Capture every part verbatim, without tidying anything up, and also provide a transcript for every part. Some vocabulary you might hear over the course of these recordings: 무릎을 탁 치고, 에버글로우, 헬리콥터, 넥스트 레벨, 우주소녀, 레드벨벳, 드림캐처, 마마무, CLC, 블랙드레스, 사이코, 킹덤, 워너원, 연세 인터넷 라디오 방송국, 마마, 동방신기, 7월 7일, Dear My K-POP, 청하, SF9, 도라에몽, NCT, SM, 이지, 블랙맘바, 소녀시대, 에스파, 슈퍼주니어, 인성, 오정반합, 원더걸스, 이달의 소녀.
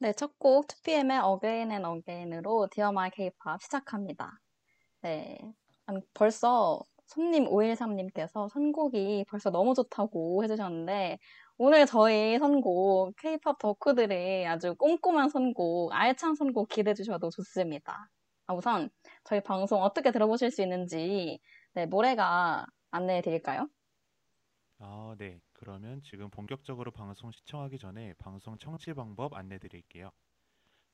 네, 첫 곡 투피엠의 Again and Again으로 Dear My K-팝 시작합니다. 네, 벌써 손님 오일삼님께서 선곡이 벌써 너무 좋다고 해주셨는데 오늘 저희 선곡, K-팝 덕후들의 아주 꼼꼼한 선곡, 알찬 선곡 기대해주셔도 좋습니다. 아, 우선 저희 방송 어떻게 들어보실 수 있는지 네, 모레가 안내해드릴까요? 아, 네. 그러면 지금 본격적으로 방송 시청하기 전에 방송 청취 방법 안내드릴게요.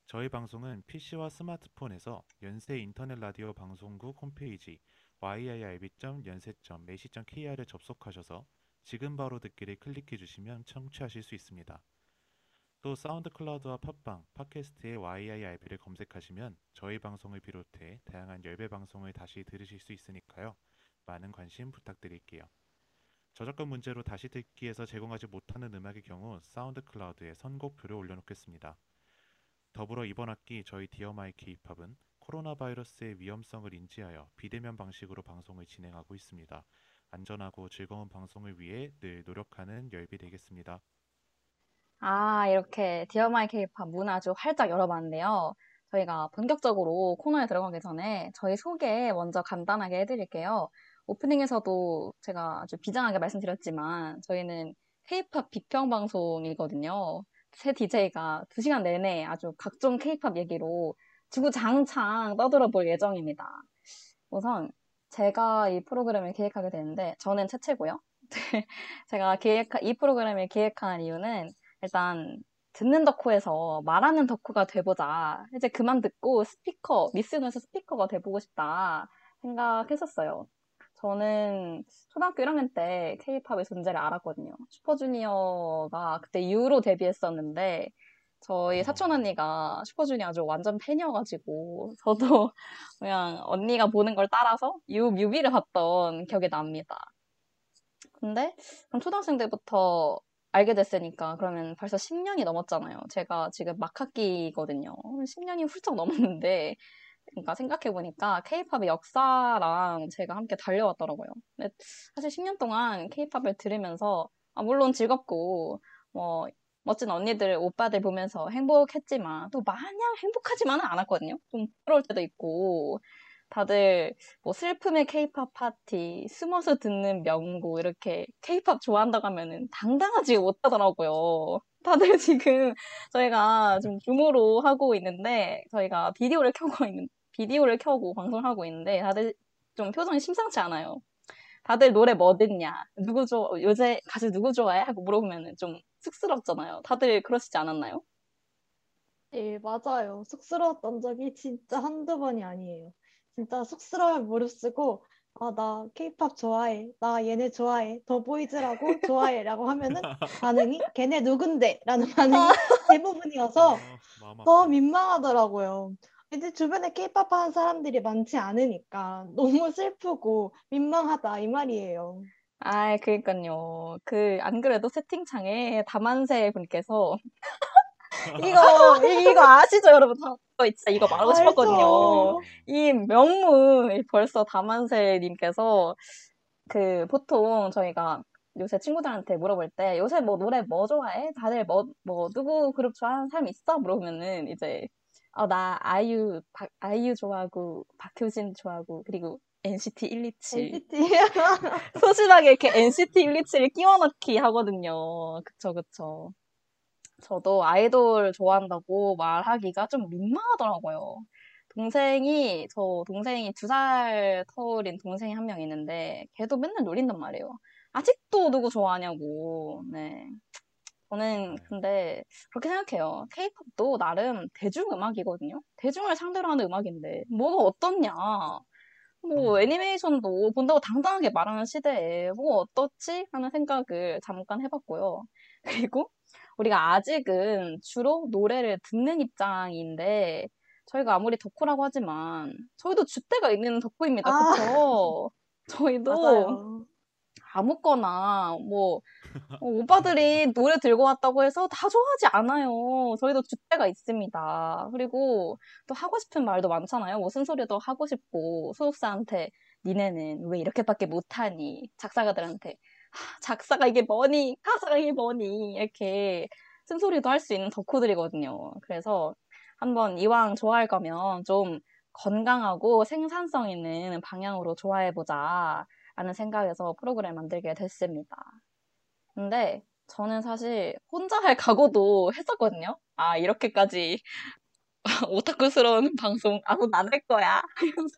저희 방송은 피씨와 스마트폰에서 연세 인터넷 라디오 방송국 홈페이지 와이아이알비 점 연세 점 메시 점 케이알에 접속하셔서 지금 바로 듣기를 클릭해주시면 청취하실 수 있습니다. 또 사운드 클라우드와 팟빵, 팟캐스트에 와이아이알비를 검색하시면 저희 방송을 비롯해 다양한 열배 방송을 다시 들으실 수 있으니까요. 많은 관심 부탁드릴게요. 저작권 문제로 다시 듣기에서 제공하지 못하는 음악의 경우 사운드 클라우드에 선곡표를 올려놓겠습니다. 더불어 이번 학기 저희 Dear My K-팝은 코로나 바이러스의 위험성을 인지하여 비대면 방식으로 방송을 진행하고 있습니다. 안전하고 즐거운 방송을 위해 늘 노력하는 열비 되겠습니다. 아, 이렇게 Dear My K-팝 문 아주 활짝 열어봤는데요. 저희가 본격적으로 코너에 들어가기 전에 저희 소개 먼저 간단하게 해드릴게요. 오프닝에서도 제가 아주 비장하게 말씀드렸지만 저희는 K-팝 비평 방송이거든요. 새 디제이가 두 시간 내내 아주 각종 K-팝 얘기로 주구장창 떠들어 볼 예정입니다. 우선 제가 이 프로그램을 기획하게 되는데 저는 최초고요. 제가 기획, 이 프로그램을 기획한 이유는 일단 듣는 덕후에서 말하는 덕후가 돼보자. 이제 그만 듣고 스피커, 미스너에서 스피커가 돼보고 싶다 생각했었어요. 저는 초등학교 일 학년 때 K-팝의 존재를 알았거든요. 슈퍼주니어가 그때 U로 데뷔했었는데 저희 사촌 언니가 슈퍼주니어 아주 완전 팬이어가지고 저도 그냥 언니가 보는 걸 따라서 U 뮤비를 봤던 기억이 납니다. 근데 그럼 초등학생 때부터 알게 됐으니까 그러면 벌써 십 년이 넘었잖아요. 제가 지금 막학기거든요. 십 년이 훌쩍 넘었는데 그러니까 생각해보니까 K-팝의 역사랑 제가 함께 달려왔더라고요. 근데 사실 십 년 동안 K-팝을 들으면서 아, 물론 즐겁고 뭐 멋진 언니들, 오빠들 보면서 행복했지만 또 마냥 행복하지만은 않았거든요. 좀 부러울 때도 있고 다들 뭐 슬픔의 K-팝 파티, 숨어서 듣는 명곡 이렇게 K-팝 좋아한다고 하면은 당당하지 못하더라고요. 다들 지금 저희가 좀 줌으로 하고 있는데 저희가 비디오를 켜고 있는 비디오를 켜고 방송을 하고 있는데 다들 좀 표정이 심상치 않아요. 다들 노래 뭐 듣냐, 누구 좋아, 요새 가수 누구 좋아해? 하고 물어보면은 좀 쑥스럽잖아요. 다들 그러시지 않았나요? 예, 맞아요. 쑥스러웠던 적이 진짜 한두 번이 아니에요. 진짜 쑥스러움을 무릅쓰고 아, 나 K-팝 좋아해. 나 얘네 좋아해. 더 보이즈라고 좋아해. 라고 하면은 반응이 걔네 누군데? 라는 반응이 대부분이어서 너무 민망하더라고요. 이제 주변에 K-팝 하는 사람들이 많지 않으니까 너무 슬프고 민망하다 이 말이에요. 아, 그러니까요. 그 안 그래도 세팅창에 다만세 분께서 이거 이거 아시죠 여러분? 저 진짜 이거 말하고 알죠. 싶었거든요. 이 명문 벌써 다만세 님께서 그 보통 저희가 요새 친구들한테 물어볼 때 요새 뭐 노래 뭐 좋아해? 다들 뭐 뭐 누구 그룹 좋아하는 사람 있어? 물어보면은 이제 어, 나 아이유 박, 아이유 좋아하고 박효신 좋아하고 그리고 엔시티 백이십칠 엔시티 소심하게 이렇게 엔시티 백이십칠을 끼워넣기 하거든요. 그쵸 그쵸. 저도 아이돌 좋아한다고 말하기가 좀 민망하더라고요. 동생이, 저 동생이 두 살 터울인 동생이 한 명 있는데 걔도 맨날 놀린단 말이에요. 아직도 누구 좋아하냐고. 네. 저는 근데 그렇게 생각해요. K-팝도 나름 대중음악이거든요. 대중을 상대로 하는 음악인데 뭐가 어떻냐. 뭐 애니메이션도 본다고 당당하게 말하는 시대에 뭐가 어떻지 하는 생각을 잠깐 해봤고요. 그리고 우리가 아직은 주로 노래를 듣는 입장인데 저희가 아무리 덕후라고 하지만 저희도 줏대가 있는 덕후입니다. 아, 그렇죠? 저희도 맞아요. 아무거나 뭐 오빠들이 노래 들고 왔다고 해서 다 좋아하지 않아요. 저희도 줏대가 있습니다. 그리고 또 하고 싶은 말도 많잖아요. 뭐 쓴소리도 하고 싶고 소속사한테 니네는 왜 이렇게밖에 못하니, 작사가들한테 하, 작사가 이게 뭐니, 가사가 이게 뭐니, 이렇게 쓴소리도 할 수 있는 덕후들이거든요. 그래서 한번 이왕 좋아할 거면 좀 건강하고 생산성 있는 방향으로 좋아해보자 라는 생각에서 프로그램 만들게 됐습니다. 근데 저는 사실 혼자 할 각오도 했었거든요. 아, 이렇게까지 오타쿠스러운 방송 아무도 안 할 거야 하면서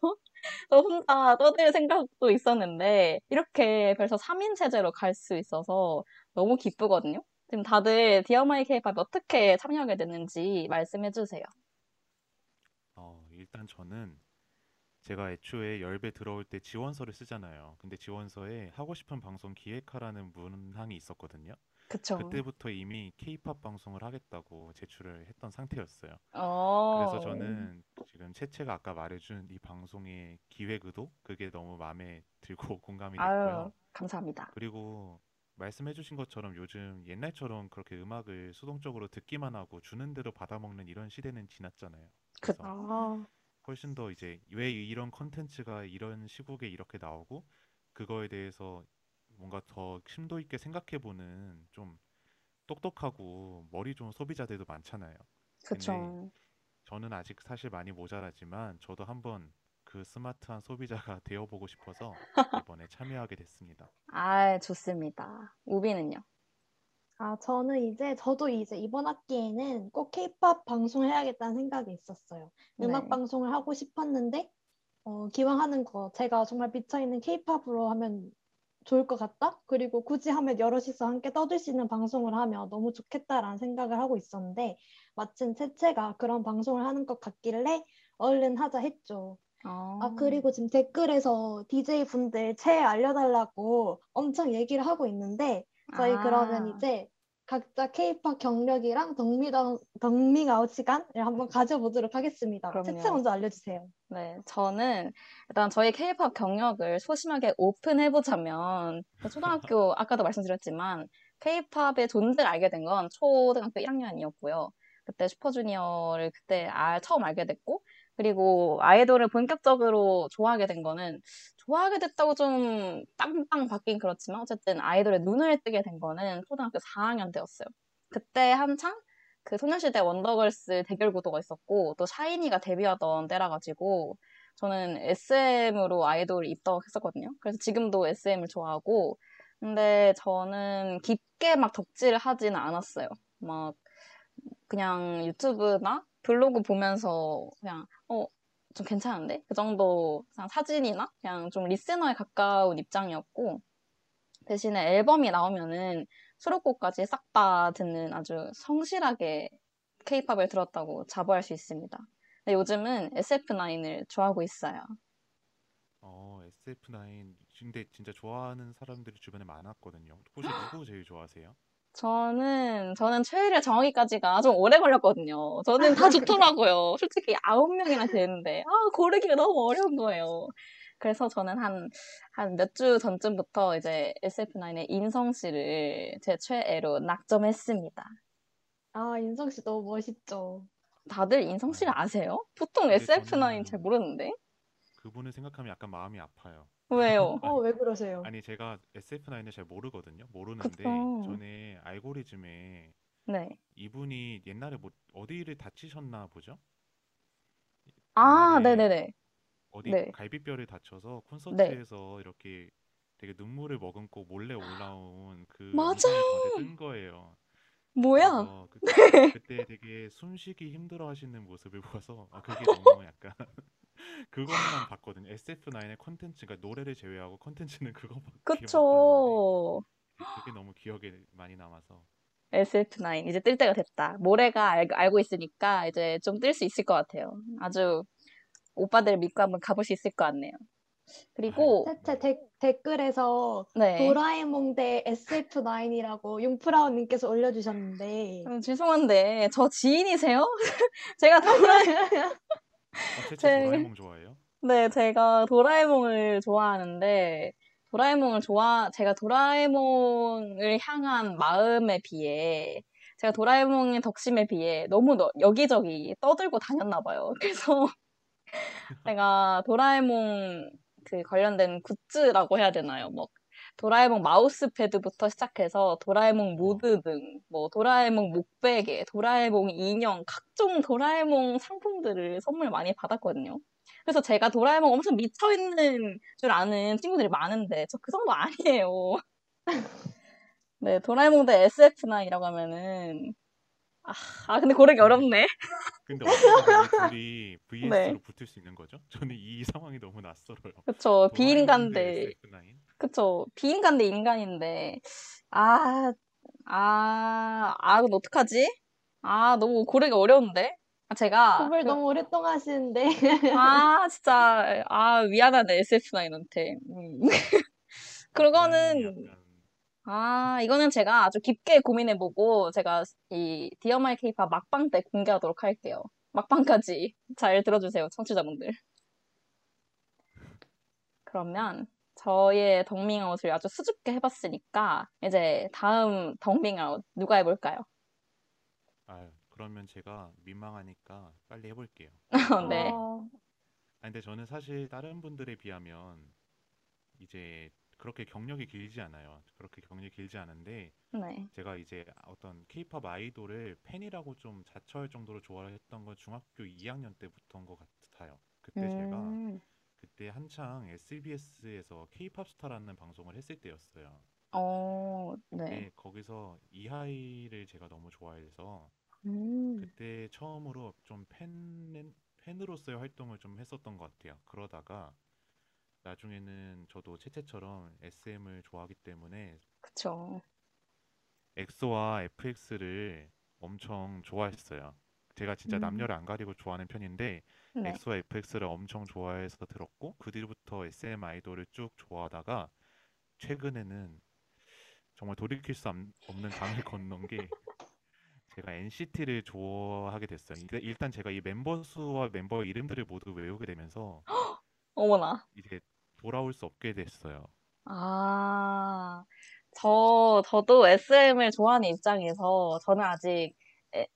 저 혼자 떠들 생각도 있었는데 이렇게 벌써 삼 인 체제로 갈 수 있어서 너무 기쁘거든요. 지금 다들 Dear My K-팝 어떻게 참여하게 됐는지 말씀해주세요. 어, 일단 저는 제가 애초에 열배 들어올 때 지원서를 쓰잖아요. 근데 지원서에 하고 싶은 방송 기획하라는 문항이 있었거든요. 그쵸. 그때부터 이미 K-팝 방송을 하겠다고 제출을 했던 상태였어요. 그래서 저는 지금 채채가 아까 말해준 이 방송의 기획 의도, 그게 너무 마음에 들고 공감이 됐고요. 아유, 감사합니다. 그리고 말씀해주신 것처럼 요즘 옛날처럼 그렇게 음악을 수동적으로 듣기만 하고 주는 대로 받아먹는 이런 시대는 지났잖아요. 그래서 아... 훨씬 더 이제 왜 이런 컨텐츠가 이런 시국에 이렇게 나오고 그거에 대해서 뭔가 더 심도 있게 생각해보는 좀 똑똑하고 머리 좋은 소비자들도 많잖아요. 그쵸. 저는 아직 사실 많이 모자라지만 저도 한번 그 스마트한 소비자가 되어보고 싶어서 이번에 참여하게 됐습니다. 아, 좋습니다. 우빈은요? 아, 저는 이제 저도 이제 이번 학기에는 꼭 K-팝 방송을 해야겠다는 생각이 있었어요. 네. 음악 방송을 하고 싶었는데 어, 기왕 하는 거 제가 정말 미쳐있는 K-팝으로 하면 좋을 것 같다. 그리고 굳이 하면 여럿이서 함께 떠들 수 있는 방송을 하면 너무 좋겠다라는 생각을 하고 있었는데 마침 채채가 그런 방송을 하는 것 같길래 얼른 하자 했죠. 아, 아 그리고 지금 댓글에서 디제이분들 채 알려달라고 엄청 얘기를 하고 있는데 저희 아. 그러면 이제 각자 K-팝 경력이랑 덕밍아웃 시간을 한번 가져보도록 하겠습니다. 채채 먼저 알려주세요. 네, 저는 일단 저희 K-팝 경력을 소심하게 오픈해보자면 초등학교 아까도 말씀드렸지만 K-팝의 존재를 알게 된 건 초등학교 일 학년이었고요. 그때 슈퍼주니어를 그때 아, 처음 알게 됐고 그리고 아이돌을 본격적으로 좋아하게 된 거는 좋아하게 됐다고 좀 땅땅 바뀐 그렇지만 어쨌든 아이돌의 눈을 뜨게 된 거는 초등학교 사 학년 때였어요. 그때 한창 그 소녀시대 원더걸스 대결 구도가 있었고 또 샤이니가 데뷔하던 때라 가지고 저는 에스엠으로 아이돌 입덕했었거든요. 그래서 지금도 에스엠을 좋아하고 근데 저는 깊게 막 덕질을 하지는 않았어요. 막 그냥 유튜브나 블로그 보면서 그냥 어, 좀 괜찮은데? 그 정도 그냥 사진이나 그냥 좀 리스너에 가까운 입장이었고 대신에 앨범이 나오면은 수록곡까지 싹 다 듣는 아주 성실하게 K-팝을 들었다고 자부할 수 있습니다. 근데 요즘은 에스에프나인을 좋아하고 있어요. 어, 에스에프나인 근데 진짜 좋아하는 사람들이 주변에 많았거든요. 혹시 누구 제일 좋아하세요? 저는 저는 최애를 정하기까지가 좀 오래 걸렸거든요. 저는 다 좋더라고요. 솔직히 아홉 명이나 되는데 아, 고르기가 너무 어려운 거예요. 그래서 저는 한 한 몇 주 전쯤부터 이제 에스에프나인의 인성 씨를 제 최애로 낙점했습니다. 아, 인성 씨 너무 멋있죠. 다들 인성 씨를 아세요? 보통 에스에프나인 잘 모르는데. 그분을 생각하면 약간 마음이 아파요. 왜요? 아니, 어, 왜 그러세요? 아니 제가 에스에프나인을 잘 모르거든요. 모르는데 그쵸. 전에 알고리즘에 네. 이분이 옛날에 뭐 어디를 다치셨나 보죠? 아, 네네네. 어디 네. 갈비뼈를 다쳐서 콘서트에서 네. 이렇게 되게 눈물을 머금고 몰래 올라온 그 맞아요. 뜬 거예요. 뭐야? 그, 네. 그때 되게 숨쉬기 힘들어하시는 모습을 보아서 아, 그게 너무 약간. 그것만 봤거든요. 에스에프나인의 콘텐츠가 노래를 제외하고 콘텐츠는 그거밖에 그쵸. 그게 너무 기억에 많이 남아서 에스에프나인 이제 뜰 때가 됐다. 모래가 알, 알고 있으니까 이제 좀 뜰 수 있을 것 같아요. 아주 오빠들 믿고 한번 가볼 수 있을 것 같네요. 그리고 채채 네. 댓글에서 네. 도라에몽 대 에스에프나인이라고 융프라우님께서 올려주셨는데 음, 죄송한데 저 지인이세요? 제가 도라에몽 아, 채채 제... 도라에몽 좋아해요? 네, 제가 도라에몽을 좋아하는데 도라에몽을 좋아 제가 도라에몽을 향한 마음에 비해 제가 도라에몽의 덕심에 비해 너무 너, 여기저기 떠들고 다녔나 봐요. 그래서 제가 도라에몽 그 관련된 굿즈라고 해야 되나요? 뭐 도라에몽 마우스패드부터 시작해서 도라에몽 모드 등 뭐 도라에몽 목베개, 도라에몽 인형, 각종 도라에몽 상품들을 선물 많이 받았거든요. 그래서 제가 도라에몽 엄청 미쳐있는 줄 아는 친구들이 많은데 저 그 정도 아니에요. 네, 도라에몽 대 에스에프나인이라고 하면은 아, 아 근데 고르기 어렵네. 근데 어떻게 둘이 브이에스로 네. 붙을 수 있는 거죠? 저는 이 상황이 너무 낯설어요. 그쵸, 비인간대. 그쵸, 비인간대 인간인데 아, 아, 아 그럼 어떡하지? 아 너무 고르기 어려운데? 제가 공부를 그, 너무 오랫동안 하시는데 아 진짜 아 미안하네 에스에프나인한테. 음. 그거는 아 이거는 제가 아주 깊게 고민해보고 제가 이 Dear My K-팝 막방 때 공개하도록 할게요. 막방까지 잘 들어주세요 청취자분들. 그러면 저의 덩밍아웃을 아주 수줍게 해봤으니까 이제 다음 덩밍아웃 누가 해볼까요? 아유 그러면 제가 민망하니까 빨리 해볼게요. 네. 아 근데 저는 사실 다른 분들에 비하면 이제 그렇게 경력이 길지 않아요. 그렇게 경력이 길지 않은데 네. 제가 이제 어떤 K-팝 아이돌을 팬이라고 좀 자처할 정도로 좋아했던 건 중학교 이 학년 때부터인 것 같아요. 그때 음. 제가 그때 한창 에스비에스에서 K-팝 스타라는 방송을 했을 때였어요. 어, 네. 거기서 이하이를 제가 너무 좋아해서 음. 그때 처음으로 좀 팬, 팬으로서의 활동을 좀 했었던 것 같아요. 그러다가 나중에는 저도 채채처럼 에스엠을 좋아하기 때문에 그쵸. 엑소와 에프엑스를 엄청 좋아했어요. 제가 진짜 음. 남녀를 안 가리고 좋아하는 편인데 네. 엑소와 에프엑스를 엄청 좋아해서 들었고 그 뒤부터 에스엠 아이돌을 쭉 좋아하다가 최근에는 정말 돌이킬 수 없는 강을 건넌 게 제가 엔시티를 좋아하게 됐어요. 일단 제가 이 멤버 수와 멤버 이름들을 모두 외우게 되면서 어머나 이제 돌아올 수 없게 됐어요. 아, 저 저도 에스엠을 좋아하는 입장에서 저는 아직 에,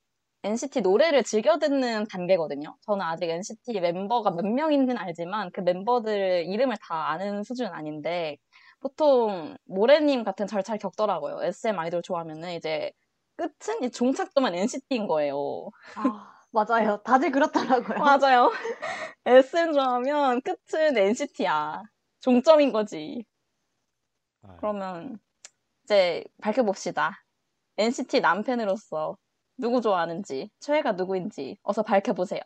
엔시티 노래를 즐겨 듣는 단계거든요. 저는 아직 엔시티 멤버가 몇 명인지는 알지만 그 멤버들 이름을 다 아는 수준은 아닌데 보통 모래님 같은 절차를 겪더라고요. 에스엠 아이돌 좋아하면은 이제 끝은 이 종착점은 엔시티인 거예요. 아, 맞아요. 다들 그렇더라고요. 맞아요. 에스엠 좋아하면 끝은 엔시티야. 종점인 거지. 아유. 그러면 이제 밝혀봅시다. 엔시티 남팬으로서 누구 좋아하는지, 최애가 누구인지 어서 밝혀보세요.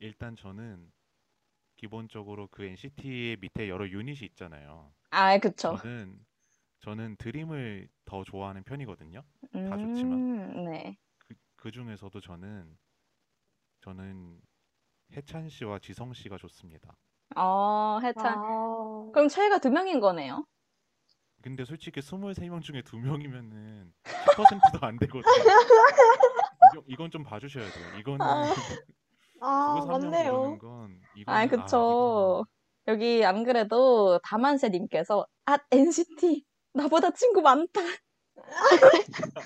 일단 저는 기본적으로 그 엔시티의 밑에 여러 유닛이 있잖아요. 아, 그쵸. 저는 저는 드림을 더 좋아하는 편이거든요. 음, 다 좋지만 네. 그, 그 중에서도 저는 저는 해찬 씨와 지성 씨가 좋습니다. 어, 해찬. 아... 그럼 차이가 두 명인 거네요. 근데 솔직히 스물세 명 중에 두 명이면은 십 퍼센트도 안 되거든요. 이건, 이건 좀 봐주셔야 돼요. 이거는 아, 맞네요. 아, 그쵸. 아, 여기 안 그래도 다만세님께서 아, 엔시티. 나보다 친구 많다. 아,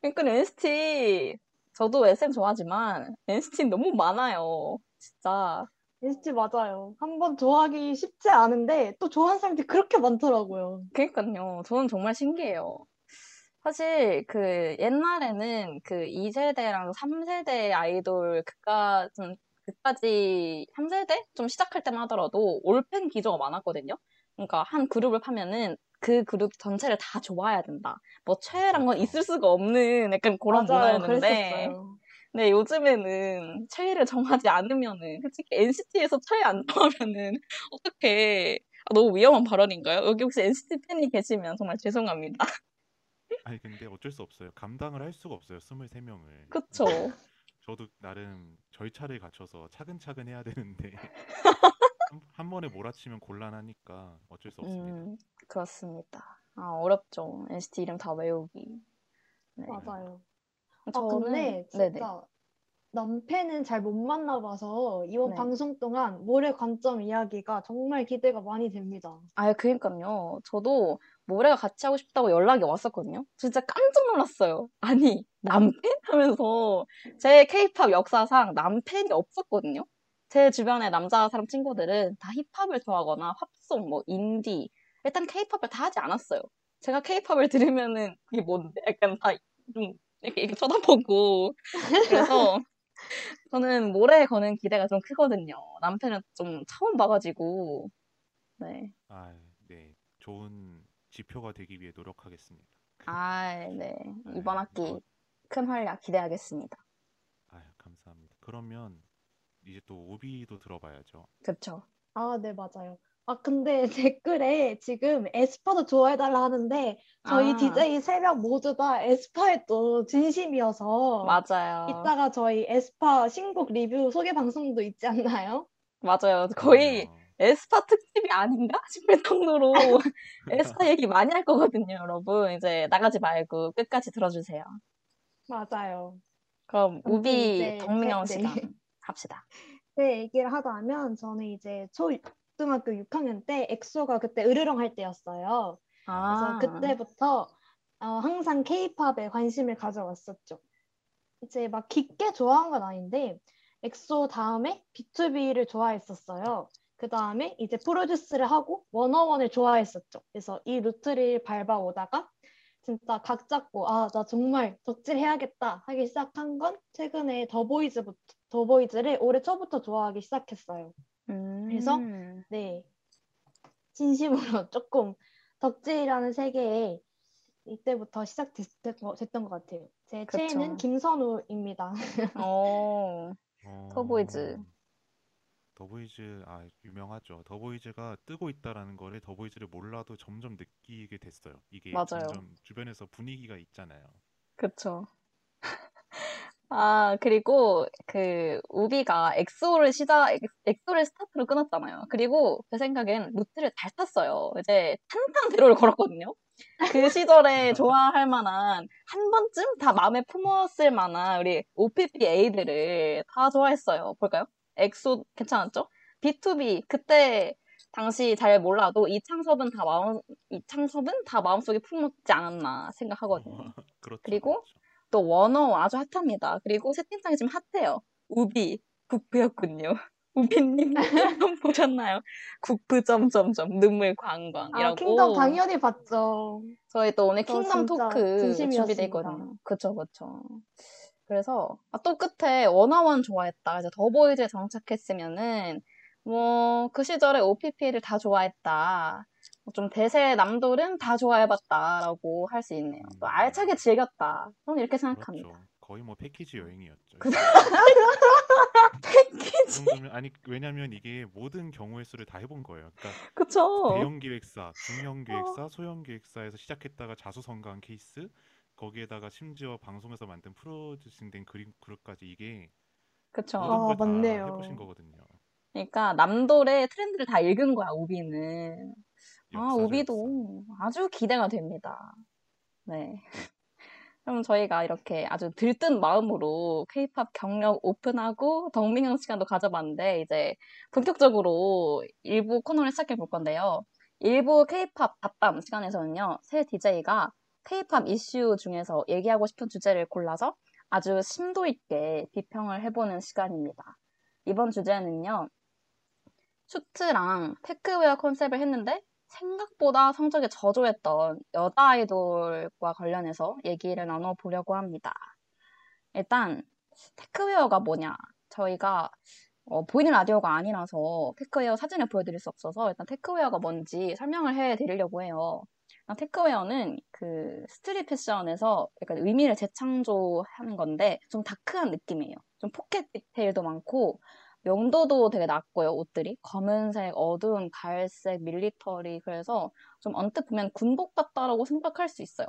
그러니까 엔시티 저도 에스엠 좋아하지만 엔시티는 너무 많아요. 진짜 엔시티 맞아요. 한번 좋아하기 쉽지 않은데 또 좋아하는 사람들이 그렇게 많더라고요. 그러니까요. 저는 정말 신기해요. 사실 그 옛날에는 그 이 세대랑 삼 세대 아이돌 그가 좀 그까지 삼 세대 좀 시작할 때만 하더라도 올팬 기조가 많았거든요. 그러니까 한 그룹을 파면은 그 그룹 전체를 다 좋아해야 된다. 뭐 최애란 건 있을 수가 없는 약간 그런 문화였는데 네, 요즘에는 최애를 정하지 않으면은 솔직히 엔시티에서 최애 안 정하면은 어떡해. 아, 너무 위험한 발언인가요? 여기 혹시 엔시티 팬이 계시면 정말 죄송합니다. 아니 근데 어쩔 수 없어요. 감당을 할 수가 없어요. 스물세 명을. 그쵸. 저도 나름 절차를 갖춰서 차근차근 해야 되는데 한, 한 번에 몰아치면 곤란하니까 어쩔 수 없습니다. 음, 그렇습니다. 아 어렵죠. 엔시티 이름 다 외우기. 네. 맞아요. 아, 저는 아, 근데 진짜 네네. 남팬은 잘 못 만나봐서 이번 네. 방송 동안 모래 관점 이야기가 정말 기대가 많이 됩니다. 아, 그러니까요. 저도 모래가 같이 하고 싶다고 연락이 왔었거든요. 진짜 깜짝 놀랐어요. 아니, 남팬? 하면서 제 K-팝 역사상 남팬이 없었거든요. 제 주변의 남자 사람 친구들은 다 힙합을 좋아하거나 팝송, 뭐 인디, 일단 K-팝을 다 하지 않았어요. 제가 K-팝을 들으면은 그게 뭔데? 약간 다 좀 이렇게, 이렇게 쳐다보고 그래서 저는 모래에 거는 기대가 좀 크거든요. 남편은 좀 처음 봐가지고. 네. 아, 네. 좋은 지표가 되기 위해 노력하겠습니다. 아, 네. 이번 아, 학기 이거... 큰 활약 기대하겠습니다. 아, 감사합니다. 그러면 이제 또 우비도 들어봐야죠. 그렇죠. 아, 네, 맞아요. 아, 근데 댓글에 지금 에스파도 좋아해달라 하는데 저희 아. 디제이 세 명 모두 다 에스파에 또 진심이어서 맞아요. 이따가 저희 에스파 신곡 리뷰 소개 방송도 있지 않나요? 맞아요. 거의 맞아요. 에스파 특집이 아닌가 싶을 정도로 에스파 얘기 많이 할 거거든요, 여러분. 이제 나가지 말고 끝까지 들어주세요. 맞아요. 그럼 우비 덕명 시간 합시다. 네, 얘기를 하자면 저는 이제 초... 초등학교 육 학년 때 엑소가 그때 으르렁 할 때였어요. 아. 그래서 그때부터 어, 항상 K-팝에 관심을 가져왔었죠. 이제 막 깊게 좋아한 건 아닌데 엑소 다음에 비투비를 좋아했었어요. 그 다음에 이제 프로듀스를 하고 워너원을 좋아했었죠. 그래서 이 루트를 밟아오다가 진짜 각 잡고 아, 나 정말 덕질해야겠다 하기 시작한 건 최근에 더 보이즈부터, 더 보이즈를 올해 초부터 좋아하기 시작했어요. 그래서 네 진심으로 조금 덕질이라는 세계에 이때부터 시작됐던 거, 됐던 것 같아요. 제 그쵸. 최애는 김선우입니다. 어, 더 보이즈. 더 보이즈 아 유명하죠. 더 보이즈가 뜨고 있다라는 거를 더 보이즈를 몰라도 점점 느끼게 됐어요. 이게 맞아요. 점점 주변에서 분위기가 있잖아요. 그렇죠. 아, 그리고 그 우비가 엑소를 시작 엑소를 스타트로 끊었잖아요. 그리고 제 생각엔 루트를 잘 탔어요. 이제 탄탄대로를 걸었거든요. 그 시절에 좋아할 만한 한 번쯤 다 마음에 품었을 만한 우리 오피피에이들을 다 좋아했어요. 볼까요? 엑소 괜찮았죠? 비투비 그때 당시 잘 몰라도 이창섭은 다 마음 이창섭은 다 마음속에 품었지 않았나 생각하거든요. 그렇죠. 그리고 또 워너원 아주 핫합니다. 그리고 채팅창이 지금 핫해요. 우비 국부였군요. 우비님 킹덤 보셨나요? 국부 점점점 눈물 광광이라고. 아, 킹덤 당연히 봤죠. 저희 또 오늘 킹덤 토크 준비돼 있거든요. 그렇죠, 그렇죠. 그래서 아, 또 끝에 워너원 좋아했다. 이제 더보이즈에 정착했으면은 뭐 그 시절에 오피피를 다 좋아했다. 좀 대세 남돌은 다 좋아해봤다라고 할 수 있네요. 음. 또 알차게 즐겼다. 저는 이렇게 생각합니다. 그렇죠. 거의 뭐 패키지 여행이었죠. 패키지? 그 아니 왜냐면 이게 모든 경우의 수를 다 해본 거예요. 그러니까 그쵸. 대형 기획사, 중형 기획사, 어. 소형 기획사에서 시작했다가 자수성가한 케이스 거기에다가 심지어 방송에서 만든 프로듀싱된 그림 그릇까지 이게 그쵸. 모든 걸 아, 맞네요. 다 해보신 거거든요. 그러니까 남돌의 트렌드를 다 읽은 거야 우비는. 아, 우비도 아주 기대가 됩니다. 네. 그럼 저희가 이렇게 아주 들뜬 마음으로 K-팝 경력 오픈하고 덕민형 시간도 가져봤는데 이제 본격적으로 일부 코너를 시작해 볼 건데요. 일부 K-팝 답담 시간에서는요. 새 디제이가 K-팝 이슈 중에서 얘기하고 싶은 주제를 골라서 아주 심도 있게 비평을 해보는 시간입니다. 이번 주제는요. 슈트랑 테크웨어 컨셉을 했는데 생각보다 성적이 저조했던 여자 아이돌과 관련해서 얘기를 나눠보려고 합니다. 일단 테크웨어가 뭐냐? 저희가 어, 보이는 라디오가 아니라서 테크웨어 사진을 보여드릴 수 없어서 일단 테크웨어가 뭔지 설명을 해드리려고 해요. 테크웨어는 그 스트릿 패션에서 약간 의미를 재창조하는 건데 좀 다크한 느낌이에요. 좀 포켓 디테일도 많고 명도도 되게 낮고요. 옷들이 검은색, 어두운 갈색, 밀리터리 그래서 좀 언뜻 보면 군복 같다라고 생각할 수 있어요.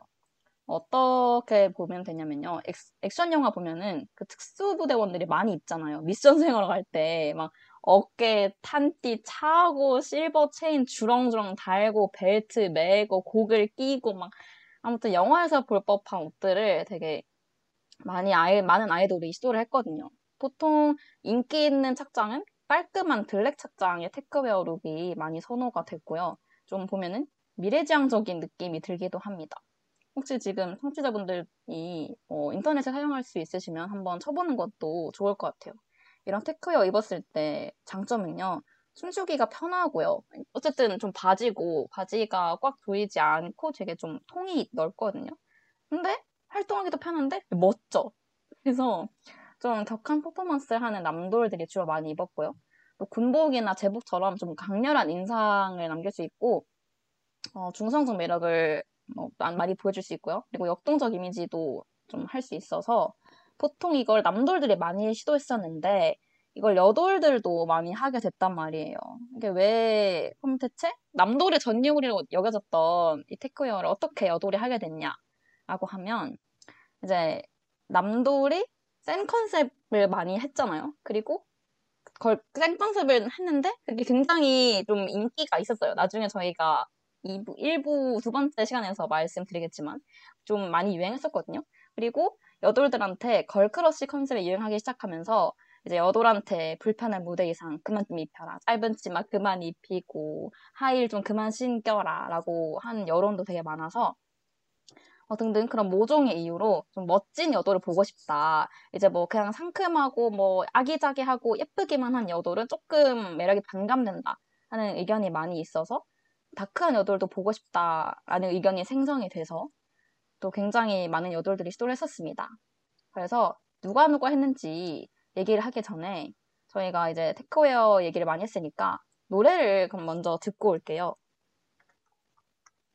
어떻게 보면 되냐면요. 액, 액션 영화 보면은 그 특수부대원들이 많이 있잖아요. 미션 생활할 때 막 어깨에 탄띠 차고 실버 체인 주렁주렁 달고 벨트 매고 고글 끼고 막 아무튼 영화에서 볼 법한 옷들을 되게 많이 아이, 많은 아이돌이 시도를 했거든요. 보통 인기 있는 착장은 깔끔한 블랙 착장의 테크웨어 룩이 많이 선호가 됐고요. 좀 보면은 미래지향적인 느낌이 들기도 합니다. 혹시 지금 청취자분들이 어, 인터넷에 사용할 수 있으시면 한번 쳐보는 것도 좋을 것 같아요. 이런 테크웨어 입었을 때 장점은요, 숨쉬기가 편하고요. 어쨌든 좀 바지고 바지가 꽉 조이지 않고 되게 좀 통이 넓거든요. 근데 활동하기도 편한데 멋져. 그래서 좀 격한 퍼포먼스를 하는 남돌들이 주로 많이 입었고요. 또 군복이나 제복처럼 좀 강렬한 인상을 남길 수 있고 어, 중성적 매력을 뭐 많이 보여줄 수 있고요. 그리고 역동적 이미지도 좀 할 수 있어서 보통 이걸 남돌들이 많이 시도했었는데 이걸 여돌들도 많이 하게 됐단 말이에요. 이게 왜 그럼 대체 남돌의 전유물이라고 여겨졌던 이 테크웨어를 어떻게 여돌이 하게 됐냐라고 하면 이제 남돌이 센 컨셉을 많이 했잖아요. 그리고 걸, 센 컨셉을 했는데 그게 굉장히 좀 인기가 있었어요. 나중에 저희가 이 부, 일 부 두 번째 시간에서 말씀드리겠지만 좀 많이 유행했었거든요. 그리고 여돌들한테 걸크러쉬 컨셉이 유행하기 시작하면서 이제 여돌한테 불편한 무대 의상 그만 좀 입혀라, 짧은 치마 그만 입히고 하이힐 좀 그만 신겨라 라고 한 여론도 되게 많아서 어, 등등 그런 모종의 이유로 좀 멋진 여돌을 보고 싶다, 이제 뭐 그냥 상큼하고 뭐 아기자기하고 예쁘기만 한 여돌은 조금 매력이 반감된다 하는 의견이 많이 있어서 다크한 여돌도 보고 싶다라는 의견이 생성이 돼서 또 굉장히 많은 여돌들이 시도를 했었습니다. 그래서 누가 누가 했는지 얘기를 하기 전에 저희가 이제 테크웨어 얘기를 많이 했으니까 노래를 그럼 먼저 듣고 올게요.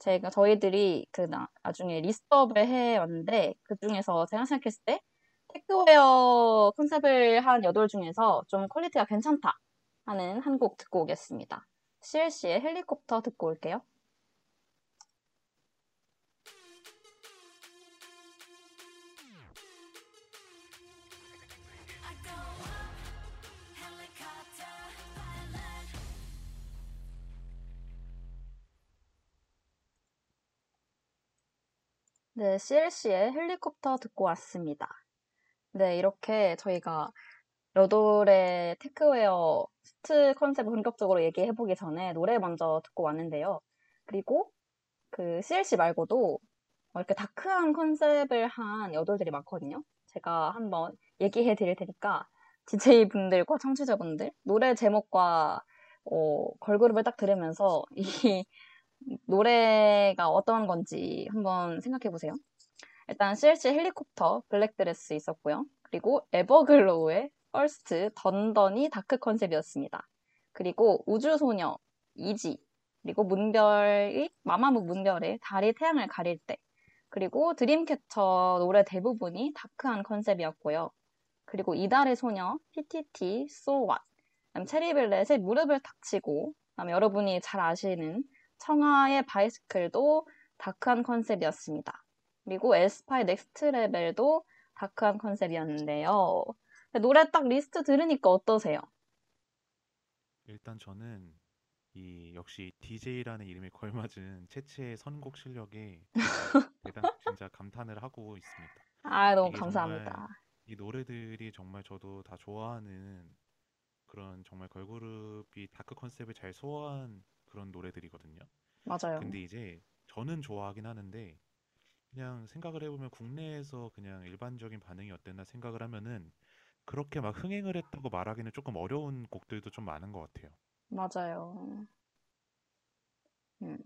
제가 저희들이 그 나중에 리스트업을 해왔는데 그 중에서 제가 생각했을 때 테크웨어 컨셉을 한 여돌 중에서 좀 퀄리티가 괜찮다 하는 한 곡 듣고 오겠습니다. 씨엘씨의 헬리콥터 듣고 올게요. 네, 씨엘씨의 헬리콥터 듣고 왔습니다. 네, 이렇게 저희가 여돌의 테크웨어 스트 컨셉을 본격적으로 얘기해보기 전에 노래 먼저 듣고 왔는데요. 그리고 그 씨엘씨 말고도 이렇게 다크한 컨셉을 한 여돌들이 많거든요. 제가 한번 얘기해드릴 테니까 디제이분들과 청취자분들 노래 제목과 어, 걸그룹을 딱 들으면서 이 노래가 어떤 건지 한번 생각해보세요. 일단 씨엘씨 헬리콥터, 블랙드레스 있었고요. 그리고 에버글로우의 퍼스트, 던던이 다크 컨셉이었습니다. 그리고 우주소녀, 이지, 그리고 문별의, 마마무 문별의 달이 태양을 가릴 때, 그리고 드림캐처 노래 대부분이 다크한 컨셉이었고요. 그리고 이달의 소녀, 피티티, So What, 체리블렛의 무릎을 탁 치고, 그다음에 여러분이 잘 아시는 청하의 바이스클도 다크한 컨셉이었습니다. 그리고 에스파의 넥스트 레벨도 다크한 컨셉이었는데요. 노래 딱 리스트 들으니까 어떠세요? 일단 저는 이 역시 디제이라는 이름에 걸맞은 채채의 선곡 실력에 대단 진짜 감탄을 하고 있습니다. 아, 너무 감사합니다. 이 노래들이 정말 저도 다 좋아하는 그런 정말 걸그룹이 다크 컨셉을 잘 소화한 그런 노래들이거든요. 맞아요. 근데 이제 저는 좋아하긴 하는데 그냥 생각을 해보면 국내에서 그냥 일반적인 반응이 어땠나 생각을 하면은 그렇게 막 흥행을 했다고 말하기는 조금 어려운 곡들도 좀 많은 것 같아요. 맞아요. 음.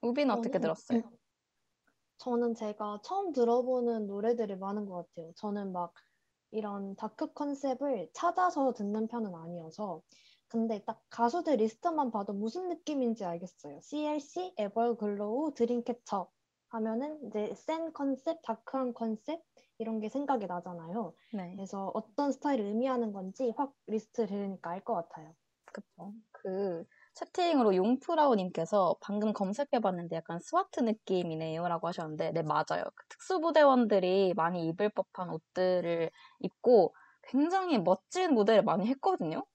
우빈 어떻게 들었어요? 저는 제가 처음 들어보는 노래들이 많은 것 같아요. 저는 막 이런 다크 컨셉을 찾아서 듣는 편은 아니어서 근데 딱 가수들 리스트만 봐도 무슨 느낌인지 알겠어요. 씨엘씨, 에버글로우, 드림캐처 하면은 이제 센 컨셉, 다크한 컨셉 이런 게 생각이 나잖아요. 네. 그래서 어떤 스타일을 의미하는 건지 확 리스트를 들으니까 알 것 같아요. 그렇죠. 그 채팅으로 용프라우님께서 방금 검색해봤는데 약간 스와트 느낌이네요 라고 하셨는데 네, 맞아요. 특수부대원들이 많이 입을 법한 옷들을 입고 굉장히 멋진 무대를 많이 했거든요.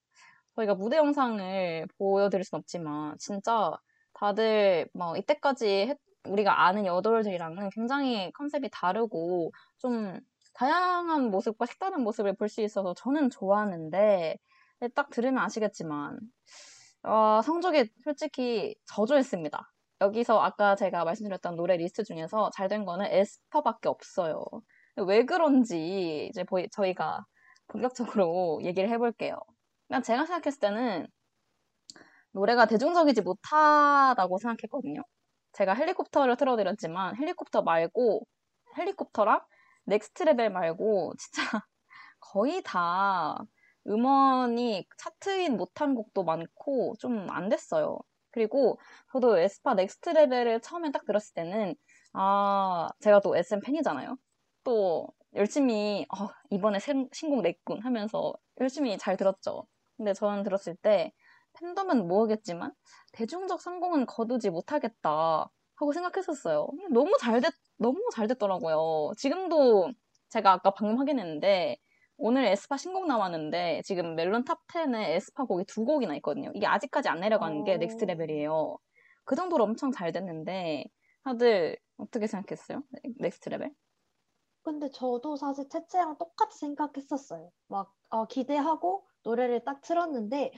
저희가 무대 영상을 보여드릴 순 없지만 진짜 다들 뭐 이때까지 했 우리가 아는 여돌들이랑은 굉장히 컨셉이 다르고 좀 다양한 모습과 색다른 모습을 볼 수 있어서 저는 좋아하는데, 딱 들으면 아시겠지만 어, 성적이 솔직히 저조했습니다. 여기서 아까 제가 말씀드렸던 노래 리스트 중에서 잘 된 거는 에스파밖에 없어요. 왜 그런지 이제 보이, 저희가 본격적으로 얘기를 해볼게요. 그냥 제가 생각했을 때는 노래가 대중적이지 못하다고 생각했거든요. 제가 헬리콥터를 틀어드렸지만 헬리콥터 말고, 헬리콥터랑 넥스트 레벨 말고 진짜 거의 다 음원이 차트인 못한 곡도 많고 좀 안 됐어요. 그리고 저도 에스파 넥스트 레벨을 처음에 딱 들었을 때는 아, 제가 또 에스엠 팬이잖아요. 또 열심히 어, 이번에 신곡 냈군 하면서 열심히 잘 들었죠. 근데 저는 들었을 때 팬덤은 모르겠지만 대중적 성공은 거두지 못하겠다 하고 생각했었어요. 너무 잘 됐, 너무 잘 됐더라고요. 지금도 제가 아까 방금 확인했는데 오늘 에스파 신곡 나왔는데 지금 멜론 탑 텐에 에스파 곡이 두 곡이나 있거든요. 이게 아직까지 안 내려가는 게 넥스트 레벨이에요. 그 정도로 엄청 잘 됐는데 다들 어떻게 생각했어요? 넥스트 레벨? 근데 저도 사실 채채랑 똑같이 생각했었어요. 막 어, 기대하고 노래를 딱 틀었는데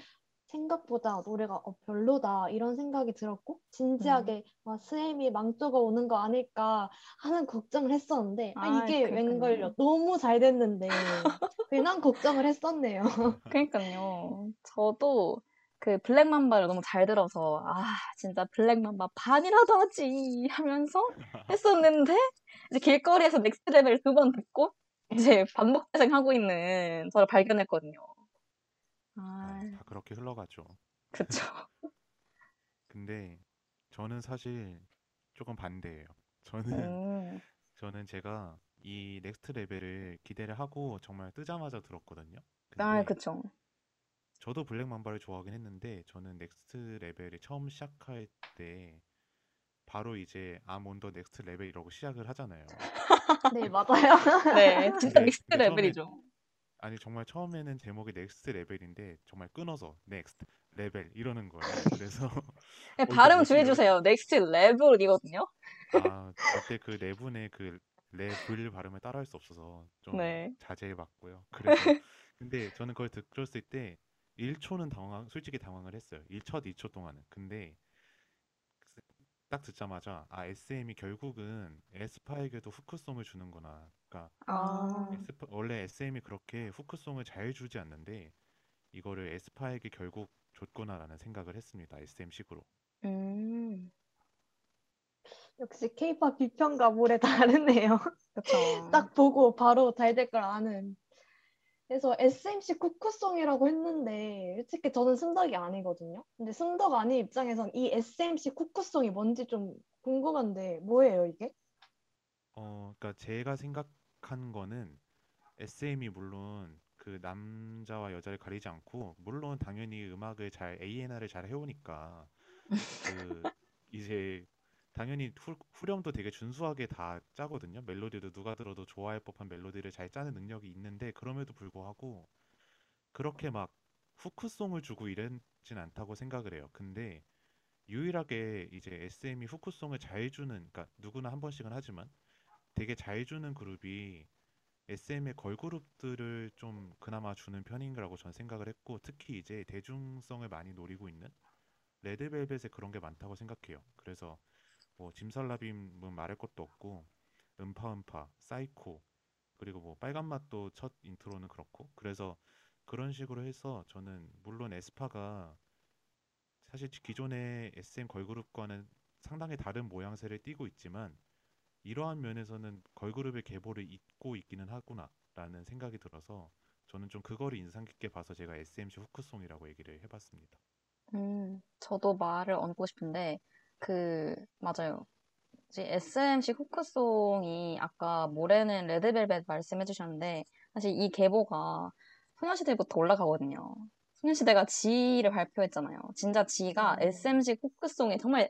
생각보다 노래가 어, 별로다 이런 생각이 들었고 진지하게 음. 막 스엠이 망조가 오는 거 아닐까 하는 걱정을 했었는데 아, 이게 그러니까요. 웬걸요. 너무 잘 됐는데 괜한 걱정을 했었네요. 그러니까요. 저도 그 블랙맘바를 너무 잘 들어서 아 진짜 블랙맘바 반이라도 하지 하면서 했었는데 이제 길거리에서 넥스트 레벨 두 번 듣고 이제 반복 재생하고 있는 저를 발견했거든요. 아, 다 그렇게 흘러가죠. 그쵸. 근데 저는 사실 조금 반대예요. 저는 오. 저는 제가 이 넥스트 레벨을 기대를 하고 정말 뜨자마자 들었거든요. 근데 아, 그쵸. 저도 블랙맘바를 좋아하긴 했는데 저는 넥스트 레벨을 처음 시작할 때 바로 이제 I'm on the next level 이라고 시작을 하잖아요. 네, 맞아요. 네, 진짜 넥스트 레벨이죠. 아니 정말 처음에는 제목이 넥스트 레벨인데 정말 끊어서 넥스트 레벨 이러는 거예요. 그래서 네, 발음 주의해주세요. 넥스트 레벨이거든요. 아 그때 그 레븐의 그 레벨 발음을 따라할 수 없어서 좀 네. 자제해봤고요. 그래서 근데 저는 그걸 들었을 때 일 초는 당황, 솔직히 당황을 했어요. 일 초, 이 초 동안은. 근데 딱 듣자마자 아 에스엠이 결국은 에스파에게도 후크송을 주는구나. 그러니까 아. 에스파, 원래 에스엠이 그렇게 후크송을 잘 주지 않는데 이거를 에스파에게 결국 줬구나라는 생각을 했습니다. 에스엠식으로. 음. 역시 K-팝 비평과 모래 다르네요. 그렇죠. 딱 보고 바로 잘 될 걸 아는. 그래서 에스엠씨 쿠쿠송이라고 했는데 솔직히 저는 순덕이 아니거든요. 근데 순덕 아닌 입장에선 이 에스엠씨 쿠쿠송이 뭔지 좀 궁금한데 뭐예요 이게? 어, 그러니까 제가 생각한 거는 에스엠이 물론 그 남자와 여자를 가리지 않고 물론 당연히 음악을 잘 에이앤알을 잘 해오니까 그 이제 당연히 후, 후렴도 되게 준수하게 다 짜거든요. 멜로디도 누가 들어도 좋아할 법한 멜로디를 잘 짜는 능력이 있는데 그럼에도 불구하고 그렇게 막 후크송을 주고 이랬진 않다고 생각을 해요. 근데 유일하게 이제 에스엠이 후크송을 잘 주는, 그러니까 누구나 한 번씩은 하지만 되게 잘 주는 그룹이 에스엠의 걸그룹들을 좀 그나마 주는 편인 거라고 저는 생각을 했고 특히 이제 대중성을 많이 노리고 있는 레드벨벳에 그런 게 많다고 생각해요. 그래서 뭐 짐살라빔은 말할 것도 없고 음파음파, 사이코 그리고 뭐 빨간맛도 첫 인트로는 그렇고 그래서 그런 식으로 해서 저는 물론 에스파가 사실 기존의 에스엠 걸그룹과는 상당히 다른 모양새를 띠고 있지만 이러한 면에서는 걸그룹의 계보를 잇고 있기는 하구나 라는 생각이 들어서 저는 좀 그거를 인상 깊게 봐서 제가 에스엠씨 후크송이라고 얘기를 해봤습니다. 음, 저도 말을 얹고 싶은데 그 맞아요. 에스엠씨 후크송이 아까 모레는 레드벨벳 말씀해주셨는데 사실 이 계보가 소녀시대부터 올라가거든요. 소녀시대가 G를 발표했잖아요. 진짜 G가 에스엠씨 후크송이 정말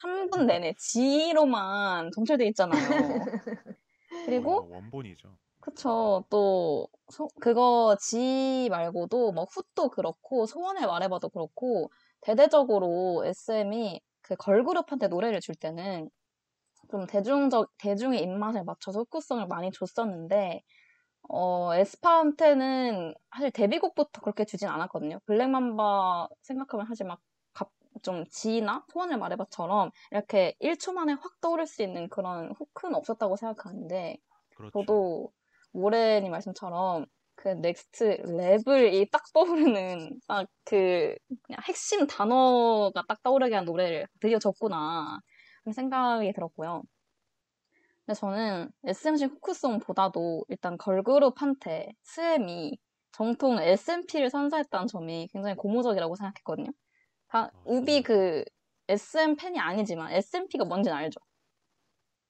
삼 분 내내 G로만 점철돼 있잖아요. 그리고 원본이죠. 그쵸. 또 소, 그거 G 말고도 뭐 훗도 그렇고 소원을 말해봐도 그렇고 대대적으로 에스엠이 그 걸그룹한테 노래를 줄 때는 좀 대중적, 대중의 입맛에 맞춰서 후크성을 많이 줬었는데, 어, 에스파한테는 사실 데뷔곡부터 그렇게 주진 않았거든요. 블랙맘바 생각하면 사실 막 좀 지나 소원을 말해봐처럼 이렇게 일 초 만에 확 떠오를 수 있는 그런 후크는 없었다고 생각하는데, 그렇죠. 저도 모레님 말씀처럼 그 넥스트 레벨이 딱 떠오르는 딱 그 그냥 핵심 단어가 딱 떠오르게 한 노래를 드디어 줬구나 그런 생각이 들었고요. 근데 저는 에스엠식 후크송보다도 일단 걸그룹한테 스엠이 정통 에스엠피를 선사했다는 점이 굉장히 고무적이라고 생각했거든요. 다 우비 그 에스엠 팬이 아니지만 에스엠피가 뭔지는 알죠?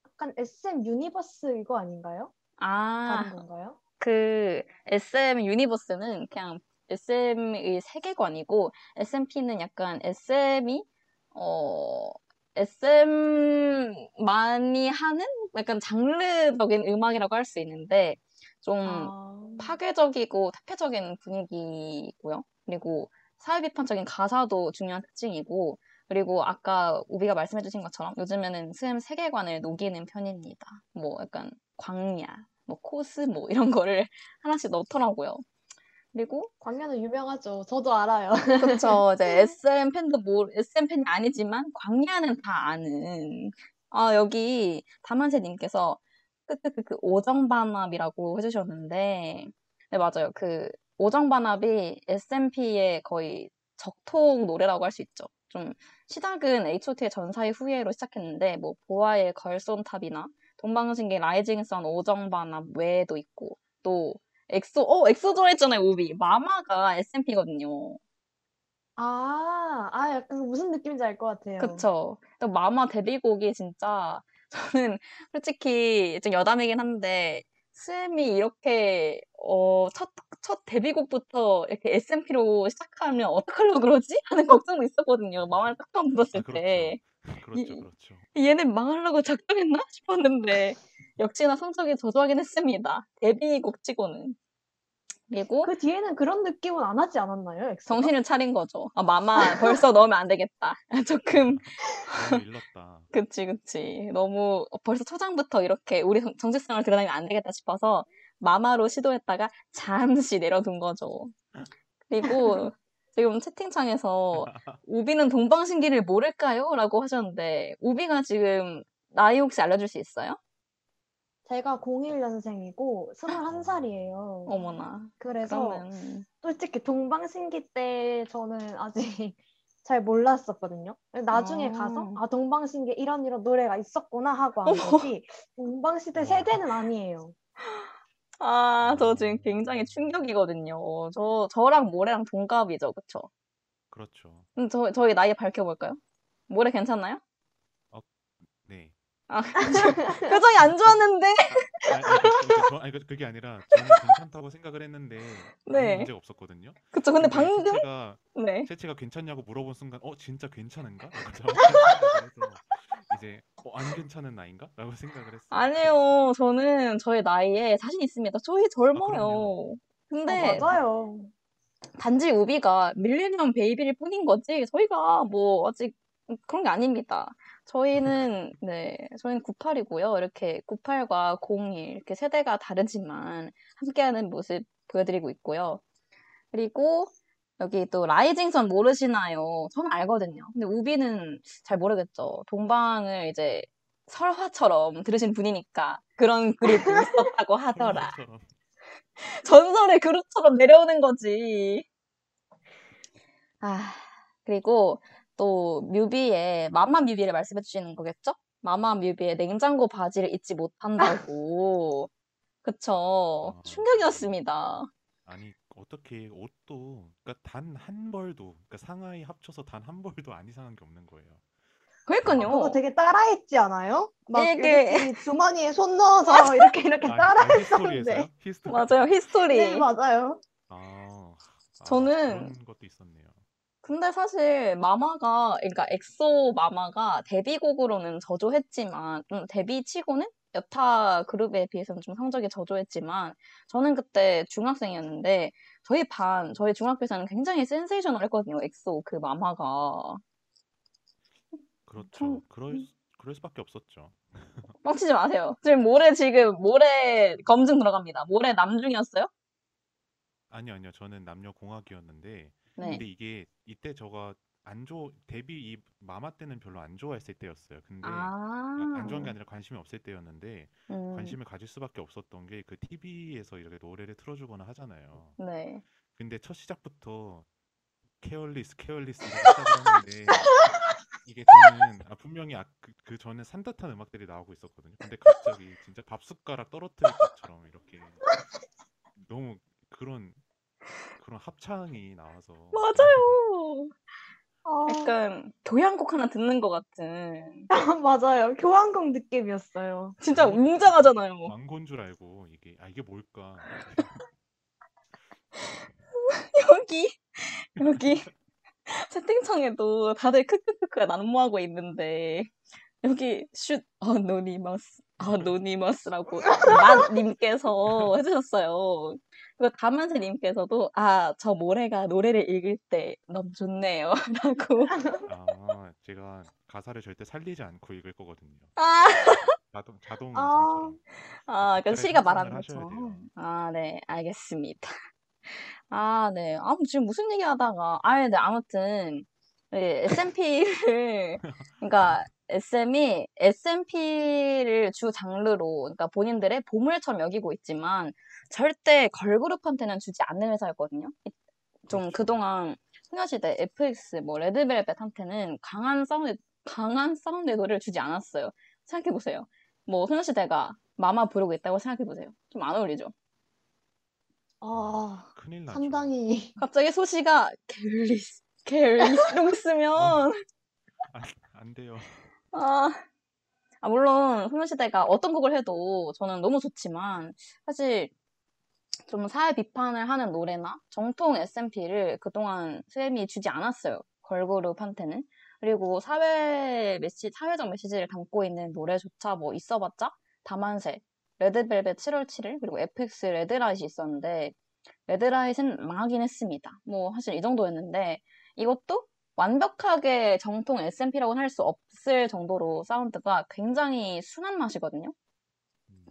약간 에스엠 유니버스 이거 아닌가요? 아, 다른 건가요? 그 에스엠 유니버스는 그냥 에스엠의 세계관이고, 에스엠피는 약간 에스엠이 어 에스엠만이 하는 약간 장르적인 음악이라고 할 수 있는데 좀 아... 파괴적이고 퇴폐적인 분위기고요. 그리고 사회비판적인 가사도 중요한 특징이고, 그리고 아까 우비가 말씀해주신 것처럼 요즘에는 스엠 세계관을 녹이는 편입니다. 뭐 약간 광야, 뭐 코스모 이런 거를 하나씩 넣더라고요. 그리고 광야는 유명하죠. 저도 알아요. 그렇죠. 이제 에스엠 팬도 뭐 에스엠 팬이 아니지만 광야는 다 아는. 아, 여기 다만세님께서 끄끄끄 오정반합이라고 해주셨는데, 네 맞아요. 그 오정반합이 에스엠피의 거의 적통 노래라고 할 수 있죠. 좀 시작은 에이치오티의 전사의 후예로 시작했는데 뭐 보아의 걸손탑이나 동방신기 라이징선 오정반합 외에도 있고, 또 엑소, 어 엑소 좋아했잖아요 우비. 마마가 에스엠피거든요. 아, 아 약간 무슨 느낌인지 알 것 같아요. 그쵸. 또 마마 데뷔곡이 진짜 저는 솔직히 좀 여담이긴 한데 스엠이 이렇게 어, 첫, 첫 데뷔곡부터 이렇게 에스엠피로 시작하면 어떡하려고 그러지? 하는 걱정도 있었거든요. 마마를 딱 처음 들었을 아, 때. 그렇죠. 그렇죠. 얘는 망하려고 작정했나 싶었는데 역시나 성적이 저조하긴 했습니다. 데뷔곡 치고는. 그리고 그 뒤에는 그런 느낌은 안 하지 않았나요? 엑스가? 정신을 차린 거죠. 아, 마마 벌써 넣으면 안 되겠다. 조금 너무 일렀다. 그치 그치. 너무 벌써 초장부터 이렇게 우리 정체성을 드러내면 안 되겠다 싶어서 마마로 시도했다가 잠시 내려둔 거죠. 그리고 지금 채팅창에서 우비는 동방신기를 모를까요? 라고 하셨는데, 우비가 지금 나이 혹시 알려줄 수 있어요? 제가 공일년생이고 스물한 살이에요. 어머나. 그래서 그러면... 솔직히 동방신기 때 저는 아직 잘 몰랐었거든요. 나중에 아... 가서 아 동방신기 이런 이런 노래가 있었구나 하고 한 거지 동방시대 세대는 아니에요. 아, 저 지금 굉장히 충격이거든요. 저, 저랑 모래랑 동갑이죠, 그쵸? 그렇죠. 그럼 저, 저희 나이 밝혀볼까요? 모래 괜찮나요? 어, 네. 아, 표정이 안 좋았는데? 아니, 아니, 아니, 그게 아니라 저는 괜찮다고 생각을 했는데 네. 문제가 없었거든요. 그쵸, 근데 방금? 채채가, 네. 채채가 괜찮냐고 물어본 순간 어, 진짜 괜찮은가? 이제 어, 안 괜찮은 나이인가? 라고 생각을 했어요. 아니요. 저는 저의 나이에 자신 있습니다. 저희 젊어요. 아, 근데 아, 맞아요. 단지 우비가 밀레니엄 베이비일 뿐인 거지 저희가 뭐 아직 그런 게 아닙니다. 저희는 네, 저희는 구십팔이고요. 이렇게 구십팔과 공일 이렇게 세대가 다르지만 함께하는 모습 보여드리고 있고요. 그리고 여기 또 라이징선 모르시나요? 저는 알거든요. 근데 우비는 잘 모르겠죠. 동방을 이제 설화처럼 들으신 분이니까 그런 그룹이 있었다고 하더라. 전설의 그룹처럼 내려오는 거지. 아, 그리고 또 뮤비에 마마 뮤비를 말씀해 주시는 거겠죠? 마마 뮤비에 냉장고 바지를 잊지 못한다고. 그쵸. 아, 충격이었습니다. 아니. 어떻게 옷도 그러니까 단 한 벌도 그러니까 상하이 합쳐서 단 한 벌도 안 이상한 게 없는 거예요. 그러니까요. 어, 그거 되게 따라했지 않아요? 막 이게... 이렇게 주머니에 손 넣어서 이렇게 이렇게 아, 따라했었는데. 아, 히스토리. 맞아요, 히스토리. 네, 맞아요. 아, 아, 저는 그런 것도 있었네요. 근데 사실 마마가 그러니까 엑소 마마가 데뷔곡으로는 저조했지만 음, 데뷔치고는 여타 그룹에 비해서는 좀 성적이 저조했지만, 저는 그때 중학생이었는데 저희 반, 저희 중학교에서는 굉장히 센세이셔널했거든요. 엑소 그 마마가. 그렇죠. 참... 그럴 그럴 수밖에 없었죠. 뻥치지 마세요. 지금 모레 지금 모레 검증 들어갑니다. 모레 남중이었어요? 아니요, 아니요. 저는 남녀공학이었는데 네. 근데 이게 이때 저가 안 좋 데뷔 이 마마 때는 별로 안 좋아했을 때였어요. 근데 아~ 안 좋은 게 아니라 관심이 없을 때였는데 음. 관심을 가질 수밖에 없었던 게 그 티비에서 이렇게 노래를 틀어주거나 하잖아요. 네. 근데 첫 시작부터 케어리스 케어리스 했는데 이게 저는 아, 분명히 아, 그, 그 전에 산뜻한 음악들이 나오고 있었거든요. 근데 갑자기 진짜 밥 숟가락 떨어뜨릴 것처럼 이렇게 너무 그런 그런 합창이 나와서 맞아요. 어... 약간 교향곡 하나 듣는 것 같은 맞아요. 교향곡 느낌이었어요. 진짜 웅장하잖아요. 광고인 줄 알고 이게 아 이게 뭘까? 여기 여기 채팅창에도 다들 크크크크가 난무하고 있는데 여기 슛 어노니머스 어노니머스라고 마님께서 해주셨어요. 그리고 다만세님께서도 아 저 모래가 노래를 읽을 때 너무 좋네요 라고. 아 제가 가사를 절대 살리지 않고 읽을 거거든요. 아 자동 자동 음성처럼. 아 그러니까 시가 말하는 거죠. 아 네 알겠습니다. 아, 네. 아, 지금 무슨 얘기 하다가. 아, 네. 아무튼, 네, 에스엠피를, 그러니까, 에스엠이 에스엠피를 주 장르로, 그러니까 본인들의 보물처럼 여기고 있지만, 절대 걸그룹한테는 주지 않는 회사였거든요. 좀 그동안 소녀시대, 에프엑스, 뭐, 레드벨벳한테는 강한 사운드, 강한 사운드 노래를 주지 않았어요. 생각해보세요. 뭐, 소녀시대가 마마 부르고 있다고 생각해보세요. 좀 안 어울리죠? 아, 큰일 나죠. 상당히. 갑자기 소시가 게을리스, 게을리스 이러고 있으면 어, 안, 안 돼요. 아, 아 물론 소녀시대가 어떤 곡을 해도 저는 너무 좋지만 사실 좀 사회 비판을 하는 노래나 정통 에스엠피를 그동안 에스엠이 주지 않았어요. 걸그룹한테는. 그리고 사회 메시, 사회적 메시지를 담고 있는 노래조차 뭐 있어봤자 다만세. 레드벨벳 칠월 칠일 그리고 에프엑스 레드라잇이 있었는데 레드라잇은 망하긴 했습니다. 뭐 사실 이 정도였는데 이것도 완벽하게 정통 에스엠피라고는 할 수 없을 정도로 사운드가 굉장히 순한 맛이거든요.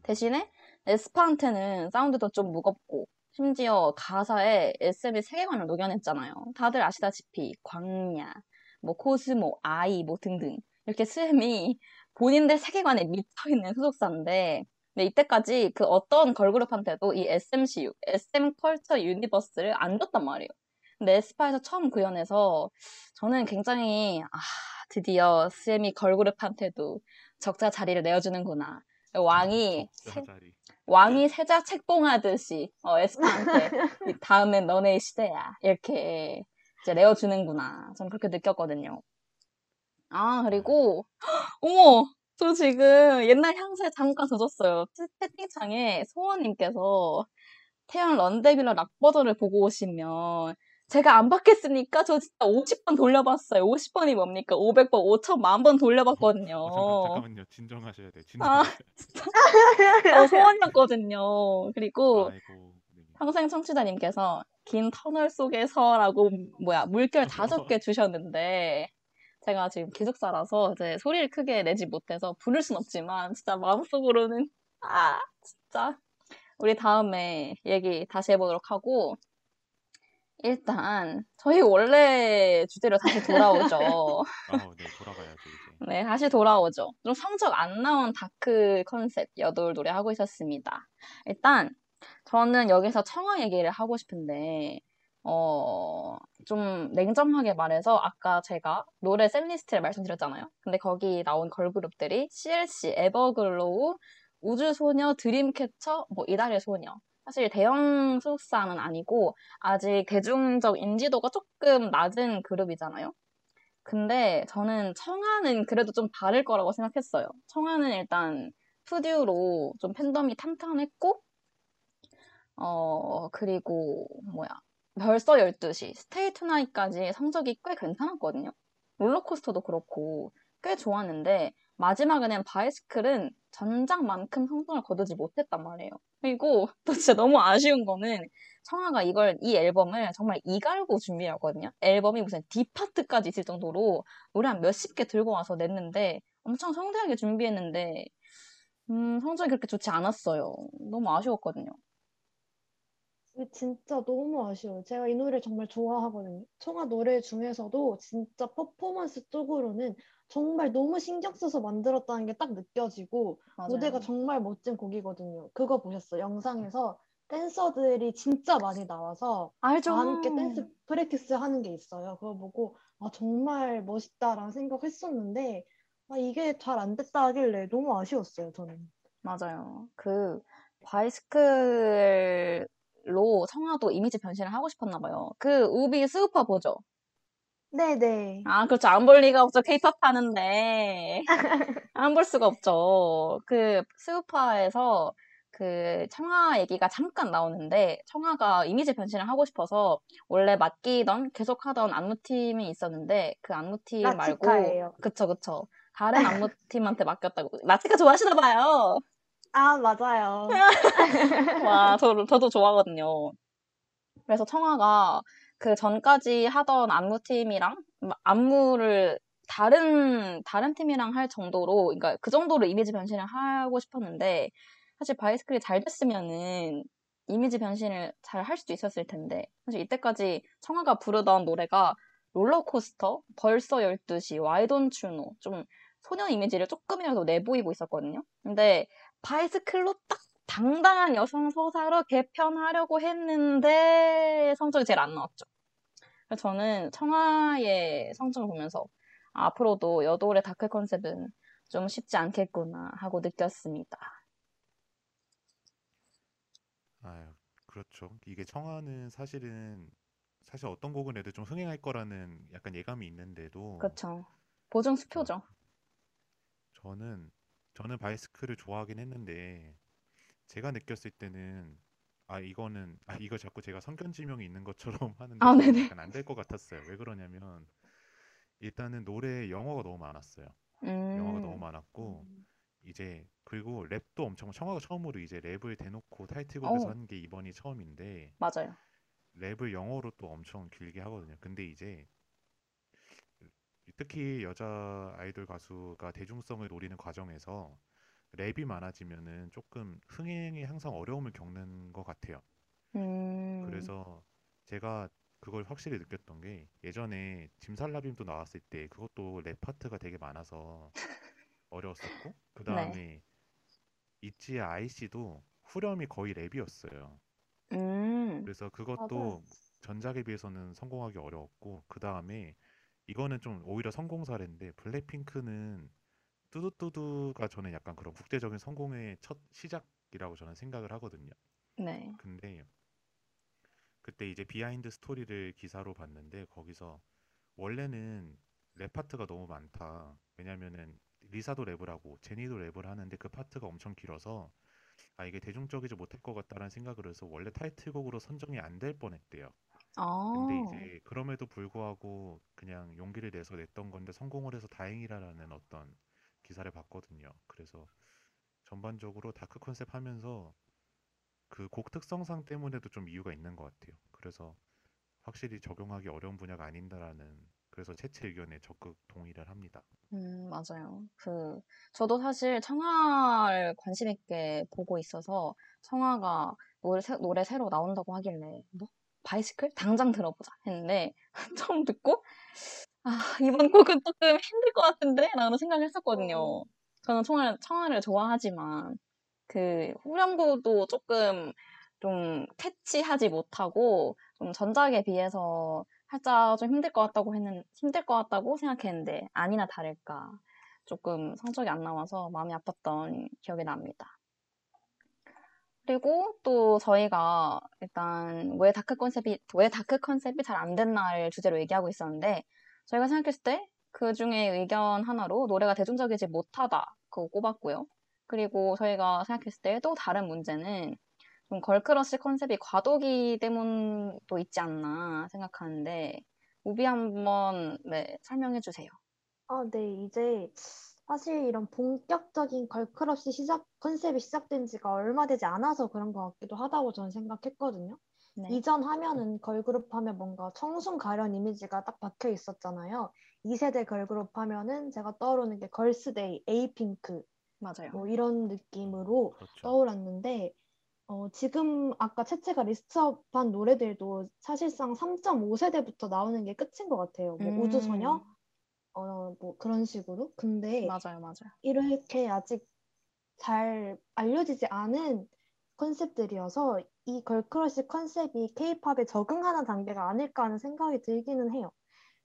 대신에 에스파한테는 사운드도 좀 무겁고 심지어 가사에 에스엠의 세계관을 녹여냈잖아요. 다들 아시다시피 광야, 뭐 코스모, 아이 뭐 등등 이렇게 에스엠이 본인들 세계관에 미쳐있는 소속사인데 네, 이때까지 그 어떤 걸그룹한테도 이 에스엠씨유, 에스엠 컬처 유니버스를 안 줬단 말이에요. 근데 에스파에서 처음 구현해서 저는 굉장히 아 드디어 에스엠이 걸그룹한테도 적자 자리를 내어주는구나. 왕이 세, 왕이 세자 책봉하듯이 어, 에스파한테 다음엔 너네의 시대야 이렇게 이제 내어주는구나. 저는 그렇게 느꼈거든요. 아 그리고 어머. 저 지금 옛날 향수에 잠깐 젖었어요. 채팅창에 소원님께서 태연 런데빌러 락 버전을 보고 오시면 제가 안 받겠으니까 저 진짜 오십 번 돌려봤어요. 오십 번이 뭡니까? 오백 번, 오천만 번 돌려봤거든요. 어, 잠깐, 잠깐만요. 진정하셔야 돼요. 진정하셔야 돼요. 아, 어, 소원이었거든요. 그리고 아이고, 네. 평생 청취자님께서 긴 터널 속에서라고 뭐야 물결 다섯 개 주셨는데 제가 지금 기숙사라서 이제 소리를 크게 내지 못해서 부를 순 없지만 진짜 마음속으로는 아 진짜 우리 다음에 얘기 다시 해보도록 하고 일단 저희 원래 주제로 다시 돌아오죠. 아, 네 돌아가야죠 이제. 네 다시 돌아오죠. 좀 성적 안 나온 다크 컨셉 여돌 노래 하고 있었습니다. 일단 저는 여기서 청아 얘기를 하고 싶은데 어, 좀 냉정하게 말해서 아까 제가 노래 셋리스트를 말씀드렸잖아요. 근데 거기 나온 걸그룹들이 씨엘씨, 에버글로우, 우주소녀, 드림캐처, 뭐 이달의 소녀. 사실 대형 소속사는 아니고 아직 대중적 인지도가 조금 낮은 그룹이잖아요. 근데 저는 청하는 그래도 좀 다를 거라고 생각했어요. 청하는 일단 푸듀로 좀 팬덤이 탄탄했고 어, 그리고 뭐야 벌써 열두 시, 스테이 투나잇까지 성적이 꽤 괜찮았거든요. 롤러코스터도 그렇고 꽤 좋았는데 마지막에는 바이스클은 전작만큼 성공을 거두지 못했단 말이에요. 그리고 또 진짜 너무 아쉬운 거는 청하가 이걸 이 앨범을 정말 이갈고 준비했거든요. 앨범이 무슨 D파트까지 있을 정도로 노래 한 몇십 개 들고 와서 냈는데 엄청 성대하게 준비했는데 음, 성적이 그렇게 좋지 않았어요. 너무 아쉬웠거든요. 진짜 너무 아쉬워요. 제가 이 노래를 정말 좋아하거든요. 청아 노래 중에서도 진짜 퍼포먼스 쪽으로는 정말 너무 신경 써서 만들었다는 게 딱 느껴지고 맞아요. 무대가 정말 멋진 곡이거든요. 그거 보셨어요? 영상에서 댄서들이 진짜 많이 나와서 알죠. 다 함께 댄스 프랙티스 하는 게 있어요. 그거 보고 아 정말 멋있다라는 생각했었는데 아, 이게 잘 안 됐다 하길래 너무 아쉬웠어요. 저는. 맞아요. 그 바이스클 로 청아도 이미지 변신을 하고 싶었나 봐요. 그 우비 스우파 보죠? 네네. 아 그렇죠. 안 볼 리가 없죠. K-팝 하는데 안 볼 수가 없죠. 그 스우파에서 그 청아 얘기가 잠깐 나오는데 청아가 이미지 변신을 하고 싶어서 원래 맡기던 계속하던 안무팀이 있었는데 그 안무팀 말고 라치카예요. 그쵸 그쵸. 다른 안무팀한테 맡겼다고. 라치카 좋아하시나 봐요. 아 맞아요. 와 저, 저도 좋아하거든요. 그래서 청아가 그 전까지 하던 안무팀이랑 안무를 다른 다른 팀이랑 할 정도로, 그러니까 그 정도로 이미지 변신을 하고 싶었는데 사실 바이스클이 잘 됐으면은 이미지 변신을 잘 할 수도 있었을 텐데 사실 이때까지 청아가 부르던 노래가 롤러코스터, 벌써 열두 시, Why Don't You Know 좀 소년 이미지를 조금이라도 내보이고 있었거든요. 근데 바이스클로 딱 당당한 여성 서사로 개편하려고 했는데 성적이 제일 안 나왔죠. 그래서 저는 청하의 성적을 보면서 아, 앞으로도 여돌의 다크 컨셉은 좀 쉽지 않겠구나 하고 느꼈습니다. 아 그렇죠. 이게 청하는 사실은 사실 어떤 곡은 해도 좀 흥행할 거라는 약간 예감이 있는데도 그렇죠. 보증 수표죠. 저는 저는 바이스클을 좋아하긴 했는데 제가 느꼈을 때는 아 이거는 아 이거 자꾸 제가 성견지명이 있는 것처럼 하는데 아, 약간 안 될 것 같았어요. 왜 그러냐면 일단은 노래에 영어가 너무 많았어요. 음. 영어가 너무 많았고 이제 그리고 랩도 엄청 청아가 처음으로 이제 랩을 대놓고 타이틀곡에서 한 게 이번이 처음인데 맞아요. 랩을 영어로 또 엄청 길게 하거든요. 근데 이제 특히 여자 아이돌 가수가 대중성을 노리는 과정에서 랩이 많아지면은 조금 흥행에 항상 어려움을 겪는 것 같아요. 음... 그래서 제가 그걸 확실히 느꼈던 게 예전에 짐살라빔도 나왔을 때 그것도 랩 파트가 되게 많아서 어려웠었고 그 다음에 네. 있지의 아이씨도 후렴이 거의 랩이었어요. 음... 그래서 그것도 전작에 비해서는 성공하기 어려웠고 그 다음에 이거는 좀 오히려 성공 사례인데 블랙핑크는 뚜두뚜두가 저는 약간 그런 국제적인 성공의 첫 시작이라고 저는 생각을 하거든요. 네. 근데 그때 이제 비하인드 스토리를 기사로 봤는데 거기서 원래는 랩 파트가 너무 많다. 왜냐면은 리사도 랩을 하고 제니도 랩을 하는데 그 파트가 엄청 길어서 아 이게 대중적이지 못할 것 같다라는 생각을 해서 원래 타이틀곡으로 선정이 안 될 뻔했대요. 근데 이제 그럼에도 불구하고 그냥 용기를 내서 냈던 건데 성공을 해서 다행이라는 어떤 기사를 봤거든요. 그래서 전반적으로 다크 컨셉 하면서 그 곡 특성상 때문에도 좀 이유가 있는 것 같아요. 그래서 확실히 적용하기 어려운 분야가 아닌다라는 그래서 채채 의견에 적극 동의를 합니다. 음 맞아요. 그 저도 사실 청하를 관심 있게 보고 있어서 청하가 노래, 새, 노래 새로 나온다고 하길래 뭐? 바이스클? 당장 들어보자 했는데 처음 듣고 아 이번 곡은 조금 힘들 것 같은데? 라는 생각을 했었거든요. 저는 청하를, 청하를 좋아하지만 그 후렴구도 조금 좀 캐치하지 못하고 좀 전작에 비해서 살짝 좀 힘들 것 같다고 했는 힘들 것 같다고 생각했는데 아니나 다를까 조금 성적이 안 나와서 마음이 아팠던 기억이 납니다. 그리고 또 저희가 일단 왜 다크 컨셉이 왜 다크 컨셉이 잘 안 됐나를 주제로 얘기하고 있었는데 저희가 생각했을 때 그 중에 의견 하나로 노래가 대중적이지 못하다 그거 꼽았고요. 그리고 저희가 생각했을 때 또 다른 문제는 좀 걸크러쉬 컨셉이 과도기 때문도 있지 않나 생각하는데 우비 한번 네, 설명해 주세요. 아, 네 이제. 사실 이런 본격적인 걸크러쉬 시작 컨셉이 시작된 지가 얼마 되지 않아서 그런 것 같기도 하다고 저는 생각했거든요. 네. 이전 하면은 걸그룹 하면 뭔가 청순 가련 이미지가 딱 박혀 있었잖아요. 이 세대 걸그룹 하면은 제가 떠오르는 게 걸스데이, 에이핑크 맞아요. 뭐 이런 느낌으로 그렇죠. 떠올랐는데 어, 지금 아까 채채가 리스트업한 노래들도 사실상 삼 점 오 세대부터 나오는 게 끝인 것 같아요. 뭐 음. 우주소녀? 어, 뭐 그런 식으로. 근데 맞아요, 맞아요. 이렇게 아직 잘 알려지지 않은 컨셉들이어서 이 걸크러쉬 컨셉이 K-팝에 적응하는 단계가 아닐까 하는 생각이 들기는 해요.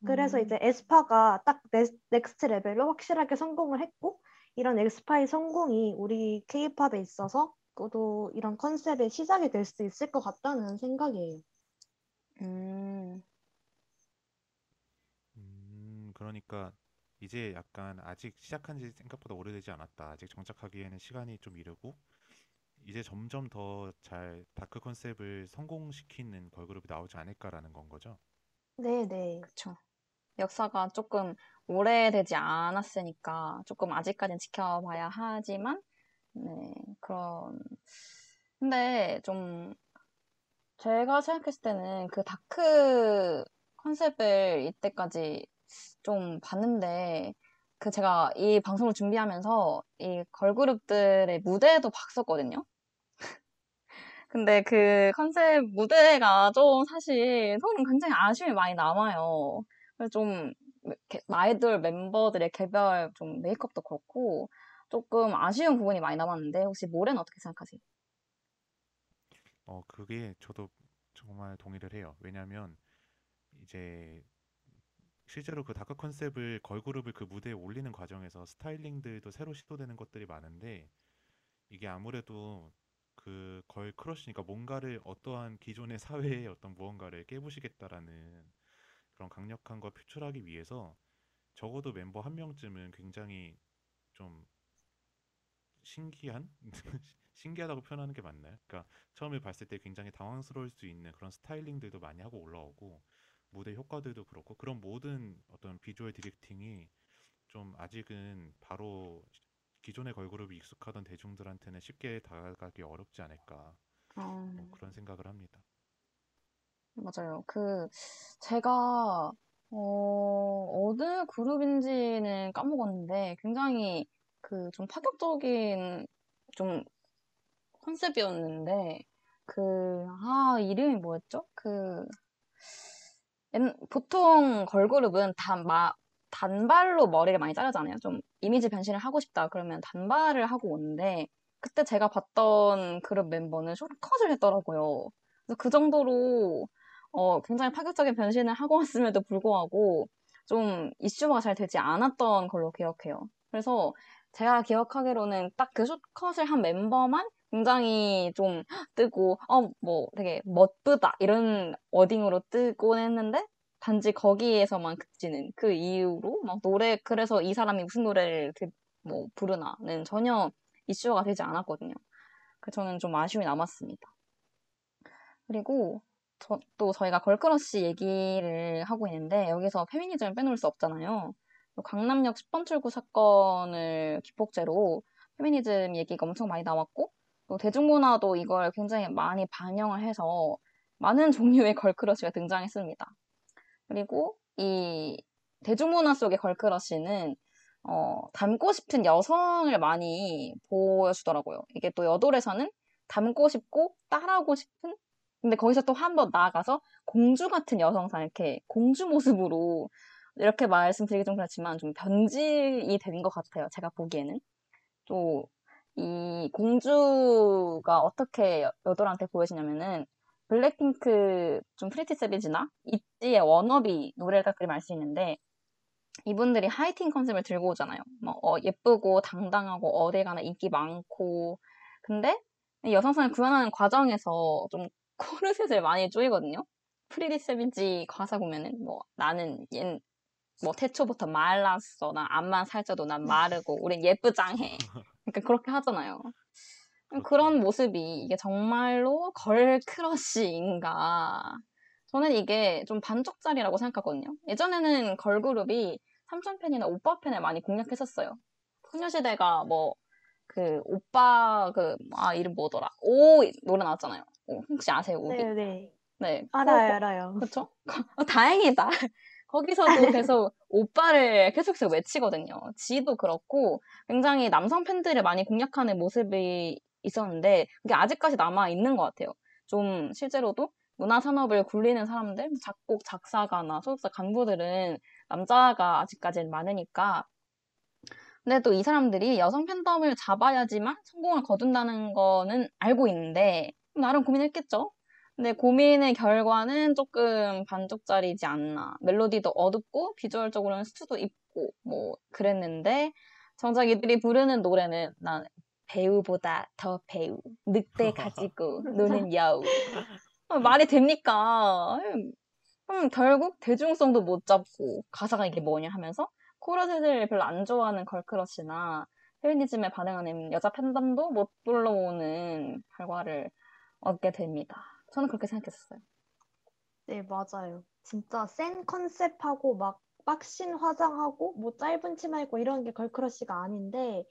그래서 음. 이제 에스파가 딱 넥, 넥스트 레벨로 확실하게 성공을 했고 이런 에스파의 성공이 우리 K-팝에 있어서 또 이런 컨셉의 시작이 될 수 있을 것 같다는 생각이에요. 음. 음, 그러니까 이제 약간 아직 시작한 지 생각보다 오래되지 않았다. 아직 정착하기에는 시간이 좀 이르고 이제 점점 더 잘 다크 컨셉을 성공시키는 걸그룹이 나오지 않을까라는 건 거죠? 네네. 그렇죠. 역사가 조금 오래되지 않았으니까 조금 아직까지는 지켜봐야 하지만 네, 그런. 근데 좀 제가 생각했을 때는 그 다크 컨셉을 이때까지 좀 봤는데 그 제가 이 방송을 준비하면서 이 걸그룹들의 무대도 봤었거든요. 근데 그 컨셉 무대가 좀 사실 저는 굉장히 아쉬움이 많이 남아요. 그래서 좀 아이돌 멤버들의 개별 좀 메이크업도 그렇고. 조금 아쉬운 부분이 많이 남았는데 혹시 모레는 어떻게 생각하세요? 어 그게 저도 정말 동의를 해요. 왜냐하면 이제 실제로 그 다크 컨셉을 걸그룹을 그 무대에 올리는 과정에서 스타일링들도 새로 시도되는 것들이 많은데 이게 아무래도 그 걸 크러쉬니까 뭔가를 어떠한 기존의 사회의 어떤 무언가를 깨부시겠다라는 그런 강력한 걸 표출하기 위해서 적어도 멤버 한 명쯤은 굉장히 좀 신기한? 신기하다고 표현하는 게 맞나요? 그러니까 처음에 봤을 때 굉장히 당황스러울 수 있는 그런 스타일링들도 많이 하고 올라오고 무대 효과들도 그렇고 그런 모든 어떤 비주얼 디렉팅이 좀 아직은 바로 기존의 걸그룹이 익숙하던 대중들한테는 쉽게 다가가기 어렵지 않을까 음... 뭐 그런 생각을 합니다. 맞아요. 그 제가 어... 어느 그룹인지는 까먹었는데 굉장히 그 좀 파격적인 좀 컨셉이었는데 그 아 이름이 뭐였죠? 그 엔, 보통 걸그룹은 단, 마, 단발로 머리를 많이 자르잖아요. 좀 이미지 변신을 하고 싶다 그러면 단발을 하고 오는데 그때 제가 봤던 그룹 멤버는 숏컷을 했더라고요. 그래서 그 정도로 어, 굉장히 파격적인 변신을 하고 왔음에도 불구하고 좀 이슈화가 잘 되지 않았던 걸로 기억해요. 그래서 제가 기억하기로는 딱 그 숏컷을 한 멤버만 굉장히 좀 뜨고 어 뭐 되게 멋쁘다 이런 워딩으로 뜨곤 했는데 단지 거기에서만 그치는 그 이후로 막 노래 그래서 이 사람이 무슨 노래를 뭐 부르나는 전혀 이슈가 되지 않았거든요. 그래서 저는 좀 아쉬움이 남았습니다. 그리고 저, 또 저희가 걸크러쉬 얘기를 하고 있는데 여기서 페미니즘을 빼놓을 수 없잖아요. 강남역 십 번 출구 사건을 기폭제로 페미니즘 얘기가 엄청 많이 나왔고 또 대중문화도 이걸 굉장히 많이 반영을 해서 많은 종류의 걸크러쉬가 등장했습니다. 그리고 이 대중문화 속의 걸크러쉬는 어, 닮고 싶은 여성을 많이 보여주더라고요. 이게 또 여돌에서는 닮고 싶고 따라하고 싶은 근데 거기서 또 한 번 나아가서 공주 같은 여성상 이렇게 공주 모습으로 이렇게 말씀드리기 좀 그렇지만 좀 변질이 된 것 같아요. 제가 보기에는 또 이 공주가 어떻게 여돌한테 보여지냐면은 블랙핑크 좀 프리티 세비지나 이지의 워너비 노래가들이 알 수 있는데 이분들이 하이틴 컨셉을 들고 오잖아요. 뭐 어, 예쁘고 당당하고 어딜 가나 인기 많고 근데 여성성을 구현하는 과정에서 좀 코르셋을 많이 조이거든요. 프리티 세비지 가사 보면은 뭐 나는 얜 뭐 태초부터 말랐어 난 앞만 살쪄도 난 마르고 우린 예쁘장해 그러니까 그렇게 하잖아요. 그런 모습이 이게 정말로 걸크러쉬인가 저는 이게 좀 반쪽짜리라고 생각하거든요. 예전에는 걸그룹이 삼촌팬이나 오빠팬을 많이 공략했었어요. 소녀시대가 뭐 그 오빠 그 아 이름 뭐더라 오 노래 나왔잖아요. 혹시 아세요? 오비? 네네 네. 알아요, 어, 알아요. 그렇죠? 어, 다행이다. 거기서도 계속 오빠를 계속해서 외치거든요. 지도 그렇고 굉장히 남성 팬들을 많이 공략하는 모습이 있었는데 그게 아직까지 남아있는 것 같아요. 좀 실제로도 문화산업을 굴리는 사람들, 작곡, 작사가나 소속사 간부들은 남자가 아직까지는 많으니까 근데 또 이 사람들이 여성 팬덤을 잡아야지만 성공을 거둔다는 거는 알고 있는데 나름 고민했겠죠? 근데 고민의 결과는 조금 반쪽짜리지 않나. 멜로디도 어둡고 비주얼적으로는 수트도 입고 뭐 그랬는데 정작 이들이 부르는 노래는 난 배우보다 더 배우, 늑대 가지고 노는 여우. 말이 됩니까? 그럼 결국 대중성도 못 잡고 가사가 이게 뭐냐 하면서 코러스를 별로 안 좋아하는 걸크러시나 페미니즘에 반응하는 여자 팬덤도 못 불러오는 결과를 얻게 됩니다. 저는 그렇게 생각했어요. 네, 맞아요. 진짜 센 컨셉하고 막 빡신 화장하고 뭐 짧은 치마 입고 이런 게 걸크러쉬가 아닌데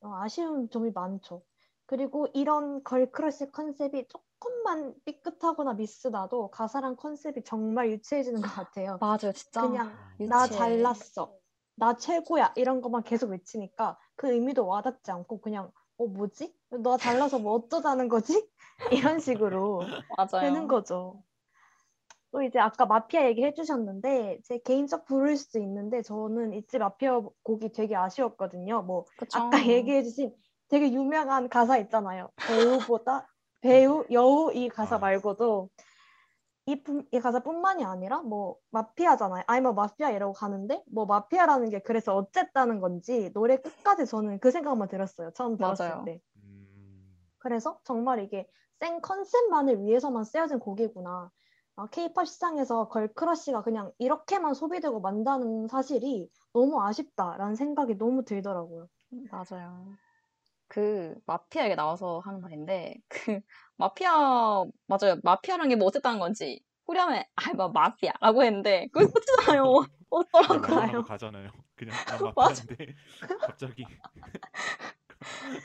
어, 아쉬운 점이 많죠. 그리고 이런 걸크러쉬 컨셉이 조금만 삐끗하거나 미스나도 가사랑 컨셉이 정말 유치해지는 것 같아요. 맞아요, 진짜. 그냥 유치해. 나 잘났어, 나 최고야 이런 것만 계속 외치니까 그 의미도 와닿지 않고 그냥 어 뭐지? 나 잘나서 뭐 어쩌자는 거지? 이런 식으로 맞아요. 되는 거죠. 또 이제 아까 마피아 얘기해 주셨는데 제 개인적 부를 수도 있는데 저는 있지 마피아 곡이 되게 아쉬웠거든요. 뭐 그쵸. 아까 얘기해 주신 되게 유명한 가사 있잖아요. 배우보다 배우, 여우 이 가사 말고도 이, 이 가사뿐만이 아니라 뭐 마피아잖아요. I'm a mafia 이러고 가는데 뭐 마피아라는 게 그래서 어쨌다는 건지 노래 끝까지 저는 그 생각만 들었어요. 처음 들었을 맞아요. 때. 그래서 정말 이게 센 컨셉만을 위해서만 쓰여진 곡이구나. 아, K-팝 시장에서 걸크러쉬가 그냥 이렇게만 소비되고 만다는 사실이 너무 아쉽다라는 생각이 너무 들더라고요. 맞아요. 그 마피아에게 나와서 하는 말인데 그 마피아 맞아요. 마피아라는 게 뭐 어쨌다는 건지 후렴에 아 뭐 마피아라고 했는데 그거 붙잖아요. 어쩌라고요? 가잖아요. 그냥 난 마피아인데 갑자기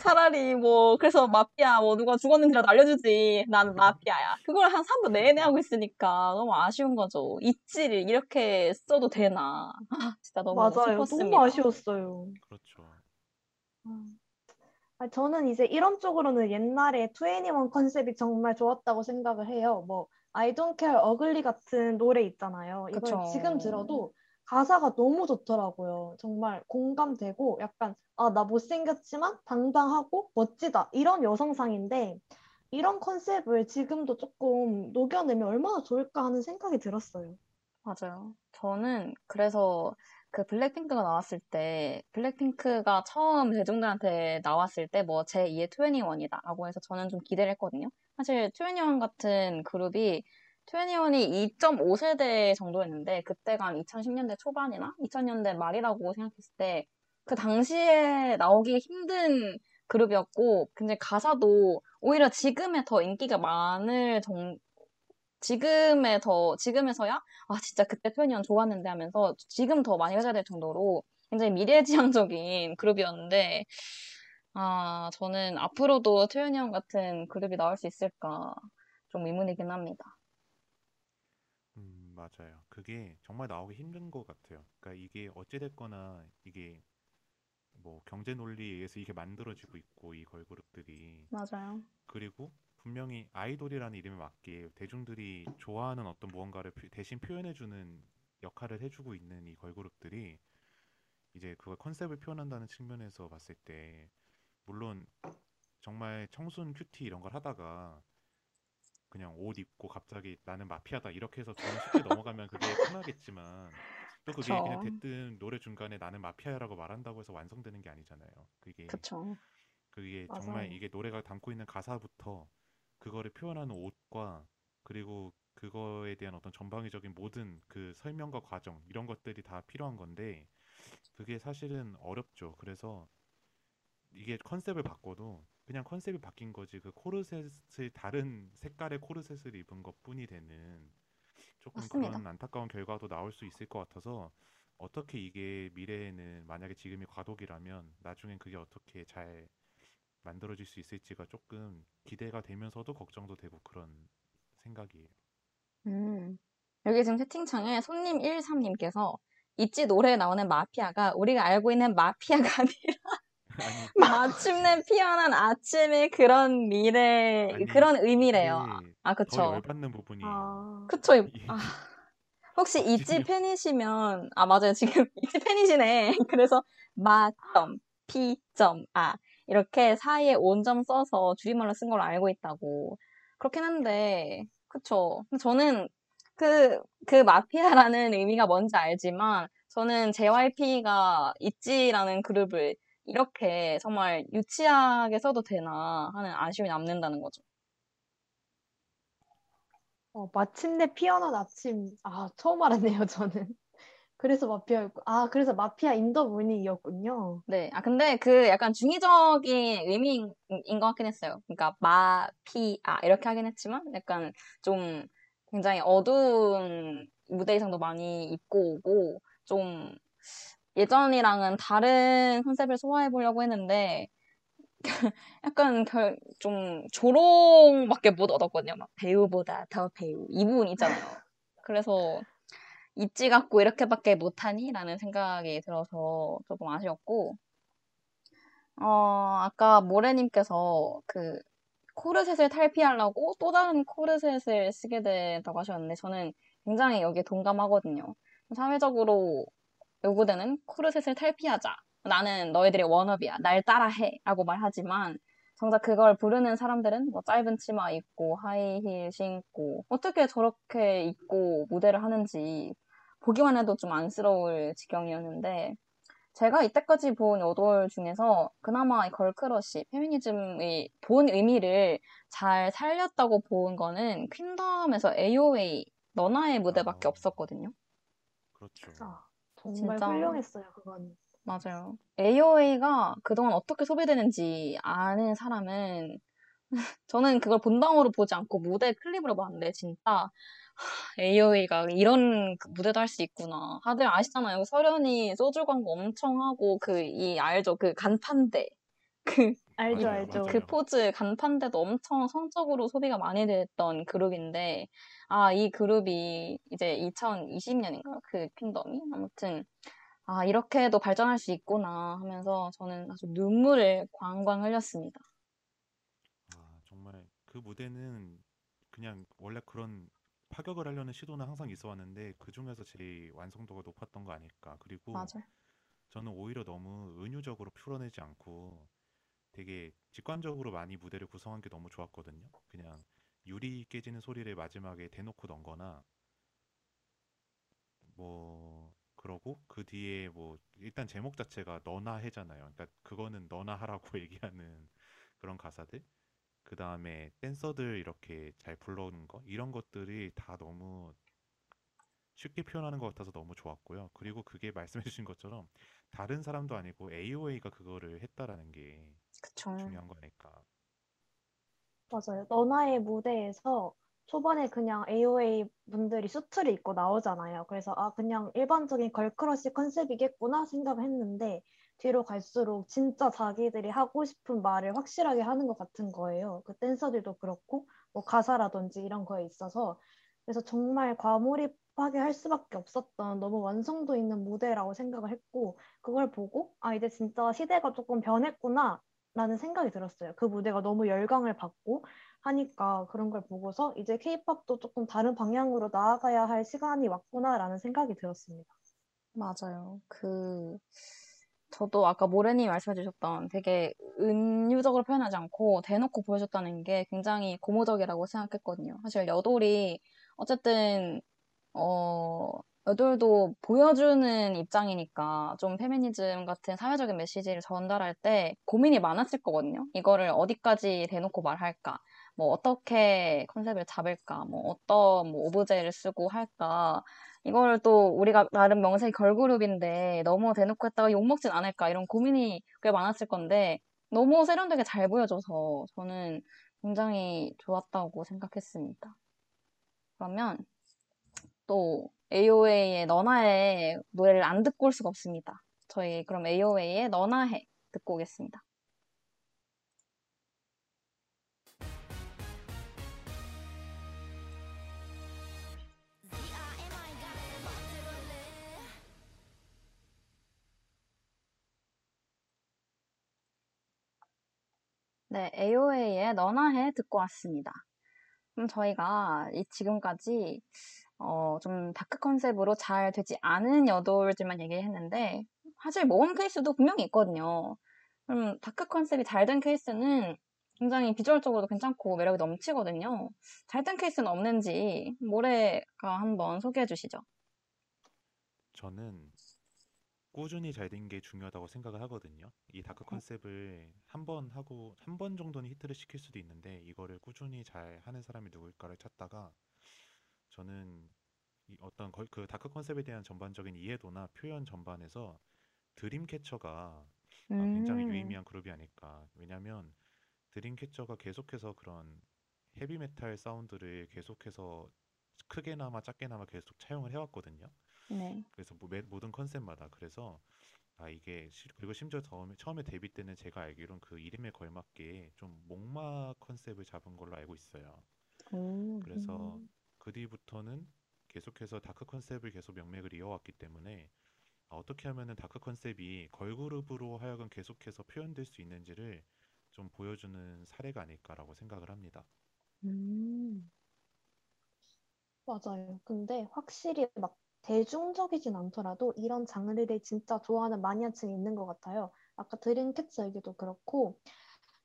차라리 뭐 그래서 마피아 뭐 누가 죽었는지라도 알려주지. 난 마피아야. 그걸 한 삼 분 내내 하고 있으니까 너무 아쉬운 거죠. 있지를 이렇게 써도 되나? 아, 진짜 너무 맞아요. 슬펐습니다. 너무 아쉬웠어요. 그렇죠. 음. 저는 이제 이런 쪽으로는 옛날에 투애니원 컨셉이 정말 좋았다고 생각을 해요. 뭐 I don't care ugly 같은 노래 있잖아요. 이걸 그쵸. 지금 들어도 가사가 너무 좋더라고요. 정말 공감되고 약간 아, 나 못생겼지만 당당하고 멋지다 이런 여성상인데 이런 컨셉을 지금도 조금 녹여내면 얼마나 좋을까 하는 생각이 들었어요. 맞아요. 저는 그래서 그 블랙핑크가 나왔을 때 블랙핑크가 처음 대중들한테 나왔을 때 뭐 제이의 투애니원이다 라고 해서 저는 좀 기대를 했거든요. 사실 투애니원 같은 그룹이 투애니원이 이 점 오 세대 정도였는데 그때가 이천십 년대 초반이나 이천 년대 말이라고 생각했을 때 그 당시에 나오기 힘든 그룹이었고 근데 가사도 오히려 지금에 더 인기가 많을 정도 지금에 더, 지금에서야, 아, 진짜 그때 투애니원 좋았는데 하면서 지금 더 많이 회자될 정도로 굉장히 미래지향적인 그룹이었는데, 아, 저는 앞으로도 투애니원 같은 그룹이 나올 수 있을까 좀 의문이긴 합니다. 음, 맞아요. 그게 정말 나오기 힘든 것 같아요. 그러니까 이게 어찌됐거나 이게 뭐 경제 논리에 의해서 이게 만들어지고 있고, 이 걸그룹들이. 맞아요. 그리고, 분명히 아이돌이라는 이름에 맞게 대중들이 좋아하는 어떤 무언가를 대신 표현해주는 역할을 해주고 있는 이 걸그룹들이 이제 그걸 컨셉을 표현한다는 측면에서 봤을 때 물론 정말 청순 큐티 이런 걸 하다가 그냥 옷 입고 갑자기 나는 마피아다 이렇게 해서 저는 쉽게 넘어가면 그게 편하겠지만 또 그게 그쵸. 그냥 대뜸 노래 중간에 나는 마피아라고 말한다고 해서 완성되는 게 아니잖아요. 그게, 그쵸. 그게 맞아요. 정말 이게 노래가 담고 있는 가사부터 그거를 표현하는 옷과 그리고 그거에 대한 어떤 전방위적인 모든 그 설명과 과정 이런 것들이 다 필요한 건데 그게 사실은 어렵죠. 그래서 이게 컨셉을 바꿔도 그냥 컨셉이 바뀐 거지 그 코르셋을 다른 색깔의 코르셋을 입은 것뿐이 되는 조금 맞습니다. 그런 안타까운 결과도 나올 수 있을 것 같아서 어떻게 이게 미래에는 만약에 지금이 과도기라면 나중엔 그게 어떻게 잘 만들어질 수 있을지가 조금 기대가 되면서도 걱정도 되고 그런 생각이에요. 음. 여기 지금 채팅창에 손님 십삼님께서 있지 노래에 나오는 마피아가 우리가 알고 있는 마피아가 아니라 마침내 피어난 아침의 그런 미래, 아니, 그런 의미래요. 아, 그쵸. 더 열받는 부분이에요. 아... 그쵸. 예. 아... 혹시 있지 팬이시면, 아, 맞아요. 지금 있지 팬이시네. 그래서 마 점 피 점 아 이렇게 사이에 온점 써서 줄임말로 쓴 걸로 알고 있다고. 그렇긴 한데, 그쵸. 저는 그, 그 마피아라는 의미가 뭔지 알지만, 저는 제이와이피가 있지라는 그룹을 이렇게 정말 유치하게 써도 되나 하는 아쉬움이 남는다는 거죠. 어, 마침내 피어난 아침. 아, 처음 알았네요, 저는. 그래서 마피아였고, 아, 그래서 마피아 인더 무늬이었군요. 네. 아, 근데 그 약간 중의적인 의미인 것 같긴 했어요. 그러니까 마피아 이렇게 하긴 했지만 약간 좀 굉장히 어두운 무대 의상도 많이 입고 오고 좀 예전이랑은 다른 컨셉을 소화해 보려고 했는데 약간 결, 좀 조롱밖에 못 얻었거든요. 막 배우보다 더 배우 이 부분 있잖아요. 그래서 있지 갖고 이렇게밖에 못하니? 라는 생각이 들어서 조금 아쉬웠고, 어, 아까 모래님께서 그 코르셋을 탈피하려고 또 다른 코르셋을 쓰게 된다고 하셨는데 저는 굉장히 여기에 동감하거든요. 사회적으로 요구되는 코르셋을 탈피하자. 나는 너희들의 워너비야. 날 따라해. 라고 말하지만 정작 그걸 부르는 사람들은 뭐 짧은 치마 입고 하이힐 신고 어떻게 저렇게 입고 무대를 하는지 보기만 해도 좀 안쓰러울 지경이었는데 제가 이때까지 본 여돌 중에서 그나마 걸크러쉬, 페미니즘의 본 의미를 잘 살렸다고 본 거는 퀸덤에서 에이오에이, 너나의 무대밖에 어... 없었거든요. 그렇죠. 아, 정말 진짜... 훌륭했어요, 그건. 맞아요. 에이오에이가 그동안 어떻게 소비되는지 아는 사람은 저는 그걸 본방으로 보지 않고 무대 클립으로 봤는데 진짜 에이오에이가 이런 무대도 할 수 있구나. 다들 아시잖아요. 서련이 소주 광고 엄청 하고 그 이 알죠? 그 간판대. 그 알죠, 알죠. 그 포즈 간판대도 엄청 성적으로 소비가 많이 됐던 그룹인데 아, 이 그룹이 이제 이천이십년인가요? 그 킹덤이? 아무튼 아, 이렇게도 발전할 수 있구나 하면서 저는 아주 눈물을 광광 흘렸습니다. 아, 정말 그 무대는 그냥 원래 그런 파격을 하려는 시도는 항상 있어 왔는데 그중에서 제일 완성도가 높았던 거 아닐까. 그리고 맞아요. 저는 오히려 너무 은유적으로 풀어내지 않고 되게 직관적으로 많이 무대를 구성한 게 너무 좋았거든요. 그냥 유리 깨지는 소리를 마지막에 대놓고 넣은 거나 뭐... 그러고 그 뒤에 뭐 일단 제목 자체가 너나 해잖아요. 그러니까 그거는 너나 하라고 얘기하는 그런 가사들, 그 다음에 댄서들 이렇게 잘 불러오는 거, 이런 것들이 다 너무 쉽게 표현하는 것 같아서 너무 좋았고요. 그리고 그게 말씀해주신 것처럼 다른 사람도 아니고 에이오에이가 그거를 했다라는 게 그쵸. 중요한 거니까. 맞아요. 너나의 무대에서 초반에 그냥 에이오에이 분들이 수트를 입고 나오잖아요. 그래서 아 그냥 일반적인 걸크러쉬 컨셉이겠구나 생각했는데 뒤로 갈수록 진짜 자기들이 하고 싶은 말을 확실하게 하는 것 같은 거예요. 그 댄서들도 그렇고 뭐 가사라든지 이런 거에 있어서 그래서 정말 과몰입하게 할 수밖에 없었던 너무 완성도 있는 무대라고 생각을 했고 그걸 보고 아 이제 진짜 시대가 조금 변했구나 라는 생각이 들었어요. 그 무대가 너무 열광을 받고 하니까 그런 걸 보고서 이제 케이팝도 조금 다른 방향으로 나아가야 할 시간이 왔구나라는 생각이 들었습니다. 맞아요. 그 저도 아까 모래님 말씀해주셨던 되게 은유적으로 표현하지 않고 대놓고 보여줬다는 게 굉장히 고무적이라고 생각했거든요. 사실 여돌이 어쨌든 어... 여돌도 보여주는 입장이니까 좀 페미니즘 같은 사회적인 메시지를 전달할 때 고민이 많았을 거거든요. 이거를 어디까지 대놓고 말할까? 뭐 어떻게 컨셉을 잡을까? 뭐 어떤 뭐 오브제를 쓰고 할까? 이걸 또 우리가 나름 명색이 걸그룹인데 너무 대놓고 했다가 욕먹진 않을까? 이런 고민이 꽤 많았을 건데 너무 세련되게 잘 보여줘서 저는 굉장히 좋았다고 생각했습니다. 그러면 또 에이오에이의 너나해 노래를 안 듣고 올 수가 없습니다. 저희 그럼 에이오에이의 너나해 듣고 오겠습니다. 네, 에이오에이의 너나 해 듣고 왔습니다. 그럼 저희가 이 지금까지 어, 좀 다크 컨셉으로 잘 되지 않은 여돌지만 얘기했는데 사실 모험 케이스도 분명히 있거든요. 그럼 다크 컨셉이 잘 된 케이스는 굉장히 비주얼적으로도 괜찮고 매력이 넘치거든요. 잘 된 케이스는 없는지 모래가 한번 소개해 주시죠. 저는 꾸준히 잘 된 게 중요하다고 생각을 하거든요. 이 다크 컨셉을 한 번 하고 한 번 정도는 히트를 시킬 수도 있는데 이거를 꾸준히 잘 하는 사람이 누굴까를 찾다가 저는 이 어떤 거, 그 다크 컨셉에 대한 전반적인 이해도나 표현 전반에서 드림캐처가 음. 아, 굉장히 유의미한 그룹이 아닐까. 왜냐하면 드림캐처가 계속해서 그런 헤비메탈 사운드를 계속해서 크게나마 작게나마 계속 차용을 해왔거든요. 네. 그래서 뭐 매, 모든 컨셉마다 그래서 아 이게 그리고 심지어 처음에, 처음에 데뷔 때는 제가 알기로는 그 이름에 걸맞게 좀 목마 컨셉을 잡은 걸로 알고 있어요. 음, 그래서 음. 그 뒤부터는 계속해서 다크 컨셉을 계속 명맥을 이어왔기 때문에 아, 어떻게 하면은 다크 컨셉이 걸그룹으로 하여금 계속해서 표현될 수 있는지를 좀 보여주는 사례가 아닐까라고 생각을 합니다. 음. 맞아요. 근데 확실히 막 대중적이진 않더라도 이런 장르를 진짜 좋아하는 마니아층이 있는 것 같아요. 아까 드림캐처 얘기도 그렇고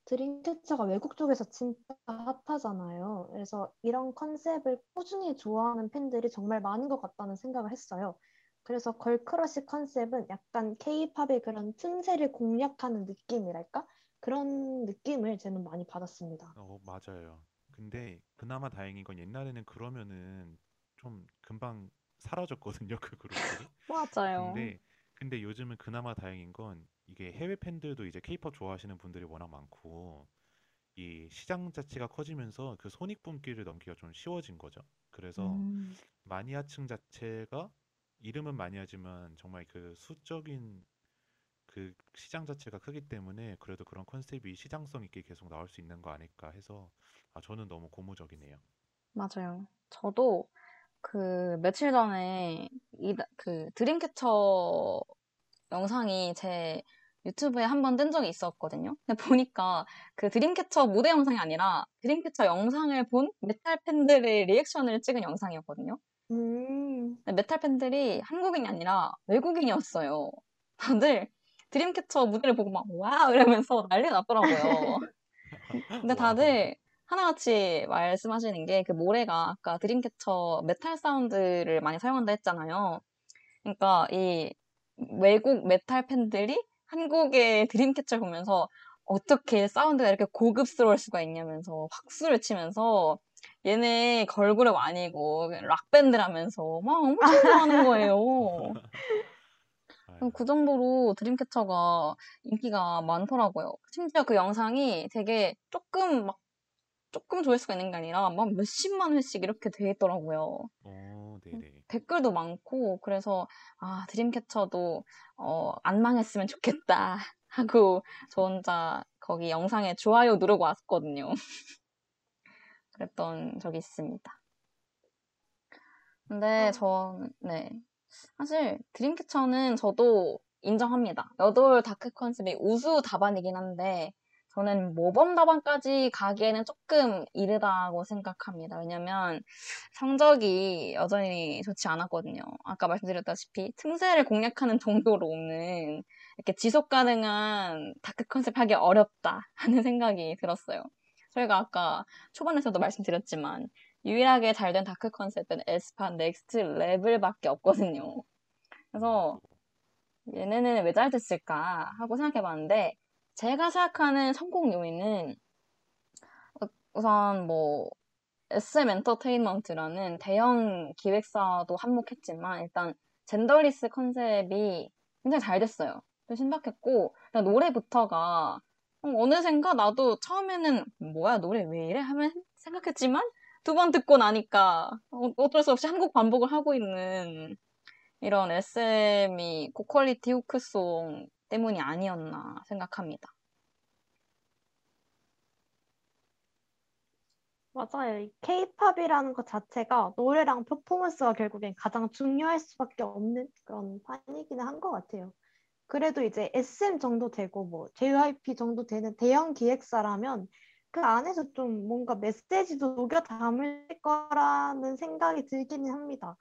드림캐처가 외국 쪽에서 진짜 핫하잖아요. 그래서 이런 컨셉을 꾸준히 좋아하는 팬들이 정말 많은 것 같다는 생각을 했어요. 그래서 걸크러쉬 컨셉은 약간 K-팝의 그런 틈새를 공략하는 느낌이랄까? 그런 느낌을 저는 많이 받았습니다. 어, 맞아요. 근데 그나마 다행인 건 옛날에는 그러면은 좀 금방 사라졌거든요, 그 그룹이. 맞아요. 근데, 근데 요즘은 그나마 다행인 건 이게 해외 팬들도 이제 K-팝 좋아하시는 분들이 워낙 많고 이 시장 자체가 커지면서 그 손익분기를 넘기가 좀 쉬워진 거죠. 그래서 음. 마니아층 자체가 이름은 마니아지만 정말 그 수적인 그 시장 자체가 크기 때문에 그래도 그런 컨셉이 시장성 있게 계속 나올 수 있는 거 아닐까 해서 아, 저는 너무 고무적이네요. 맞아요. 저도 그 며칠 전에 이, 그 드림캐처 영상이 제 유튜브에 한 번 뜬 적이 있었거든요. 근데 보니까 그 드림캐처 무대 영상이 아니라 드림캐처 영상을 본 메탈 팬들의 리액션을 찍은 영상이었거든요. 음. 메탈 팬들이 한국인이 아니라 외국인이었어요. 다들 드림캐처 무대를 보고 막 와우 이러면서 난리가 났더라고요. 근데 다들 하나같이 말씀하시는 게 그 모래가 아까 드림캐처 메탈 사운드를 많이 사용한다 했잖아요. 그러니까 이 외국 메탈 팬들이 한국의 드림캐처를 보면서 어떻게 사운드가 이렇게 고급스러울 수가 있냐면서 박수를 치면서 얘네 걸그룹 아니고 락밴드라면서 막 엄청 좋아하는 거예요. 그 정도로 드림캐처가 인기가 많더라고요. 심지어 그 영상이 되게 조금 막 조금 조회수가 있는 게 아니라 막 몇십만 회씩 이렇게 돼 있더라고요. 오, 네네. 댓글도 많고 그래서 아 드림캐처도 어, 안 망했으면 좋겠다 하고 저 혼자 거기 영상에 좋아요 누르고 왔거든요. 그랬던 적이 있습니다. 근데 저는 네. 사실 드림캐처는 저도 인정합니다. 여돌 다크 컨셉이 우수 답안이긴 한데 저는 모범 답안까지 가기에는 조금 이르다고 생각합니다. 왜냐면 성적이 여전히 좋지 않았거든요. 아까 말씀드렸다시피 틈새를 공략하는 정도로 오는 이렇게 지속 가능한 다크 컨셉 하기 어렵다 하는 생각이 들었어요. 저희가 아까 초반에서도 말씀드렸지만 유일하게 잘된 다크 컨셉은 에스파 넥스트 레벨밖에 없거든요. 그래서 얘네는 왜 잘 됐을까 하고 생각해봤는데 제가 생각하는 성공 요인은 우선 뭐 에스엠 엔터테인먼트라는 대형 기획사도 한몫했지만 일단 젠더리스 컨셉이 굉장히 잘 됐어요. 좀 신박했고 일단 노래부터가 어느샌가 나도 처음에는 뭐야 노래 왜 이래 하면 생각했지만 두 번 듣고 나니까 어쩔 수 없이 한 곡 반복을 하고 있는 이런 에스엠이 고퀄리티 후크송 때문이 아니었나 생각합니다. 맞아요. K-팝이라는 것 자체가 노래랑 퍼포먼스가 결국엔 가장 중요할 수밖에 없는 그런 판이기는 한 것 같아요. 그래도 이제 에스엠 정도 되고 뭐 제이와이피 정도 되는 대형 기획사라면 그 안에서 좀 뭔가 메시지도 녹여 담을 거라는 생각이 들기는 합니다.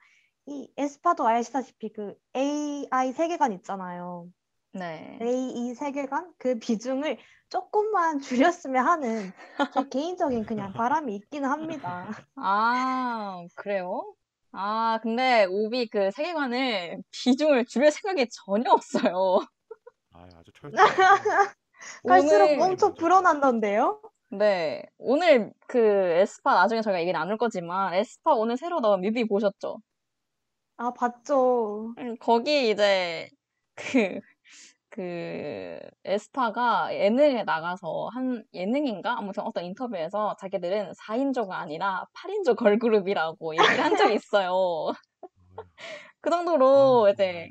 이 에스파도 아시다시피 그 에이아이 세계관 있잖아요. 네. 에이이 세계관 그 비중을 조금만 줄였으면 하는 제 개인적인 그냥 바람이 있기는 합니다. 아, 그래요? 아, 근데 오비 그 세계관을 비중을 줄일 생각이 전혀 없어요. 아, 아주 철저해. 갈수록 오늘... 엄청 불어난던데요? 네, 오늘 그 에스파 나중에 저희가 얘기 나눌 거지만 에스파 오늘 새로 나온 뮤비 보셨죠? 아, 봤죠. 거기 이제 그, 그 에스파가 예능에 나가서 한 예능인가? 아무튼 어떤 인터뷰에서 자기들은 사인조가 아니라 팔인조 걸그룹이라고 얘기를 한 적이 있어요. 그 정도로 이제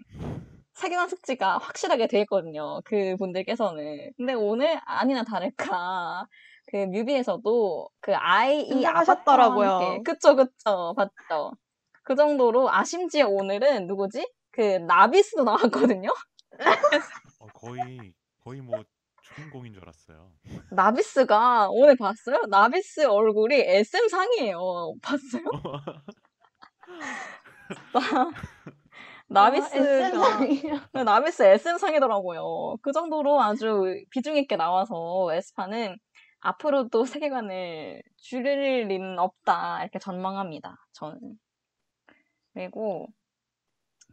세계관 숙지가 확실하게 돼 있거든요. 그 분들께서는. 근데 오늘 아니나 다를까 그 뮤비에서도 그 아이이 아바타더라고요. 그쵸 그쵸 봤죠. 그 정도로 아 심지어 오늘은 누구지? 그 나비스도 나왔거든요. 어, 거의 거의 뭐 주인공인 줄 알았어요. 나비스가 오늘 봤어요? 나비스 얼굴이 에스엠 상이에요. 봤어요? 나, 나비스가 에스엠 나비스 에스엠 상이더라고요. 그 정도로 아주 비중 있게 나와서 에스파는 앞으로도 세계관을 줄일 일은 없다 이렇게 전망합니다. 저는. 그리고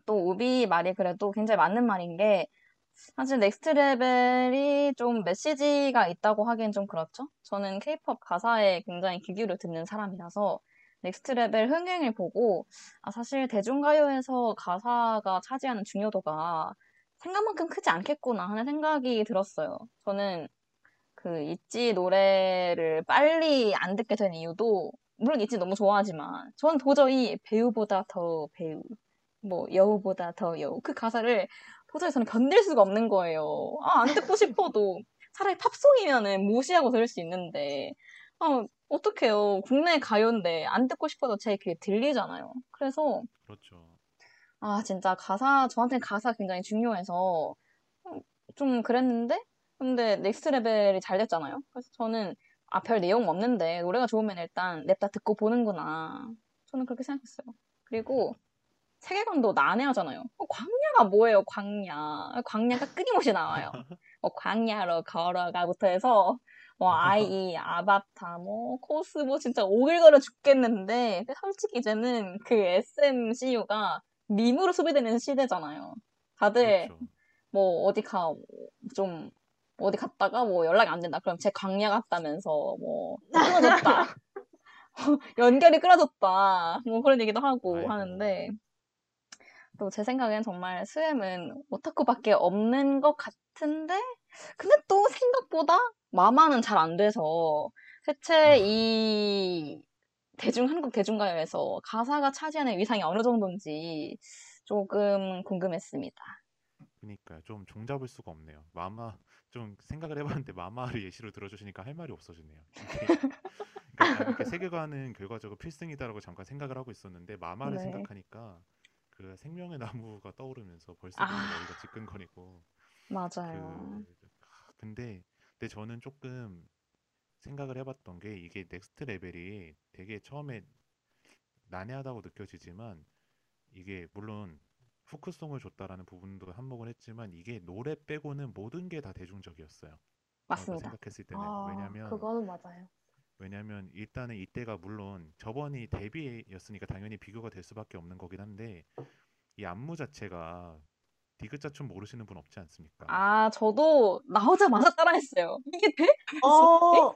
또 우비 말이 그래도 굉장히 맞는 말인 게 사실 넥스트 레벨이 좀 메시지가 있다고 하기엔 좀 그렇죠? 저는 K-팝 가사에 굉장히 귀 기울여 듣는 사람이라서 넥스트 레벨 흥행을 보고 아 사실 대중가요에서 가사가 차지하는 중요도가 생각만큼 크지 않겠구나 하는 생각이 들었어요. 저는 그 있지 노래를 빨리 안 듣게 된 이유도 물론 있지 너무 좋아하지만 전 도저히 배우보다 더 배우 뭐 여우보다 더 여우 그 가사를 도저히 저는 견딜 수가 없는 거예요. 아, 안 듣고 싶어도 차라리 팝송이면은 무시하고 들을 수 있는데 아, 어떡해요. 국내 가요인데 안 듣고 싶어도 제 귀에 들리잖아요. 그래서 그렇죠. 아 진짜 가사 저한테는 가사 굉장히 중요해서 좀 그랬는데 근데 넥스트 레벨이 잘 됐잖아요. 그래서 저는 아, 별 내용 없는데 노래가 좋으면 일단 냅다 듣고 보는구나. 저는 그렇게 생각했어요. 그리고 세계관도 난해하잖아요. 어, 광야가 뭐예요? 광야. 광야가 끊임없이 나와요. 어, 광야로 걸어가부터 해서 뭐 아이, 아바타, 뭐 코스모 진짜 오글거려 죽겠는데 근데 솔직히 이제는 그 에스엠 씨유가 밈으로 소비되는 시대잖아요. 다들 그렇죠. 뭐 어디 가 좀 어디 갔다가 뭐 연락이 안 된다. 그럼 제 광야 갔다면서 뭐 끊어졌다. 연결이 끊어졌다. 뭐 그런 얘기도 하고 아이고. 하는데 또 제 생각엔 정말 스엠은 오타쿠밖에 없는 것 같은데 근데 또 생각보다 마마는 잘 안 돼서 대체 이 대중 한국 대중가요에서 가사가 차지하는 위상이 어느 정도인지 조금 궁금했습니다. 그러니까요. 좀 종잡을 수가 없네요. 마마 좀 생각을 해봤는데 마마를 예시로 들어주시니까 할 말이 없어지네요. 그러니까 이렇게 세계관은 결과적으로 필승이다라고 잠깐 생각을 하고 있었는데 마마를 네. 생각하니까 그 생명의 나무가 떠오르면서 벌써 아. 머리가 지끈거리고 맞아요. 그, 근데 근데 저는 조금 생각을 해봤던 게 이게 넥스트 레벨이 되게 처음에 난해하다고 느껴지지만 이게 물론 후크송을 줬다라는 부분도 한몫을 했지만 이게 노래 빼고는 모든 게 다 대중적이었어요. 맞습니다. 생각했을 때는 아, 왜냐면 그거는 맞아요. 왜냐면 일단은 이때가 물론 저번이 데뷔였으니까 당연히 비교가 될 수밖에 없는 거긴 한데 이 안무 자체가 디귿자춤 모르시는 분 없지 않습니까? 아 저도 나오자마자 따라했어요. 이게 돼? 어...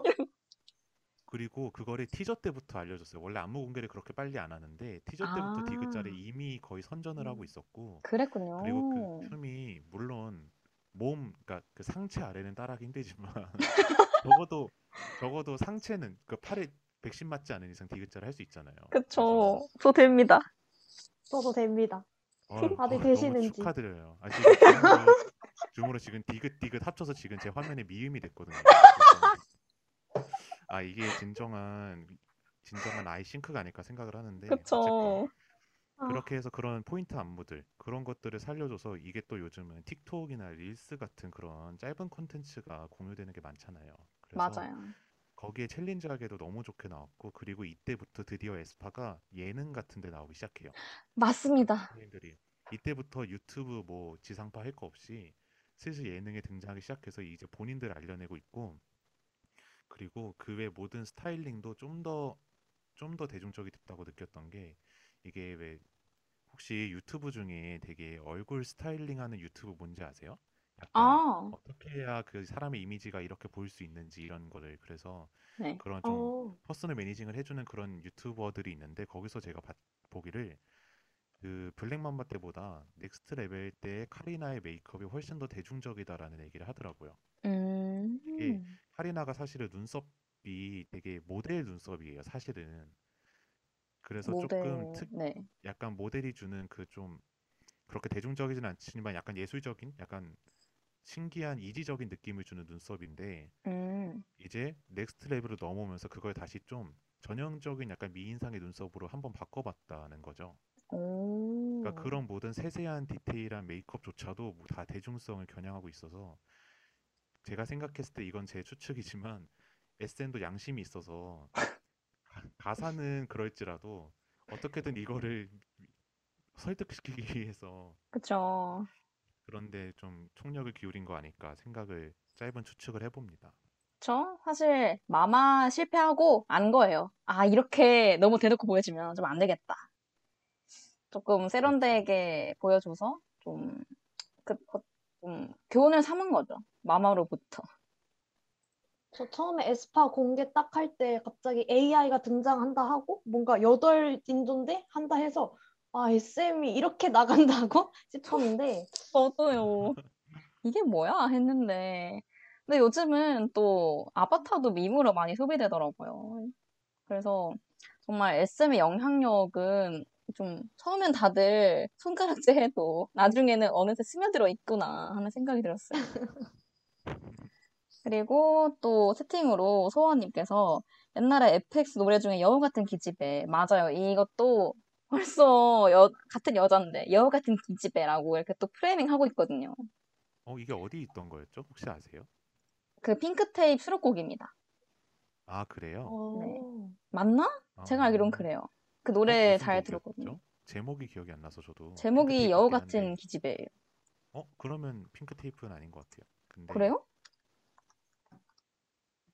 그리고 그거를 티저 때부터 알려줬어요. 원래 안무 공개를 그렇게 빨리 안 하는데 티저 때부터 아... 디귿자를 이미 거의 선전을 하고 있었고 그랬군요. 그리고 그 춤이 물론 몸, 그러니까 그 상체 아래는 따라하기 힘들지만 적어도 적어도 상체는 그 팔에 백신 맞지 않은 이상 디귿자를 할 수 있잖아요. 그렇죠. 저 됩니다. 저도 됩니다. 어, 다들 되시는지 축하드려요. 아, 지금 줌으로, 줌으로 지금 디귿 디귿 합쳐서 지금 제 화면에 미음이 됐거든요. 그래서, 아 이게 진정한 진정한 아이싱크가 아닐까 생각을 하는데. 그렇죠. 그렇게 해서 그런 포인트 안무들 그런 것들을 살려줘서 이게 또 요즘은 틱톡이나 릴스 같은 그런 짧은 콘텐츠가 공유되는 게 많잖아요. 그래서 맞아요. 거기에 챌린지하게도 너무 좋게 나왔고, 그리고 이때부터 드디어 에스파가 예능 같은 데 나오기 시작해요. 맞습니다. 선생님들이 이때부터 유튜브 뭐 지상파 할 거 없이 슬슬 예능에 등장하기 시작해서 이제 본인들 알려내고 있고, 그리고 그 외 모든 스타일링도 좀 더 좀 더 대중적이 됐다고 느꼈던 게, 이게 왜 혹시 유튜브 중에 되게 얼굴 스타일링하는 유튜브 뭔지 아세요? 약간 아. 어떻게 해야 그 사람의 이미지가 이렇게 보일 수 있는지 이런 거를, 그래서 네. 그런 좀 오. 퍼스널 매니징을 해주는 그런 유튜버들이 있는데, 거기서 제가 바, 보기를 그 블랙맘바 때보다 넥스트 레벨 때의 카리나의 메이크업이 훨씬 더 대중적이다라는 얘기를 하더라고요. 음. 이게 카리나가 사실은 눈썹이 되게 모델 눈썹이에요, 사실은. 그래서 모델, 조금 특, 네. 약간 모델이 주는 그 좀 그렇게 대중적이진 않지만 약간 예술적인, 약간 신기한 이지적인 느낌을 주는 눈썹인데, 음. 이제 넥스트 레벨로 넘어오면서 그걸 다시 좀 전형적인 약간 미인상의 눈썹으로 한번 바꿔봤다는 거죠. 오. 그러니까 그런 모든 세세한 디테일한 메이크업조차도 다 대중성을 겨냥하고 있어서, 제가 생각했을 때 이건 제 추측이지만 에스엠도 양심이 있어서 가사는 그럴지라도 어떻게든 이거를 설득시키기 위해서 그쵸. 그런데 좀 총력을 기울인 거 아닐까 생각을, 짧은 추측을 해봅니다. 저 사실 마마 실패하고 안 거예요. 아, 이렇게 너무 대놓고 보여지면 좀 안 되겠다. 조금 세련되게 보여줘서 좀, 그, 좀 교훈을 삼은 거죠, 마마로부터. 저 처음에 에스파 공개 딱 할 때 갑자기 에이아이가 등장한다 하고 뭔가 여덟 인조인데 한다 해서, 아, 에스엠이 이렇게 나간다고? 싶었는데 저도요. 이게 뭐야? 했는데, 근데 요즘은 또 아바타도 밈으로 많이 소비되더라고요. 그래서 정말 에스엠의 영향력은 좀, 처음엔 다들 손가락질 해도 나중에는 어느새 스며들어 있구나 하는 생각이 들었어요. 그리고 또 채팅으로 소원님께서 옛날에 에프엑스 노래 중에 여우 같은 기집애, 맞아요, 이것도 벌써 여, 같은 여잔데 여우 같은 기집애라고 이렇게 또 프레이밍하고 있거든요. 어, 이게 어디 있던 거였죠? 혹시 아세요? 그 핑크테이프 수록곡입니다. 아, 그래요? 네. 맞나? 아, 제가 알기론 그래요. 그 노래 어, 잘 들었거든요. 제목이 기억이 안 나서. 저도 제목이 여우 같은 한데... 기집애예요. 어? 그러면 핑크테이프는 아닌 것 같아요. 근데... 그래요?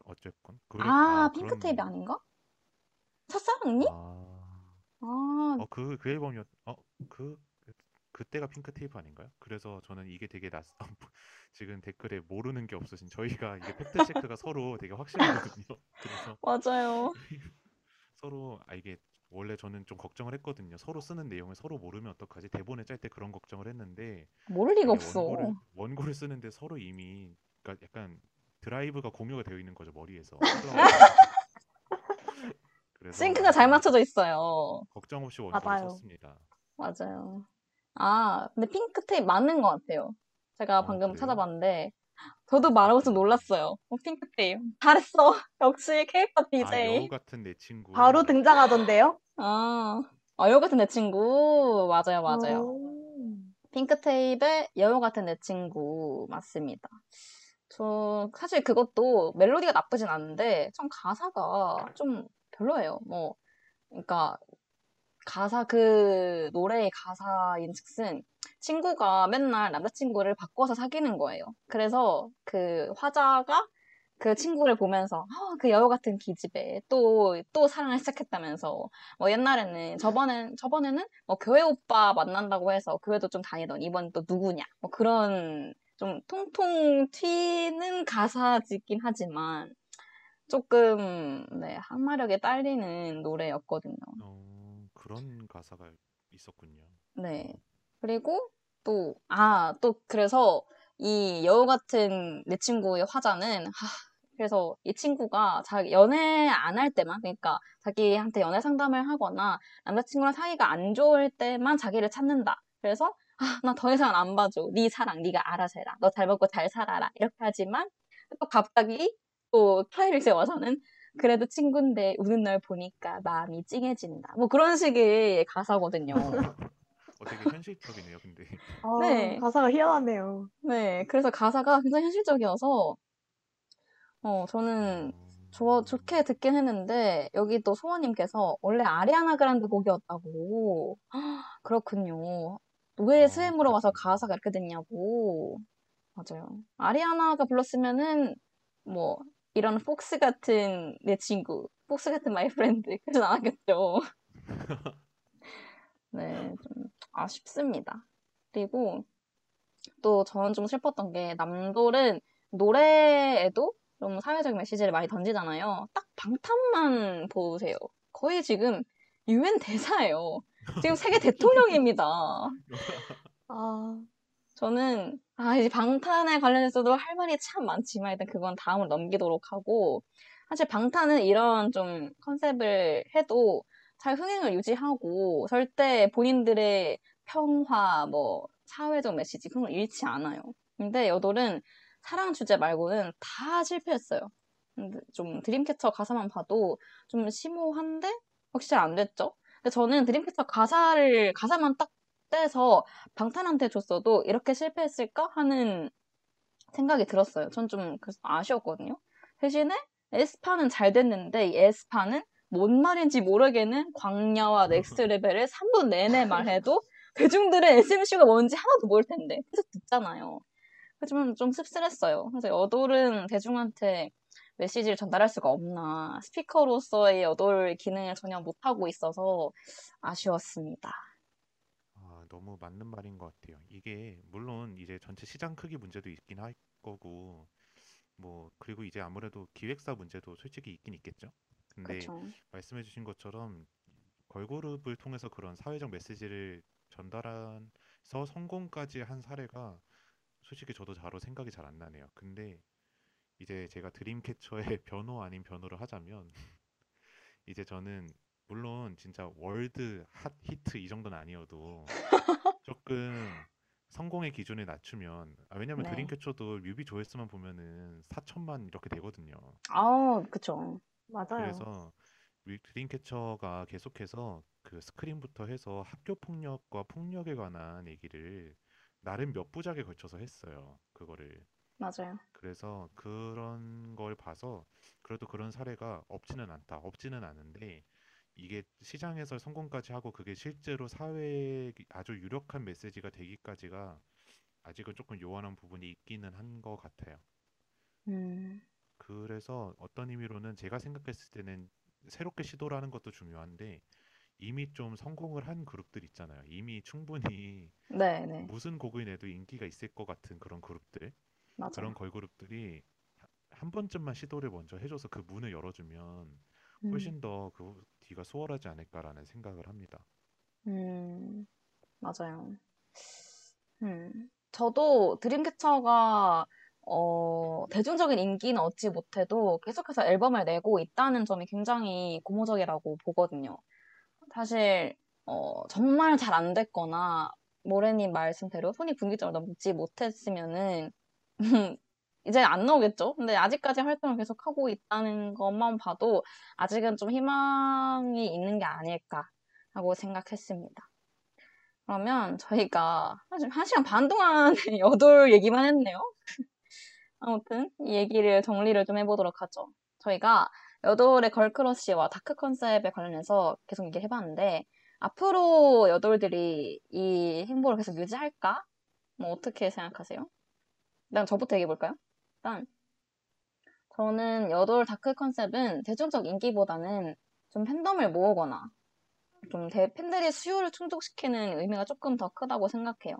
어쨌건 그래... 아, 아 핑크테이프 그런... 아닌가? 첫사랑님? 아... 아... 어, 그, 그 앨범이었... 어? 그... 그때가 핑크테이프 아닌가요? 그래서 저는 이게 되게 낯... 지금 댓글에 모르는 게 없으신, 저희가 이게 팩트체크가 서로 되게 확실하거든요. 그래서 맞아요. 서로, 아, 이게 원래 저는 좀 걱정을 했거든요. 서로 쓰는 내용을 서로 모르면 어떡하지? 대본을 짤 때 그런 걱정을 했는데, 모를 리가 없어. 원고를, 원고를 쓰는데 서로 이미, 그러니까 약간 드라이브가 공유가 되어 있는 거죠, 머리에서. 그래서 싱크가 잘 맞춰져 있어요. 걱정 없이 원고를 맞아요. 썼습니다. 맞아요. 아, 근데 핑크테이프 맞는 것 같아요. 제가 아, 방금 그래요? 찾아봤는데 저도 말하고 좀 놀랐어요. 어, 핑크테이프 잘했어. 역시 K-팝 디제이. 아, 여우 같은 내 친구. 바로 등장하던데요? 아, 아, 여우 같은 내 친구. 맞아요, 맞아요. 오. 핑크테이프의 여우 같은 내 친구 맞습니다. 저 사실 그것도 멜로디가 나쁘진 않은데 참 가사가 좀 별로예요. 뭐, 그러니까 가사, 그 노래의 가사인즉슨 친구가 맨날 남자친구를 바꿔서 사귀는 거예요. 그래서 그 화자가 그 친구를 보면서 아, 그 여우 같은 기집애 또 또 사랑을 시작했다면서, 뭐 옛날에는 저번엔 저번에는 뭐 교회 오빠 만난다고 해서 교회도 좀 다니던, 이번엔 또 누구냐, 뭐 그런 좀 통통 튀는 가사지긴 하지만 조금 네, 항마력에 딸리는 노래였거든요. 어, 그런 가사가 있었군요. 네. 그리고 또, 아, 또 그래서 이 여우 같은 내 친구의 화자는, 하, 그래서 이 친구가 자기 연애 안 할 때만, 그러니까 자기한테 연애 상담을 하거나 남자친구랑 사이가 안 좋을 때만 자기를 찾는다. 그래서 아, 나 더 이상 안 봐줘. 네 사랑, 네가 알아서 해라. 너 잘 먹고 잘 살아라. 이렇게 하지만 또 갑자기 또 프라이빗에 와서는 그래도 친구인데 우는 널 보니까 마음이 찡해진다. 뭐 그런 식의 가사거든요. 어, 되게 현실적이네요, 근데. 아, 네. 가사가 희한하네요. 네, 그래서 가사가 굉장히 현실적이어서 어, 저는 좋아, 좋게 듣긴 했는데 여기 또 소원님께서 원래 아리아나 그란데 곡이었다고. 헉, 그렇군요. 왜 스웸으로 와서 가사가 이렇게 됐냐고. 맞아요. 아리아나가 불렀으면은 뭐 이런 폭스 같은 내 친구, 폭스 같은 마이 프렌드 그러진 않았겠죠. 네, 좀 아쉽습니다. 그리고 또 저는 좀 슬펐던 게 남돌은 노래에도 좀 사회적인 메시지를 많이 던지잖아요. 딱 방탄만 보세요. 거의 지금 유엔 대사예요. 지금 세계 대통령입니다. 아, 저는 아 이제 방탄에 관련해서도 할 말이 참 많지만 일단 그건 다음으로 넘기도록 하고, 사실 방탄은 이런 좀 컨셉을 해도 잘 흥행을 유지하고 절대 본인들의 평화, 뭐 사회적 메시지 그런 걸 잃지 않아요. 근데 여돌은 사랑 주제 말고는 다 실패했어요. 근데 좀 드림캐처 가사만 봐도 좀 심오한데 역시 잘 안 됐죠. 근데 저는 드림캐처 가사를 가사만 딱 떼서 방탄한테 줬어도 이렇게 실패했을까 하는 생각이 들었어요. 전 좀 아쉬웠거든요. 대신에 에스파는 잘 됐는데 이 에스파는 뭔 말인지 모르게는 광야와 넥스트 레벨을 삼 분 내내 말해도 대중들의 에스엠씨가 뭔지 하나도 모를 텐데 계속 듣잖아요. 좀, 좀 씁쓸했어요. 그래서 여돌은 대중한테 메시지를 전달할 수가 없나, 스피커로서의 여돌 기능을 전혀 못하고 있어서 아쉬웠습니다. 아, 너무 맞는 말인 것 같아요. 이게 물론 이제 전체 시장 크기 문제도 있긴 할 거고 뭐 그리고 이제 아무래도 기획사 문제도 솔직히 있긴 있겠죠. 근데 그쵸. 말씀해주신 것처럼 걸그룹을 통해서 그런 사회적 메시지를 전달해서 성공까지 한 사례가 솔직히 저도 바로 생각이 잘 안 나네요. 근데 이제 제가 드림캐처의 변호 아닌 변호를 하자면 이제 저는 물론 진짜 월드 핫 히트 이 정도는 아니어도 조금 성공의 기준을 낮추면 아, 왜냐면 네. 드림캐처도 뮤비 조회수만 보면은 사천만 이렇게 되거든요. 아, 그쵸. 맞아요. 그래서 드림캐처가 계속해서 그 스크린부터 해서 학교 폭력과 폭력에 관한 얘기를 나름 몇 부작에 걸쳐서 했어요. 그거를. 맞아요. 그래서 그런 걸 봐서 그래도 그런 사례가 없지는 않다. 없지는 않은데 이게 시장에서 성공까지 하고 그게 실제로 사회에 아주 유력한 메시지가 되기까지가 아직은 조금 요원한 부분이 있기는 한 것 같아요. 음. 그래서 어떤 의미로는 제가 생각했을 때는 새롭게 시도를 하는 것도 중요한데 이미 좀 성공을 한 그룹들 있잖아요. 이미 충분히 네네. 무슨 곡을 내도 인기가 있을 것 같은 그런 그룹들. 맞아요. 그런 걸그룹들이 한 번쯤만 시도를 먼저 해줘서 그 문을 열어주면 훨씬 음. 더 그 뒤가 수월하지 않을까라는 생각을 합니다. 음, 맞아요. 음, 저도 드림캐처가 어, 대중적인 인기는 얻지 못해도 계속해서 앨범을 내고 있다는 점이 굉장히 고무적이라고 보거든요. 사실 어, 정말 잘 안 됐거나 모래님 말씀대로 손이 분기점을 넘지 못했으면은 이제 안 나오겠죠? 근데 아직까지 활동을 계속하고 있다는 것만 봐도 아직은 좀 희망이 있는 게 아닐까 하고 생각했습니다. 그러면 저희가 한 시간 반 동안 여돌 얘기만 했네요. 아무튼 이 얘기를 정리를 좀 해보도록 하죠. 저희가 여돌의 걸크러쉬와 다크 컨셉에 관련해서 계속 얘기를 해봤는데 앞으로 여돌들이 이 행보를 계속 유지할까? 뭐 어떻게 생각하세요? 일단 저부터 얘기해볼까요? 일단 저는 여돌 다크 컨셉은 대중적 인기보다는 좀 팬덤을 모으거나 좀 대, 팬들의 수요를 충족시키는 의미가 조금 더 크다고 생각해요.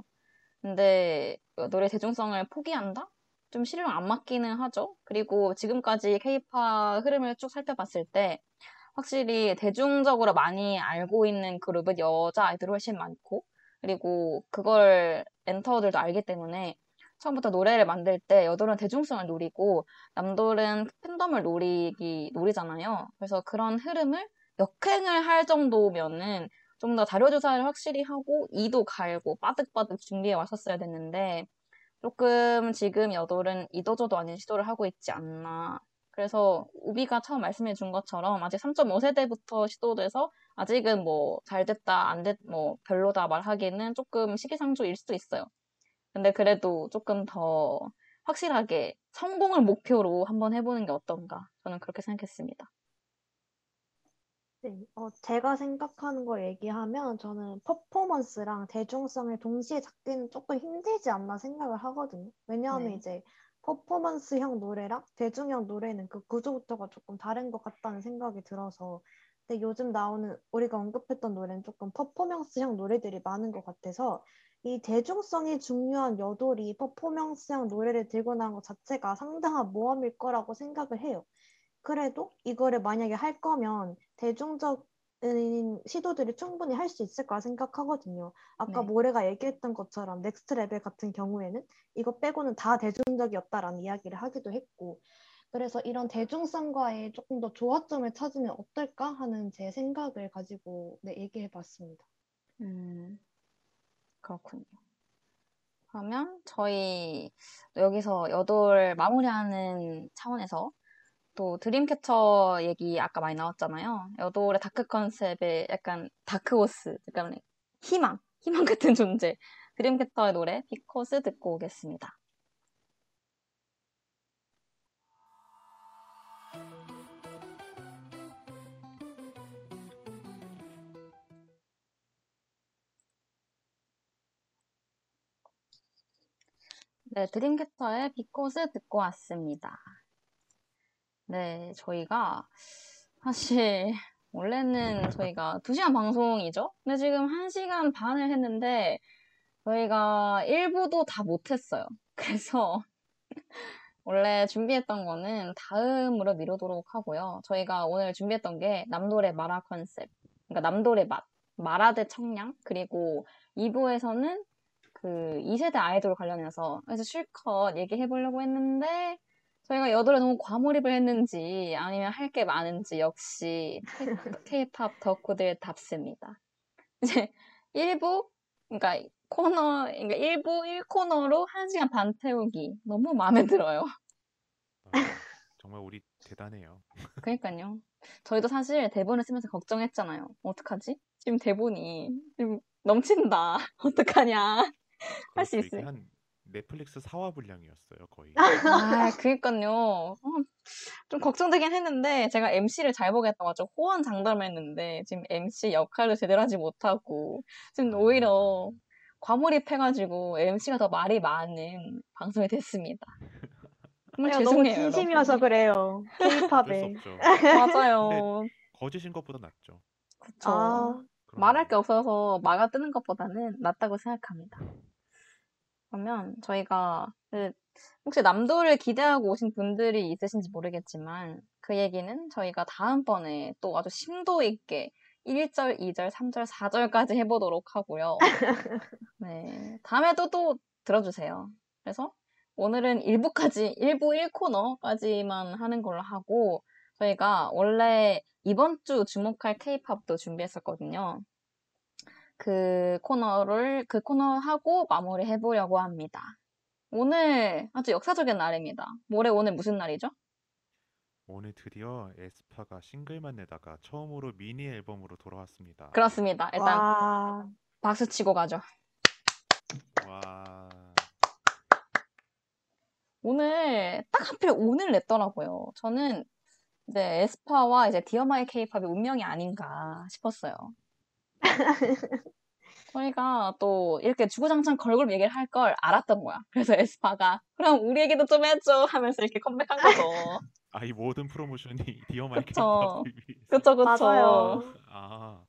근데 여돌의 대중성을 포기한다? 좀 실력 안 맞기는 하죠. 그리고 지금까지 케이팝 흐름을 쭉 살펴봤을 때 확실히 대중적으로 많이 알고 있는 그룹은 여자 아이돌이 훨씬 많고 그리고 그걸 엔터들도 알기 때문에 처음부터 노래를 만들 때 여돌은 대중성을 노리고 남돌은 팬덤을 노리기, 노리잖아요. 그래서 그런 흐름을 역행을 할 정도면은 좀 더 자료조사를 확실히 하고 이도 갈고 빠득빠득 준비해 왔었어야 됐는데 조금 지금 여돌은 이도저도 아닌 시도를 하고 있지 않나 그래서 우비가 처음 말씀해준 것처럼 아직 삼 점 오 세대부터 시도돼서 아직은 뭐 잘됐다, 안 됐, 뭐 별로다 말하기는 조금 시기상조일 수도 있어요. 근데 그래도 조금 더 확실하게 성공을 목표로 한번 해보는 게 어떤가, 저는 그렇게 생각했습니다. 네, 어, 제가 생각하는 걸 얘기하면 저는 퍼포먼스랑 대중성을 동시에 잡기는 조금 힘들지 않나 생각을 하거든요. 왜냐하면 네. 이제 퍼포먼스형 노래랑 대중형 노래는 그 구조부터가 조금 다른 것 같다는 생각이 들어서. 근데 요즘 나오는 우리가 언급했던 노래는 조금 퍼포먼스형 노래들이 많은 것 같아서 이 대중성이 중요한 여돌이 퍼포먼스형 노래를 들고 나온 것 자체가 상당한 모험일 거라고 생각을 해요. 그래도 이거를 만약에 할 거면 대중적인 시도들이 충분히 할 수 있을 거라 생각하거든요. 아까 네. 모레가 얘기했던 것처럼 넥스트 레벨 같은 경우에는 이거 빼고는 다 대중적이었다라는 이야기를 하기도 했고, 그래서 이런 대중성과의 조금 더 조화점을 찾으면 어떨까 하는 제 생각을 가지고 네, 얘기해봤습니다. 음, 그렇군요. 그러면 저희 여기서 여돌 마무리하는 차원에서 또 드림캐처 얘기 아까 많이 나왔잖아요. 여돌의 다크 컨셉의 약간 다크호스, 약간 희망, 희망 같은 존재. 드림캐처의 노래 피커스 듣고 오겠습니다. 네, 드림캐처의 피커스 듣고 왔습니다. 네, 저희가 사실 원래는 저희가 두 시간 방송이죠? 근데 지금 한 시간 반을 했는데 저희가 일부도 다 못했어요. 그래서 원래 준비했던 거는 다음으로 미루도록 하고요. 저희가 오늘 준비했던 게 남돌의 마라 컨셉, 그러니까 남돌의 맛, 마라 대 청량, 그리고 이 부에서는 그 이 세대 아이돌 관련해서 그래서 실컷 얘기해보려고 했는데 저희가 여돌에 너무 과몰입을 했는지 아니면 할 게 많은지 역시 K-팝 덕후들 답습니다. 이제 일 부, 그러니까 코너, 그러니까 일 부 일 코너로 한 시간 반 태우기. 너무 마음에 들어요. 아, 정말 우리 대단해요. 그러니까요. 저희도 사실 대본을 쓰면서 걱정했잖아요. 어떡하지? 지금 대본이 지금 넘친다. 어떡하냐. 할 수 있어요. 한... 넷플릭스 사화 분량이었어요 거의. 아, 그니까요. 좀 걱정되긴 했는데 제가 엠씨를 잘 보겠다고 아주 호언장담했는데 지금 엠씨 역할을 제대로 하지 못하고 지금 오히려 과몰입해가지고 엠씨가 더 말이 많은 방송이 됐습니다. 정말 죄송해요. 너무 진심이어서 그래요. K-팝에. 맞아요. 거짓인 것보다 낫죠. 그렇죠. 아, 말할 게 없어서 마가 뜨는 것보다는 낫다고 생각합니다. 그러면 저희가 그 혹시 남도를 기대하고 오신 분들이 있으신지 모르겠지만 그 얘기는 저희가 다음번에 또 아주 심도 있게 일 절, 이 절, 삼 절, 사 절까지 해보도록 하고요. 네, 다음에도 또 들어주세요. 그래서 오늘은 일 부까지, 일 부 일 코너까지만 하는 걸로 하고 저희가 원래 이번 주 주목할 K-팝도 준비했었거든요. 그 코너를, 그 코너하고 마무리 해보려고 합니다. 오늘 아주 역사적인 날입니다. 모레 오늘 무슨 날이죠? 오늘 드디어 에스파가 싱글만 내다가 처음으로 미니 앨범으로 돌아왔습니다. 그렇습니다. 일단 와... 박수 치고 가죠. 와... 오늘 딱 하필 오늘 냈더라고요. 저는 이제 에스파와 이제 Dear My K-팝이 운명이 아닌가 싶었어요. 저희가 또 이렇게 주구장창 걸그룹 얘기를 할 걸 알았던 거야. 그래서 에스파가 그럼 우리에게도 좀 해줘 하면서 이렇게 컴백한 거죠. 아, 이 모든 프로모션이 Dear My K-팝이. 그쵸, 그쵸. 맞아요. 아,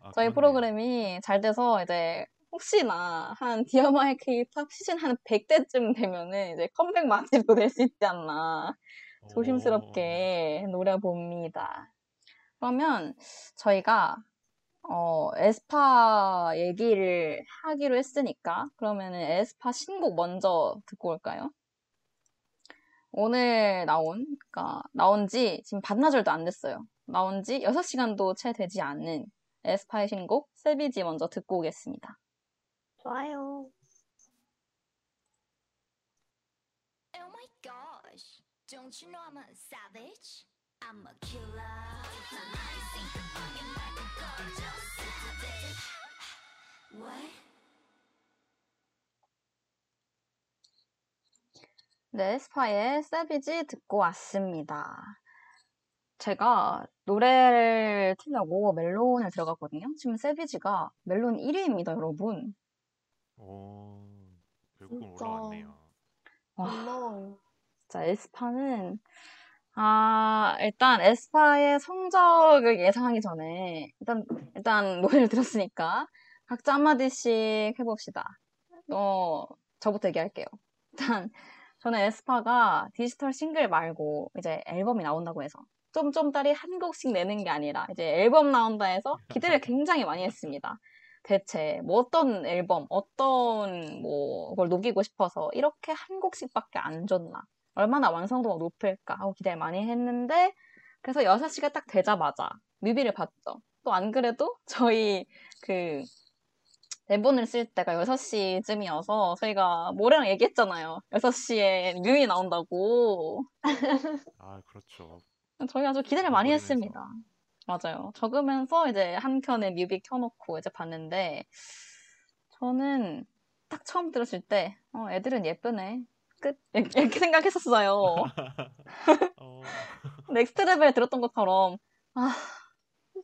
아, 저희 그렇네. 프로그램이 잘 돼서 이제 혹시나 한 Dear My K-팝 시즌 한 백 대쯤 되면은 이제 컴백 맛집도 될 수 있지 않나 조심스럽게 노려봅니다. 그러면 저희가 어, 에스파 얘기를 하기로 했으니까 그러면은 에스파 신곡 먼저 듣고 올까요? 오늘 나온, 그러니까 나온 지 지금 반나절도 안 됐어요. 나온 지 여섯 시간도 채 되지 않은 에스파의 신곡 세비지 먼저 듣고 오겠습니다. 좋아요. Oh my gosh. Don't you know I'm a savage? I'm a killer. My mind sinks upon you like a gorgeous savage. What? 네, 에스파의 세비지 듣고 왔습니다. 제가 노래를 틀려고 멜론을 들어갔거든요. 지금 세비지가 멜론 일 위입니다, 여러분. 오, 결국은 진짜... 올라왔네요. 와, 올라와요. 진짜 에스파는 아 일단 에스파의 성적을 예상하기 전에 일단 일단 노래를 들었으니까 각자 한마디씩 해봅시다. 어, 저부터 얘기할게요. 일단 저는 에스파가 디지털 싱글 말고 이제 앨범이 나온다고 해서 좀 좀 딸이 한 곡씩 내는 게 아니라 이제 앨범 나온다 해서 기대를 굉장히 많이 했습니다. 대체 뭐 어떤 앨범, 어떤 뭐 그걸 녹이고 싶어서 이렇게 한 곡씩밖에 안 줬나, 얼마나 완성도가 높을까 하고 기대를 많이 했는데, 그래서 여섯 시가 딱 되자마자 뮤비를 봤죠. 또 안 그래도 저희 그 대본을 쓸 때가 여섯 시쯤이어서 저희가 모레랑 얘기했잖아요. 여섯 시에 뮤비 나온다고. 아, 그렇죠. 저희 아주 기대를 많이 모르면서. 했습니다. 맞아요. 적으면서 이제 한 편의 뮤비 켜놓고 이제 봤는데, 저는 딱 처음 들었을 때 어, 애들은 예쁘네. 끝. 이렇게 생각했었어요. 어... 넥스트 레벨 들었던 것처럼 아...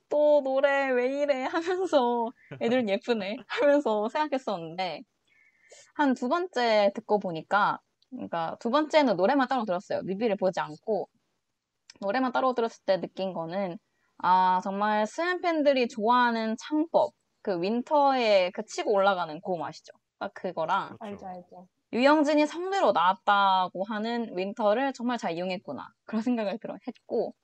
또 노래 왜 이래 하면서 애들은 예쁘네 하면서 생각했었는데, 한 두 번째 듣고 보니까, 그러니까 두 번째는 노래만 따로 들었어요. 뮤비를 보지 않고 노래만 따로 들었을 때 느낀 거는, 아 정말 스엠 팬들이 좋아하는 창법, 그 윈터에 그 치고 올라가는 고음 아시죠? 딱 그거랑 알죠 알죠. 유영진이 성대로 나왔다고 하는 윈터를 정말 잘 이용했구나, 그런 생각을 했고,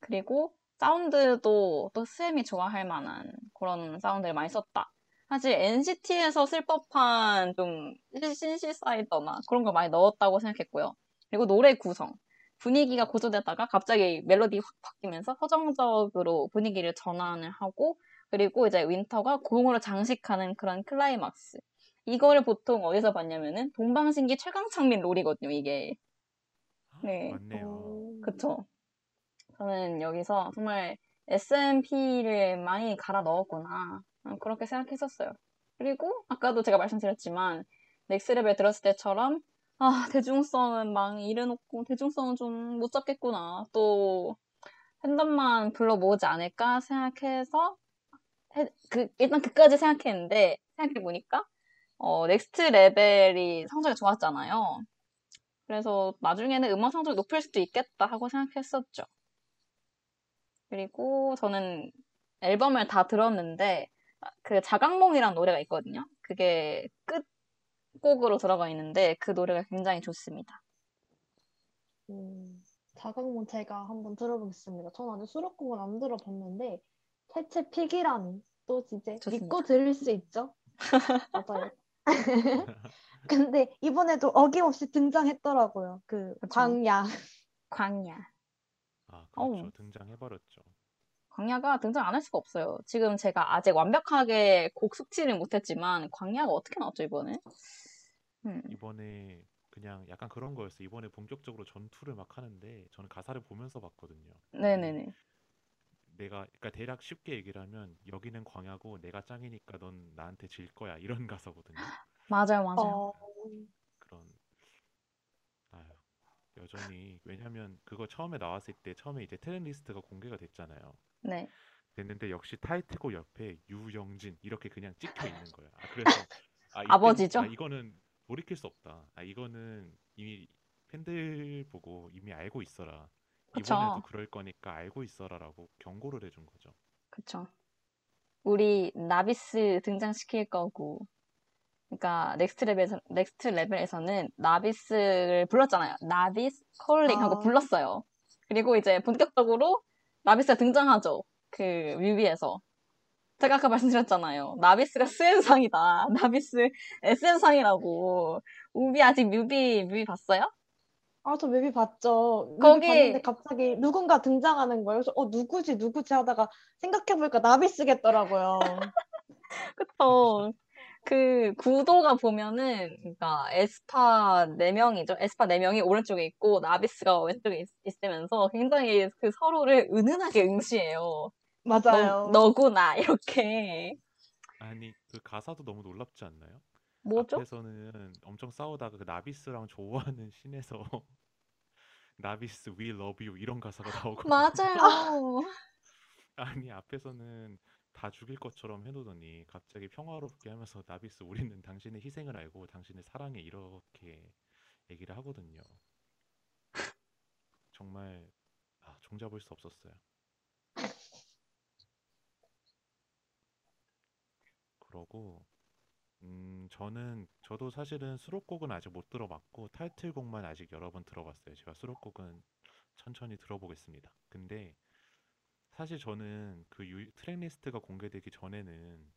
그리고 사운드도 또 스엠이 좋아할 만한 그런 사운드를 많이 썼다. 사실 엔시티에서 쓸 법한 좀 신시사이더나 그런 걸 많이 넣었다고 생각했고요. 그리고 노래 구성, 분위기가 고조되다가 갑자기 멜로디 확 바뀌면서 서정적으로 분위기를 전환을 하고, 그리고 이제 윈터가 고음으로 장식하는 그런 클라이막스. 이거를 보통 어디서 봤냐면은 동방신기 최강창민 롤이거든요, 이게. 네, 맞네요. 그쵸. 저는 여기서 정말 에스엠피를 많이 갈아 넣었구나, 그렇게 생각했었어요. 그리고 아까도 제가 말씀드렸지만 넥스레벨 들었을 때처럼 아 대중성은 막 이래놓고 대중성은 좀 못 잡겠구나, 또 팬덤만 불러 모으지 않을까 생각해서 해, 그, 일단 그까지 생각했는데, 생각해보니까 어, 넥스트레벨이 성적이 좋았잖아요. 그래서 나중에는 음악 성적이 높을 수도 있겠다 하고 생각했었죠. 그리고 저는 앨범을 다 들었는데 그 자각몽이란 노래가 있거든요. 그게 끝곡으로 들어가 있는데 그 노래가 굉장히 좋습니다. 음, 자각몽 제가 한번 들어보겠습니다. 저는 아직 수록곡은 안 들어봤는데 해체 픽이라니, 또 진짜 좋습니다. 믿고 들을 수 있죠? 맞아요. 근데 이번에도 어김없이 등장했더라고요. 그 그쵸? 광야. 광야. 아, 그렇죠. 어. 등장해버렸죠. 광야가 등장 안 할 수가 없어요. 지금 제가 아직 완벽하게 곡 숙지를 못했지만 광야가 어떻게 나왔죠 이번에? 음. 이번에 그냥 약간 그런 거였어요. 이번에 본격적으로 전투를 막 하는데 저는 가사를 보면서 봤거든요. 네네네. 내가 그러니까 대략 쉽게 얘기를 하면 여기는 광야고 내가 짱이니까 넌 나한테 질 거야, 이런 가사거든요. 맞아요, 맞아요. 어... 그런. 아유, 여전히 왜냐하면 그거 처음에 나왔을 때 처음에 이제 트랙리스트가 공개가 됐잖아요. 네. 됐는데 역시 타이틀곡 옆에 유영진 이렇게 그냥 찍혀 있는 거야. 아, 그래서 아, 이때, 아버지죠? 아, 이거는 돌이킬 수 없다. 아, 이거는 이미 팬들 보고 이미 알고 있어라. 그쵸. 이번에도 그럴 거니까 알고 있어라라고 경고를 해준 거죠. 그렇죠. 우리 나비스 등장시킬 거고, 그러니까 넥스트 레벨에서, 넥스트 레벨에서는 나비스를 불렀잖아요. 나비스 콜링 하고 아... 불렀어요. 그리고 이제 본격적으로 나비스가 등장하죠. 그 뮤비에서 제가 아까 말씀드렸잖아요. 나비스가 에스엠상이다. 나비스 에스엠상이라고. 우비 아직 뮤비 뮤비 봤어요? 아, 저 뮤비 봤죠. 거기 봤는데 갑자기 누군가 등장하는 거예요. 그래서 어 누구지 누구지 하다가 생각해보니까 나비스겠더라고요. 그쵸. 그 구도가 보면은 그러니까 에스파 네 명이죠. 에스파 네 명이 오른쪽에 있고 나비스가 왼쪽에 있, 있으면서 굉장히 그 서로를 은은하게 응시해요. 맞아요. 너, 너구나 이렇게. 아니 그 가사도 너무 놀랍지 않나요? 뭐죠? 앞에서는 엄청 싸우다가 그 나비스랑 좋아하는 신에서 나비스 We Love You 이런 가사가 나오고 맞아요. 아니 앞에서는 다 죽일 것처럼 해놓더니 갑자기 평화롭게 하면서 나비스 우리는 당신의 희생을 알고 당신의 사랑에 이렇게 얘기를 하거든요. 정말 아, 종잡을 수 없었어요. 그러고 음, 저는 저도 사실은 수록곡은 아직 못 들어봤고 타이틀곡만 아직 여러 번 들어봤어요. 제가 수록곡은 천천히 들어보겠습니다. 근데 사실 저는 그 유, 트랙리스트가 공개되기 전에는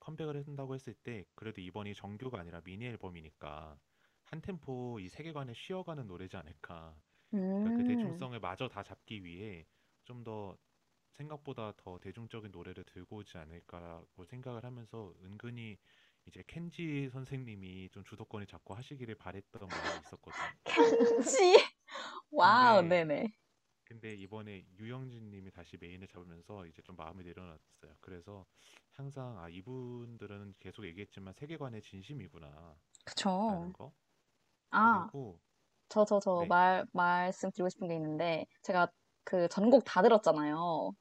컴백을 한다고 했을 때 그래도 이번이 정규가 아니라 미니 앨범이니까 한 템포 이 세계관에 쉬어가는 노래지 않을까. 그러니까 그 대중성을 마저 다 잡기 위해 좀 더 생각보다 더 대중적인 노래를 들고 오지 않을까라고 생각을 하면서 은근히 이제 켄지 선생님이 좀 주도권을 잡고 하시기를 바랬던 마음이 있었거든요. 켄지! 와우, 네네. 근데 이번에 유영진 님이 다시 메인을 잡으면서 이제 좀 마음이 내려놨어요. 그래서 항상 아 이분들은 계속 얘기했지만 세계관의 진심이구나. 그쵸. 거. 아, 저, 저, 저 네. 말, 말씀 드리고 싶은 게 있는데 제가 그 전곡 다 들었잖아요.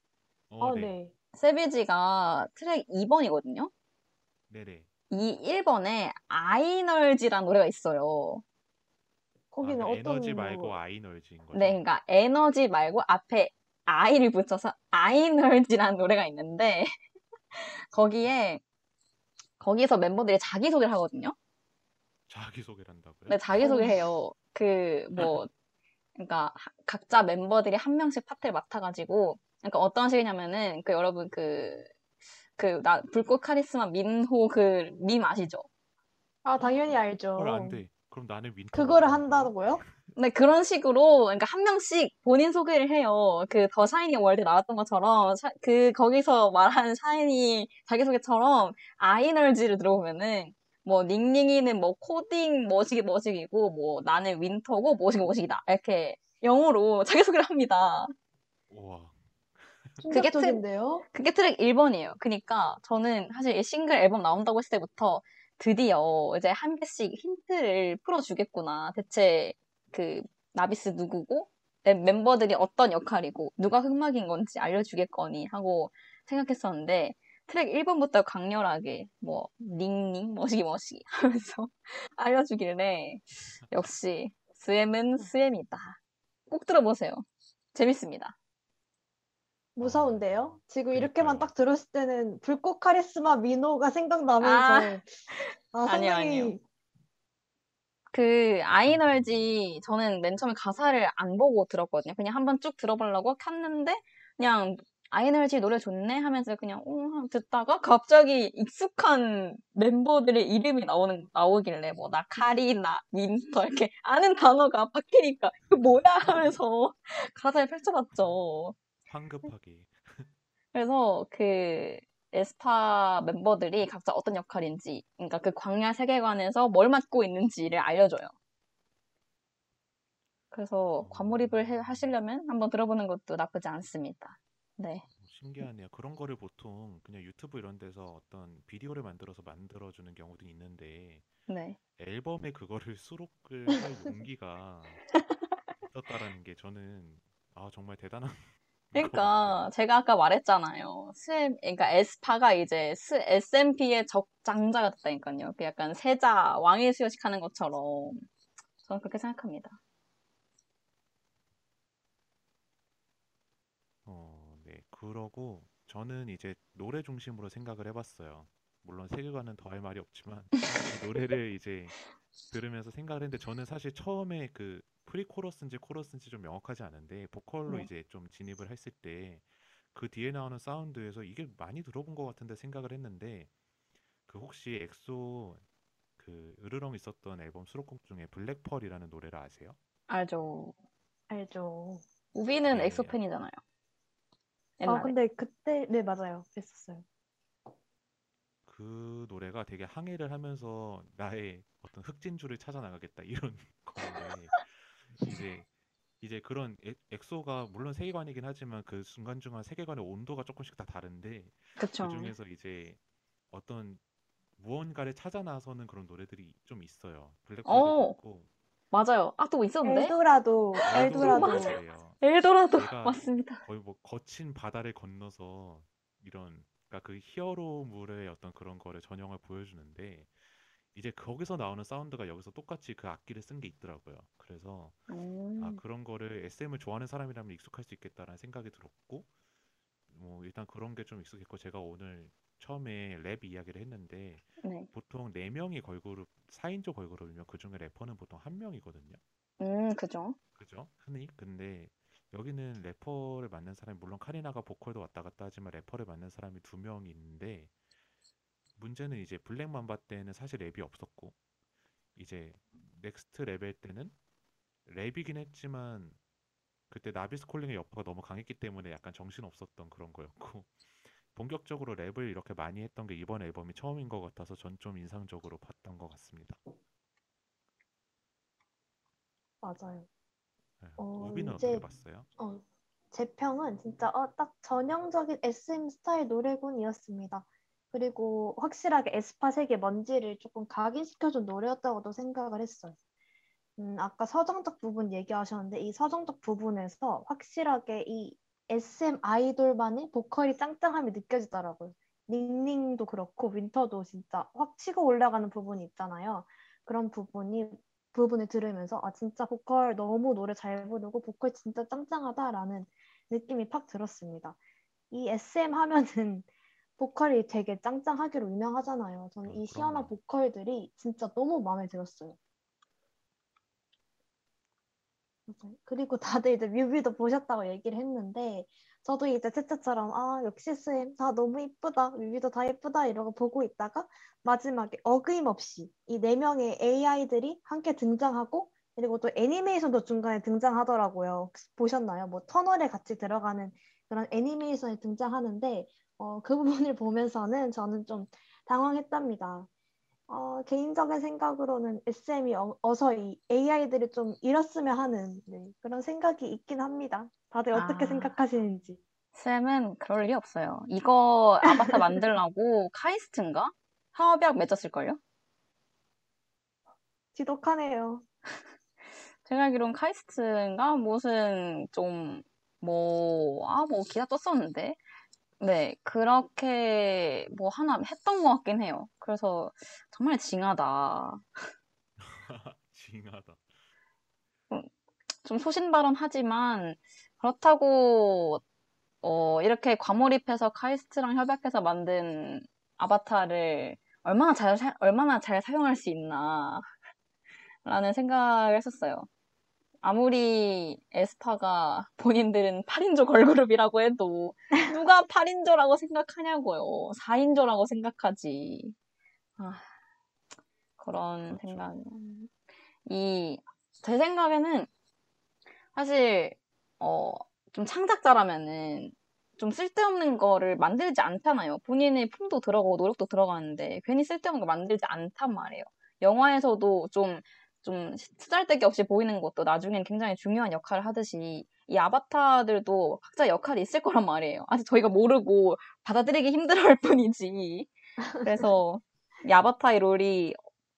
어, 아, 네. 네. 세비지가 트랙 이 번이거든요. 네네. 이 일 번에 아이널지라는 노래가 있어요. 거기는 아, 어떤 에너지 말고 아이널지인 거죠? 네, 그러니까 에너지 말고 앞에 아이를 붙여서 아이널지라는 노래가 있는데 거기에 거기서 멤버들이 자기 소개를 하거든요. 자기 소개를 한다고요? 네, 자기 소개해요. 그 뭐 그러니까 각자 멤버들이 한 명씩 파트를 맡아가지고 그러니까 어떤 식이냐면은 그 여러분 그 그 나 불꽃 카리스마 민호 그 밈 아시죠? 아 당연히 알죠. 뭘 안 돼. 그럼 나는 윈터 그거를 한다고요? 네 그런 식으로 그러니까 한 명씩 본인 소개를 해요. 그 더 샤이니 월드 나왔던 것처럼 샤, 그 거기서 말한 샤이니 자기소개처럼 아이널지를 들어보면은 뭐 닝닝이는 뭐 코딩 머시기 머시기고 뭐 나는 윈터고 머시기 머시기다 이렇게 영어로 자기소개를 합니다. 우와. 그게 트랙인데요? 그게 트랙 일 번이에요. 그러니까 저는 사실 싱글 앨범 나온다고 했을 때부터 드디어 이제 한 개씩 힌트를 풀어주겠구나. 대체 그 나비스 누구고 멤버들이 어떤 역할이고 누가 흑막인 건지 알려주겠거니 하고 생각했었는데 트랙 일 번부터 강렬하게 뭐 닝닝 머시기 머시기 하면서 알려주길래 역시 스엠은 스엠이다. 꼭 들어보세요. 재밌습니다. 무서운데요? 지금 이렇게만 딱 들었을 때는 불꽃 카리스마 민호가 생각나면서 아, 아 아니요 아니요 그 아이널지 저는 맨 처음에 가사를 안 보고 들었거든요. 그냥 한번 쭉 들어보려고 켰는데 그냥 아이널지 노래 좋네 하면서 그냥 오 듣다가 갑자기 익숙한 멤버들의 이름이 나오는 나오길래 뭐 나 카리나 민터 이렇게 아는 단어가 바뀌니까 그 뭐야 하면서 가사를 펼쳐봤죠. 황급하게. 그래서 그 에스파 멤버들이 각자 어떤 역할인지, 그러니까 그 광야 세계관에서 뭘 맡고 있는지를 알려줘요. 그래서 관몰입을 해, 하시려면 한번 들어보는 것도 나쁘지 않습니다. 네. 신기하네요. 그런 거를 보통 그냥 유튜브 이런 데서 어떤 비디오를 만들어서 만들어주는 경우도 있는데, 네. 앨범에 그거를 수록을 할 용기가 있었다라는 게 저는 아 정말 대단한. 그러니까 제가 아까 말했잖아요. 스엠, 그러니까 에스파가 이제 에스엠피의 적장자가 됐다니까요. 그 약간 세자 왕의 수여식하는 것처럼 저는 그렇게 생각합니다. 어, 네. 그러고 저는 이제 노래 중심으로 생각을 해봤어요. 물론 세계관은 더할 말이 없지만 노래를 이제 들으면서 생각을 했는데 저는 사실 처음에 그 프리코러스인지 코러스인지 좀 명확하지 않은데 보컬로 네. 이제 좀 진입을 했을 때 그 뒤에 나오는 사운드에서 이게 많이 들어본 것 같은데 생각을 했는데 그 혹시 엑소 그 으르렁 있었던 앨범 수록곡 중에 블랙펄이라는 노래를 아세요? 알죠. 알죠. 우비는 네. 엑소 팬이잖아요. 옛날에. 아 근데 그때 네 맞아요. 했었어요. 그 노래가 되게 항해를 하면서 나의 어떤 흑진주를 찾아 나가겠다 이런 건데 이제 이제 그런 엑, 엑소가 물론 세계관이긴 하지만 그 중간중간 세계관의 온도가 조금씩 다 다른데 그쵸. 그중에서 이제 어떤 무언가를 찾아 나서는 그런 노래들이 좀 있어요. 블랙홀도 있고 맞아요. 아, 또 있었는데? 엘도라도. 엘도라도. 엘도라도. 엘도라도. 맞습니다. 거의 뭐 거친 바다를 건너서 이런 그러니까 그 히어로물의 어떤 그런 거를 전형을 보여주는데 이제 거기서 나오는 사운드가 여기서 똑같이 그 악기를 쓴 게 있더라고요. 그래서 음. 아, 그런 거를 에스엠을 좋아하는 사람이라면 익숙할 수 있겠다라는 생각이 들었고 뭐 일단 그런 게 좀 익숙했고 제가 오늘 처음에 랩 이야기를 했는데 네. 보통 네 명이 걸그룹, 사 인조 걸그룹이면 그중에 래퍼는 보통 한 명이거든요. 음, 그죠. 그죠? 흔히. 근데 여기는 래퍼를 맡는 사람이 물론 카리나가 보컬도 왔다 갔다 하지만 래퍼를 맡는 사람이 두 명이 있는데 문제는 이제 블랙맘바 때는 사실 랩이 없었고 이제 넥스트 레벨 때는 랩이긴 했지만 그때 나비스콜링의 여파가 너무 강했기 때문에 약간 정신없었던 그런 거였고 본격적으로 랩을 이렇게 많이 했던 게 이번 앨범이 처음인 것 같아서 전 좀 인상적으로 봤던 것 같습니다. 맞아요. 네. 어, 우빈은 이제, 어떻게 봤어요? 어, 제 평은 진짜 어, 딱 전형적인 에스엠 스타일 노래군이었습니다. 그리고 확실하게 에스파 세계 먼지를 조금 각인시켜준 노래였다고도 생각을 했어요. 음, 아까 서정적 부분 얘기하셨는데 이 서정적 부분에서 확실하게 이 에스엠 아이돌만의 보컬이 짱짱함이 느껴지더라고요. 닝닝도 그렇고 윈터도 진짜 확 치고 올라가는 부분이 있잖아요. 그런 부분이 부분을 들으면서 아 진짜 보컬 너무 노래 잘 부르고 보컬 진짜 짱짱하다라는 느낌이 팍 들었습니다. 이 에스엠 하면은 보컬이 되게 짱짱하기로 유명하잖아요. 저는 이 시원한 보컬들이 진짜 너무 마음에 들었어요. 그리고 다들 이제 뮤비도 보셨다고 얘기를 했는데 저도 이제 채채처럼 아 역시 에스엠 다 너무 이쁘다 뮤비도 다 예쁘다 이러고 보고 있다가 마지막에 어김없이 이 네 명의 에이아이들이 함께 등장하고 그리고 또 애니메이션도 중간에 등장하더라고요. 보셨나요? 뭐 터널에 같이 들어가는 그런 애니메이션이 등장하는데 어, 그 부분을 보면서는 저는 좀 당황했답니다. 어, 개인적인 생각으로는 에스엠이 어, 어서 이 에이아이들을 좀 잃었으면 하는 네, 그런 생각이 있긴 합니다. 다들 어떻게 아, 생각하시는지. 쌤은 그럴 리 없어요. 이거 아바타 만들려고 카이스트인가? 협약 맺었을걸요? 지독하네요. 제가 알기로는 카이스트인가? 무슨 좀 뭐, 아, 뭐 기사 떴었는데 네, 그렇게 뭐 하나 했던 것 같긴 해요. 그래서 정말 징하다. 징하다. 좀 소신발언 하지만 그렇다고 어, 이렇게 과몰입해서 카이스트랑 협약해서 만든 아바타를 얼마나 잘, 사, 얼마나 잘 사용할 수 있나 라는 생각을 했었어요. 아무리 에스파가 본인들은 팔 인조 걸그룹이라고 해도 누가 팔 인조라고 생각하냐고요. 사 인조라고 생각하지. 아, 그런 그렇죠. 생각. 이, 제 생각에는 사실 어, 좀 창작자라면은 좀 쓸데없는 거를 만들지 않잖아요. 본인의 품도 들어가고 노력도 들어가는데 괜히 쓸데없는 거 만들지 않단 말이에요. 영화에서도 좀 좀 쓰잘데기 없이 보이는 것도 나중엔 굉장히 중요한 역할을 하듯이 이 아바타들도 각자 역할이 있을 거란 말이에요. 아직 저희가 모르고 받아들이기 힘들어할 뿐이지. 그래서 이 아바타의 롤이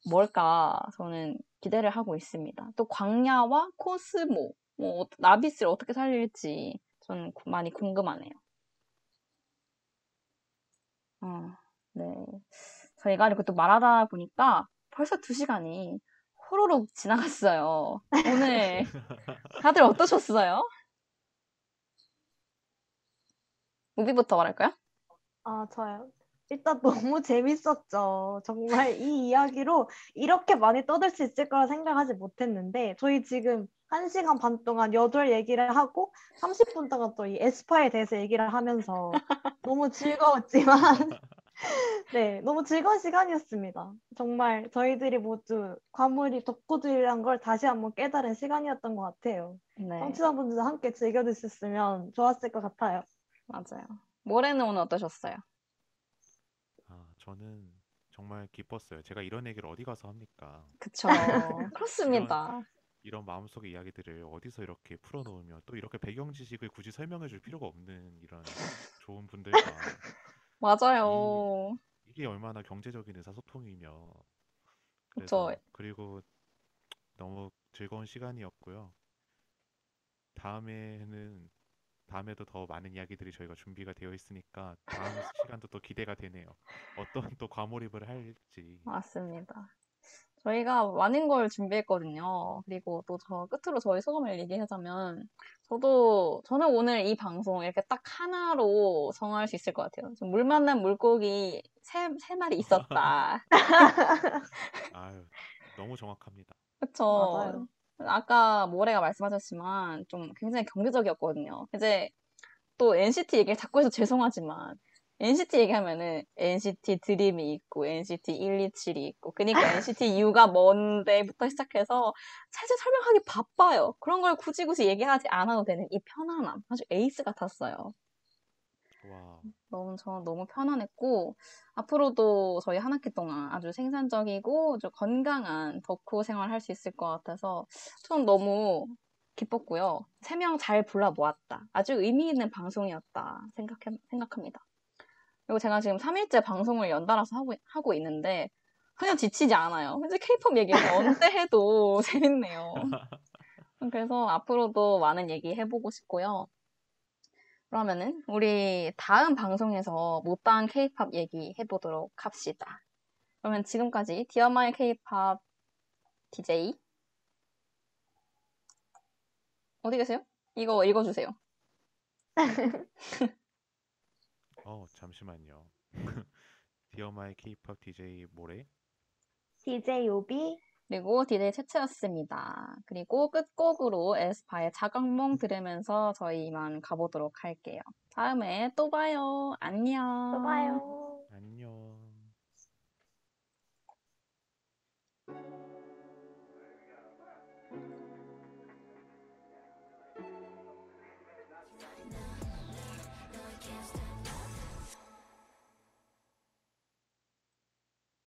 뭘까 저는 기대를 하고 있습니다. 또 광야와 코스모, 뭐 나비스를 어떻게 살릴지 저는 많이 궁금하네요. 어, 네. 저희가 이렇게 또 말하다 보니까 벌써 두 시간이 호로록 지나갔어요. 오늘 다들 어떠셨어요? 우비부터 말할까요? 아 저요? 일단 너무 재밌었죠. 정말 이 이야기로 이렇게 많이 떠들 수 있을 거라 생각하지 못했는데 저희 지금 한 시간 반 동안 여덟 얘기를 하고 삼십 분 동안 또 이 에스파에 대해서 얘기를 하면서 너무 즐거웠지만 네, 너무 즐거운 시간이었습니다. 정말 저희들이 모두 과몰입 덕후들이란 걸 다시 한번 깨달은 시간이었던 것 같아요. 네. 청취자분들도 함께 즐겨주셨으면 좋았을 것 같아요. 맞아요. 모레는 오늘 어떠셨어요? 아, 저는 정말 기뻤어요. 제가 이런 얘기를 어디 가서 합니까? 그쵸. 그렇습니다. 이런, 이런 마음속의 이야기들을 어디서 이렇게 풀어놓으며 또 이렇게 배경 지식을 굳이 설명해 줄 필요가 없는 이런 좋은 분들과 맞아요. 이, 이게 얼마나 경제적인 의사소통이며 그래서 그쵸. 그리고 너무 즐거운 시간이었고요. 다음에는 다음에도 더 많은 이야기들이 저희가 준비가 되어 있으니까 다음 시간도 또 기대가 되네요. 어떤 또 과몰입을 할지. 맞습니다. 저희가 많은 걸 준비했거든요. 그리고 또 저 끝으로 저희 소감을 얘기하자면 저도 저는 오늘 이 방송 이렇게 딱 하나로 정할 수 있을 것 같아요. 좀 물 만난 물고기 세, 세 마리 있었다. 아유, 너무 정확합니다. 그렇죠. 맞아요. 아까 모래가 말씀하셨지만 좀 굉장히 경제적이었거든요. 이제 또 엔시티 얘기를 자꾸 해서 죄송하지만 엔시티 얘기하면은 엔시티 드림이 있고 엔시티 일이칠이 있고 그러니까 엔시티 U가 뭔데부터 시작해서 사실 설명하기 바빠요. 그런 걸 굳이 굳이 얘기하지 않아도 되는 이 편안함 아주 에이스 같았어요. 와. 너무 저는 너무 편안했고 앞으로도 저희 한 학기 동안 아주 생산적이고 아주 건강한 덕후 생활할 수 있을 것 같아서 좀 너무 기뻤고요. 세 명 잘 불러 모았다. 아주 의미 있는 방송이었다 생각해, 생각합니다. 그리고 제가 지금 삼 일째 방송을 연달아서 하고, 하고 있는데 그냥 지치지 않아요. 이제 K-팝 얘기는 언제 해도 재밌네요. 그래서 앞으로도 많은 얘기 해보고 싶고요. 그러면은 우리 다음 방송에서 못다한 K-팝 얘기 해보도록 합시다. 그러면 지금까지 Dear My K-팝 디제이 어디 계세요? 이거 읽어주세요. 어 잠시만요. Dear My K-팝 디제이 모레 디제이 오비 그리고 디제이 채채였습니다. 그리고 끝곡으로 에스파의 자각몽 들으면서 저희만 가보도록 할게요. 다음에 또 봐요. 안녕. 또 봐요.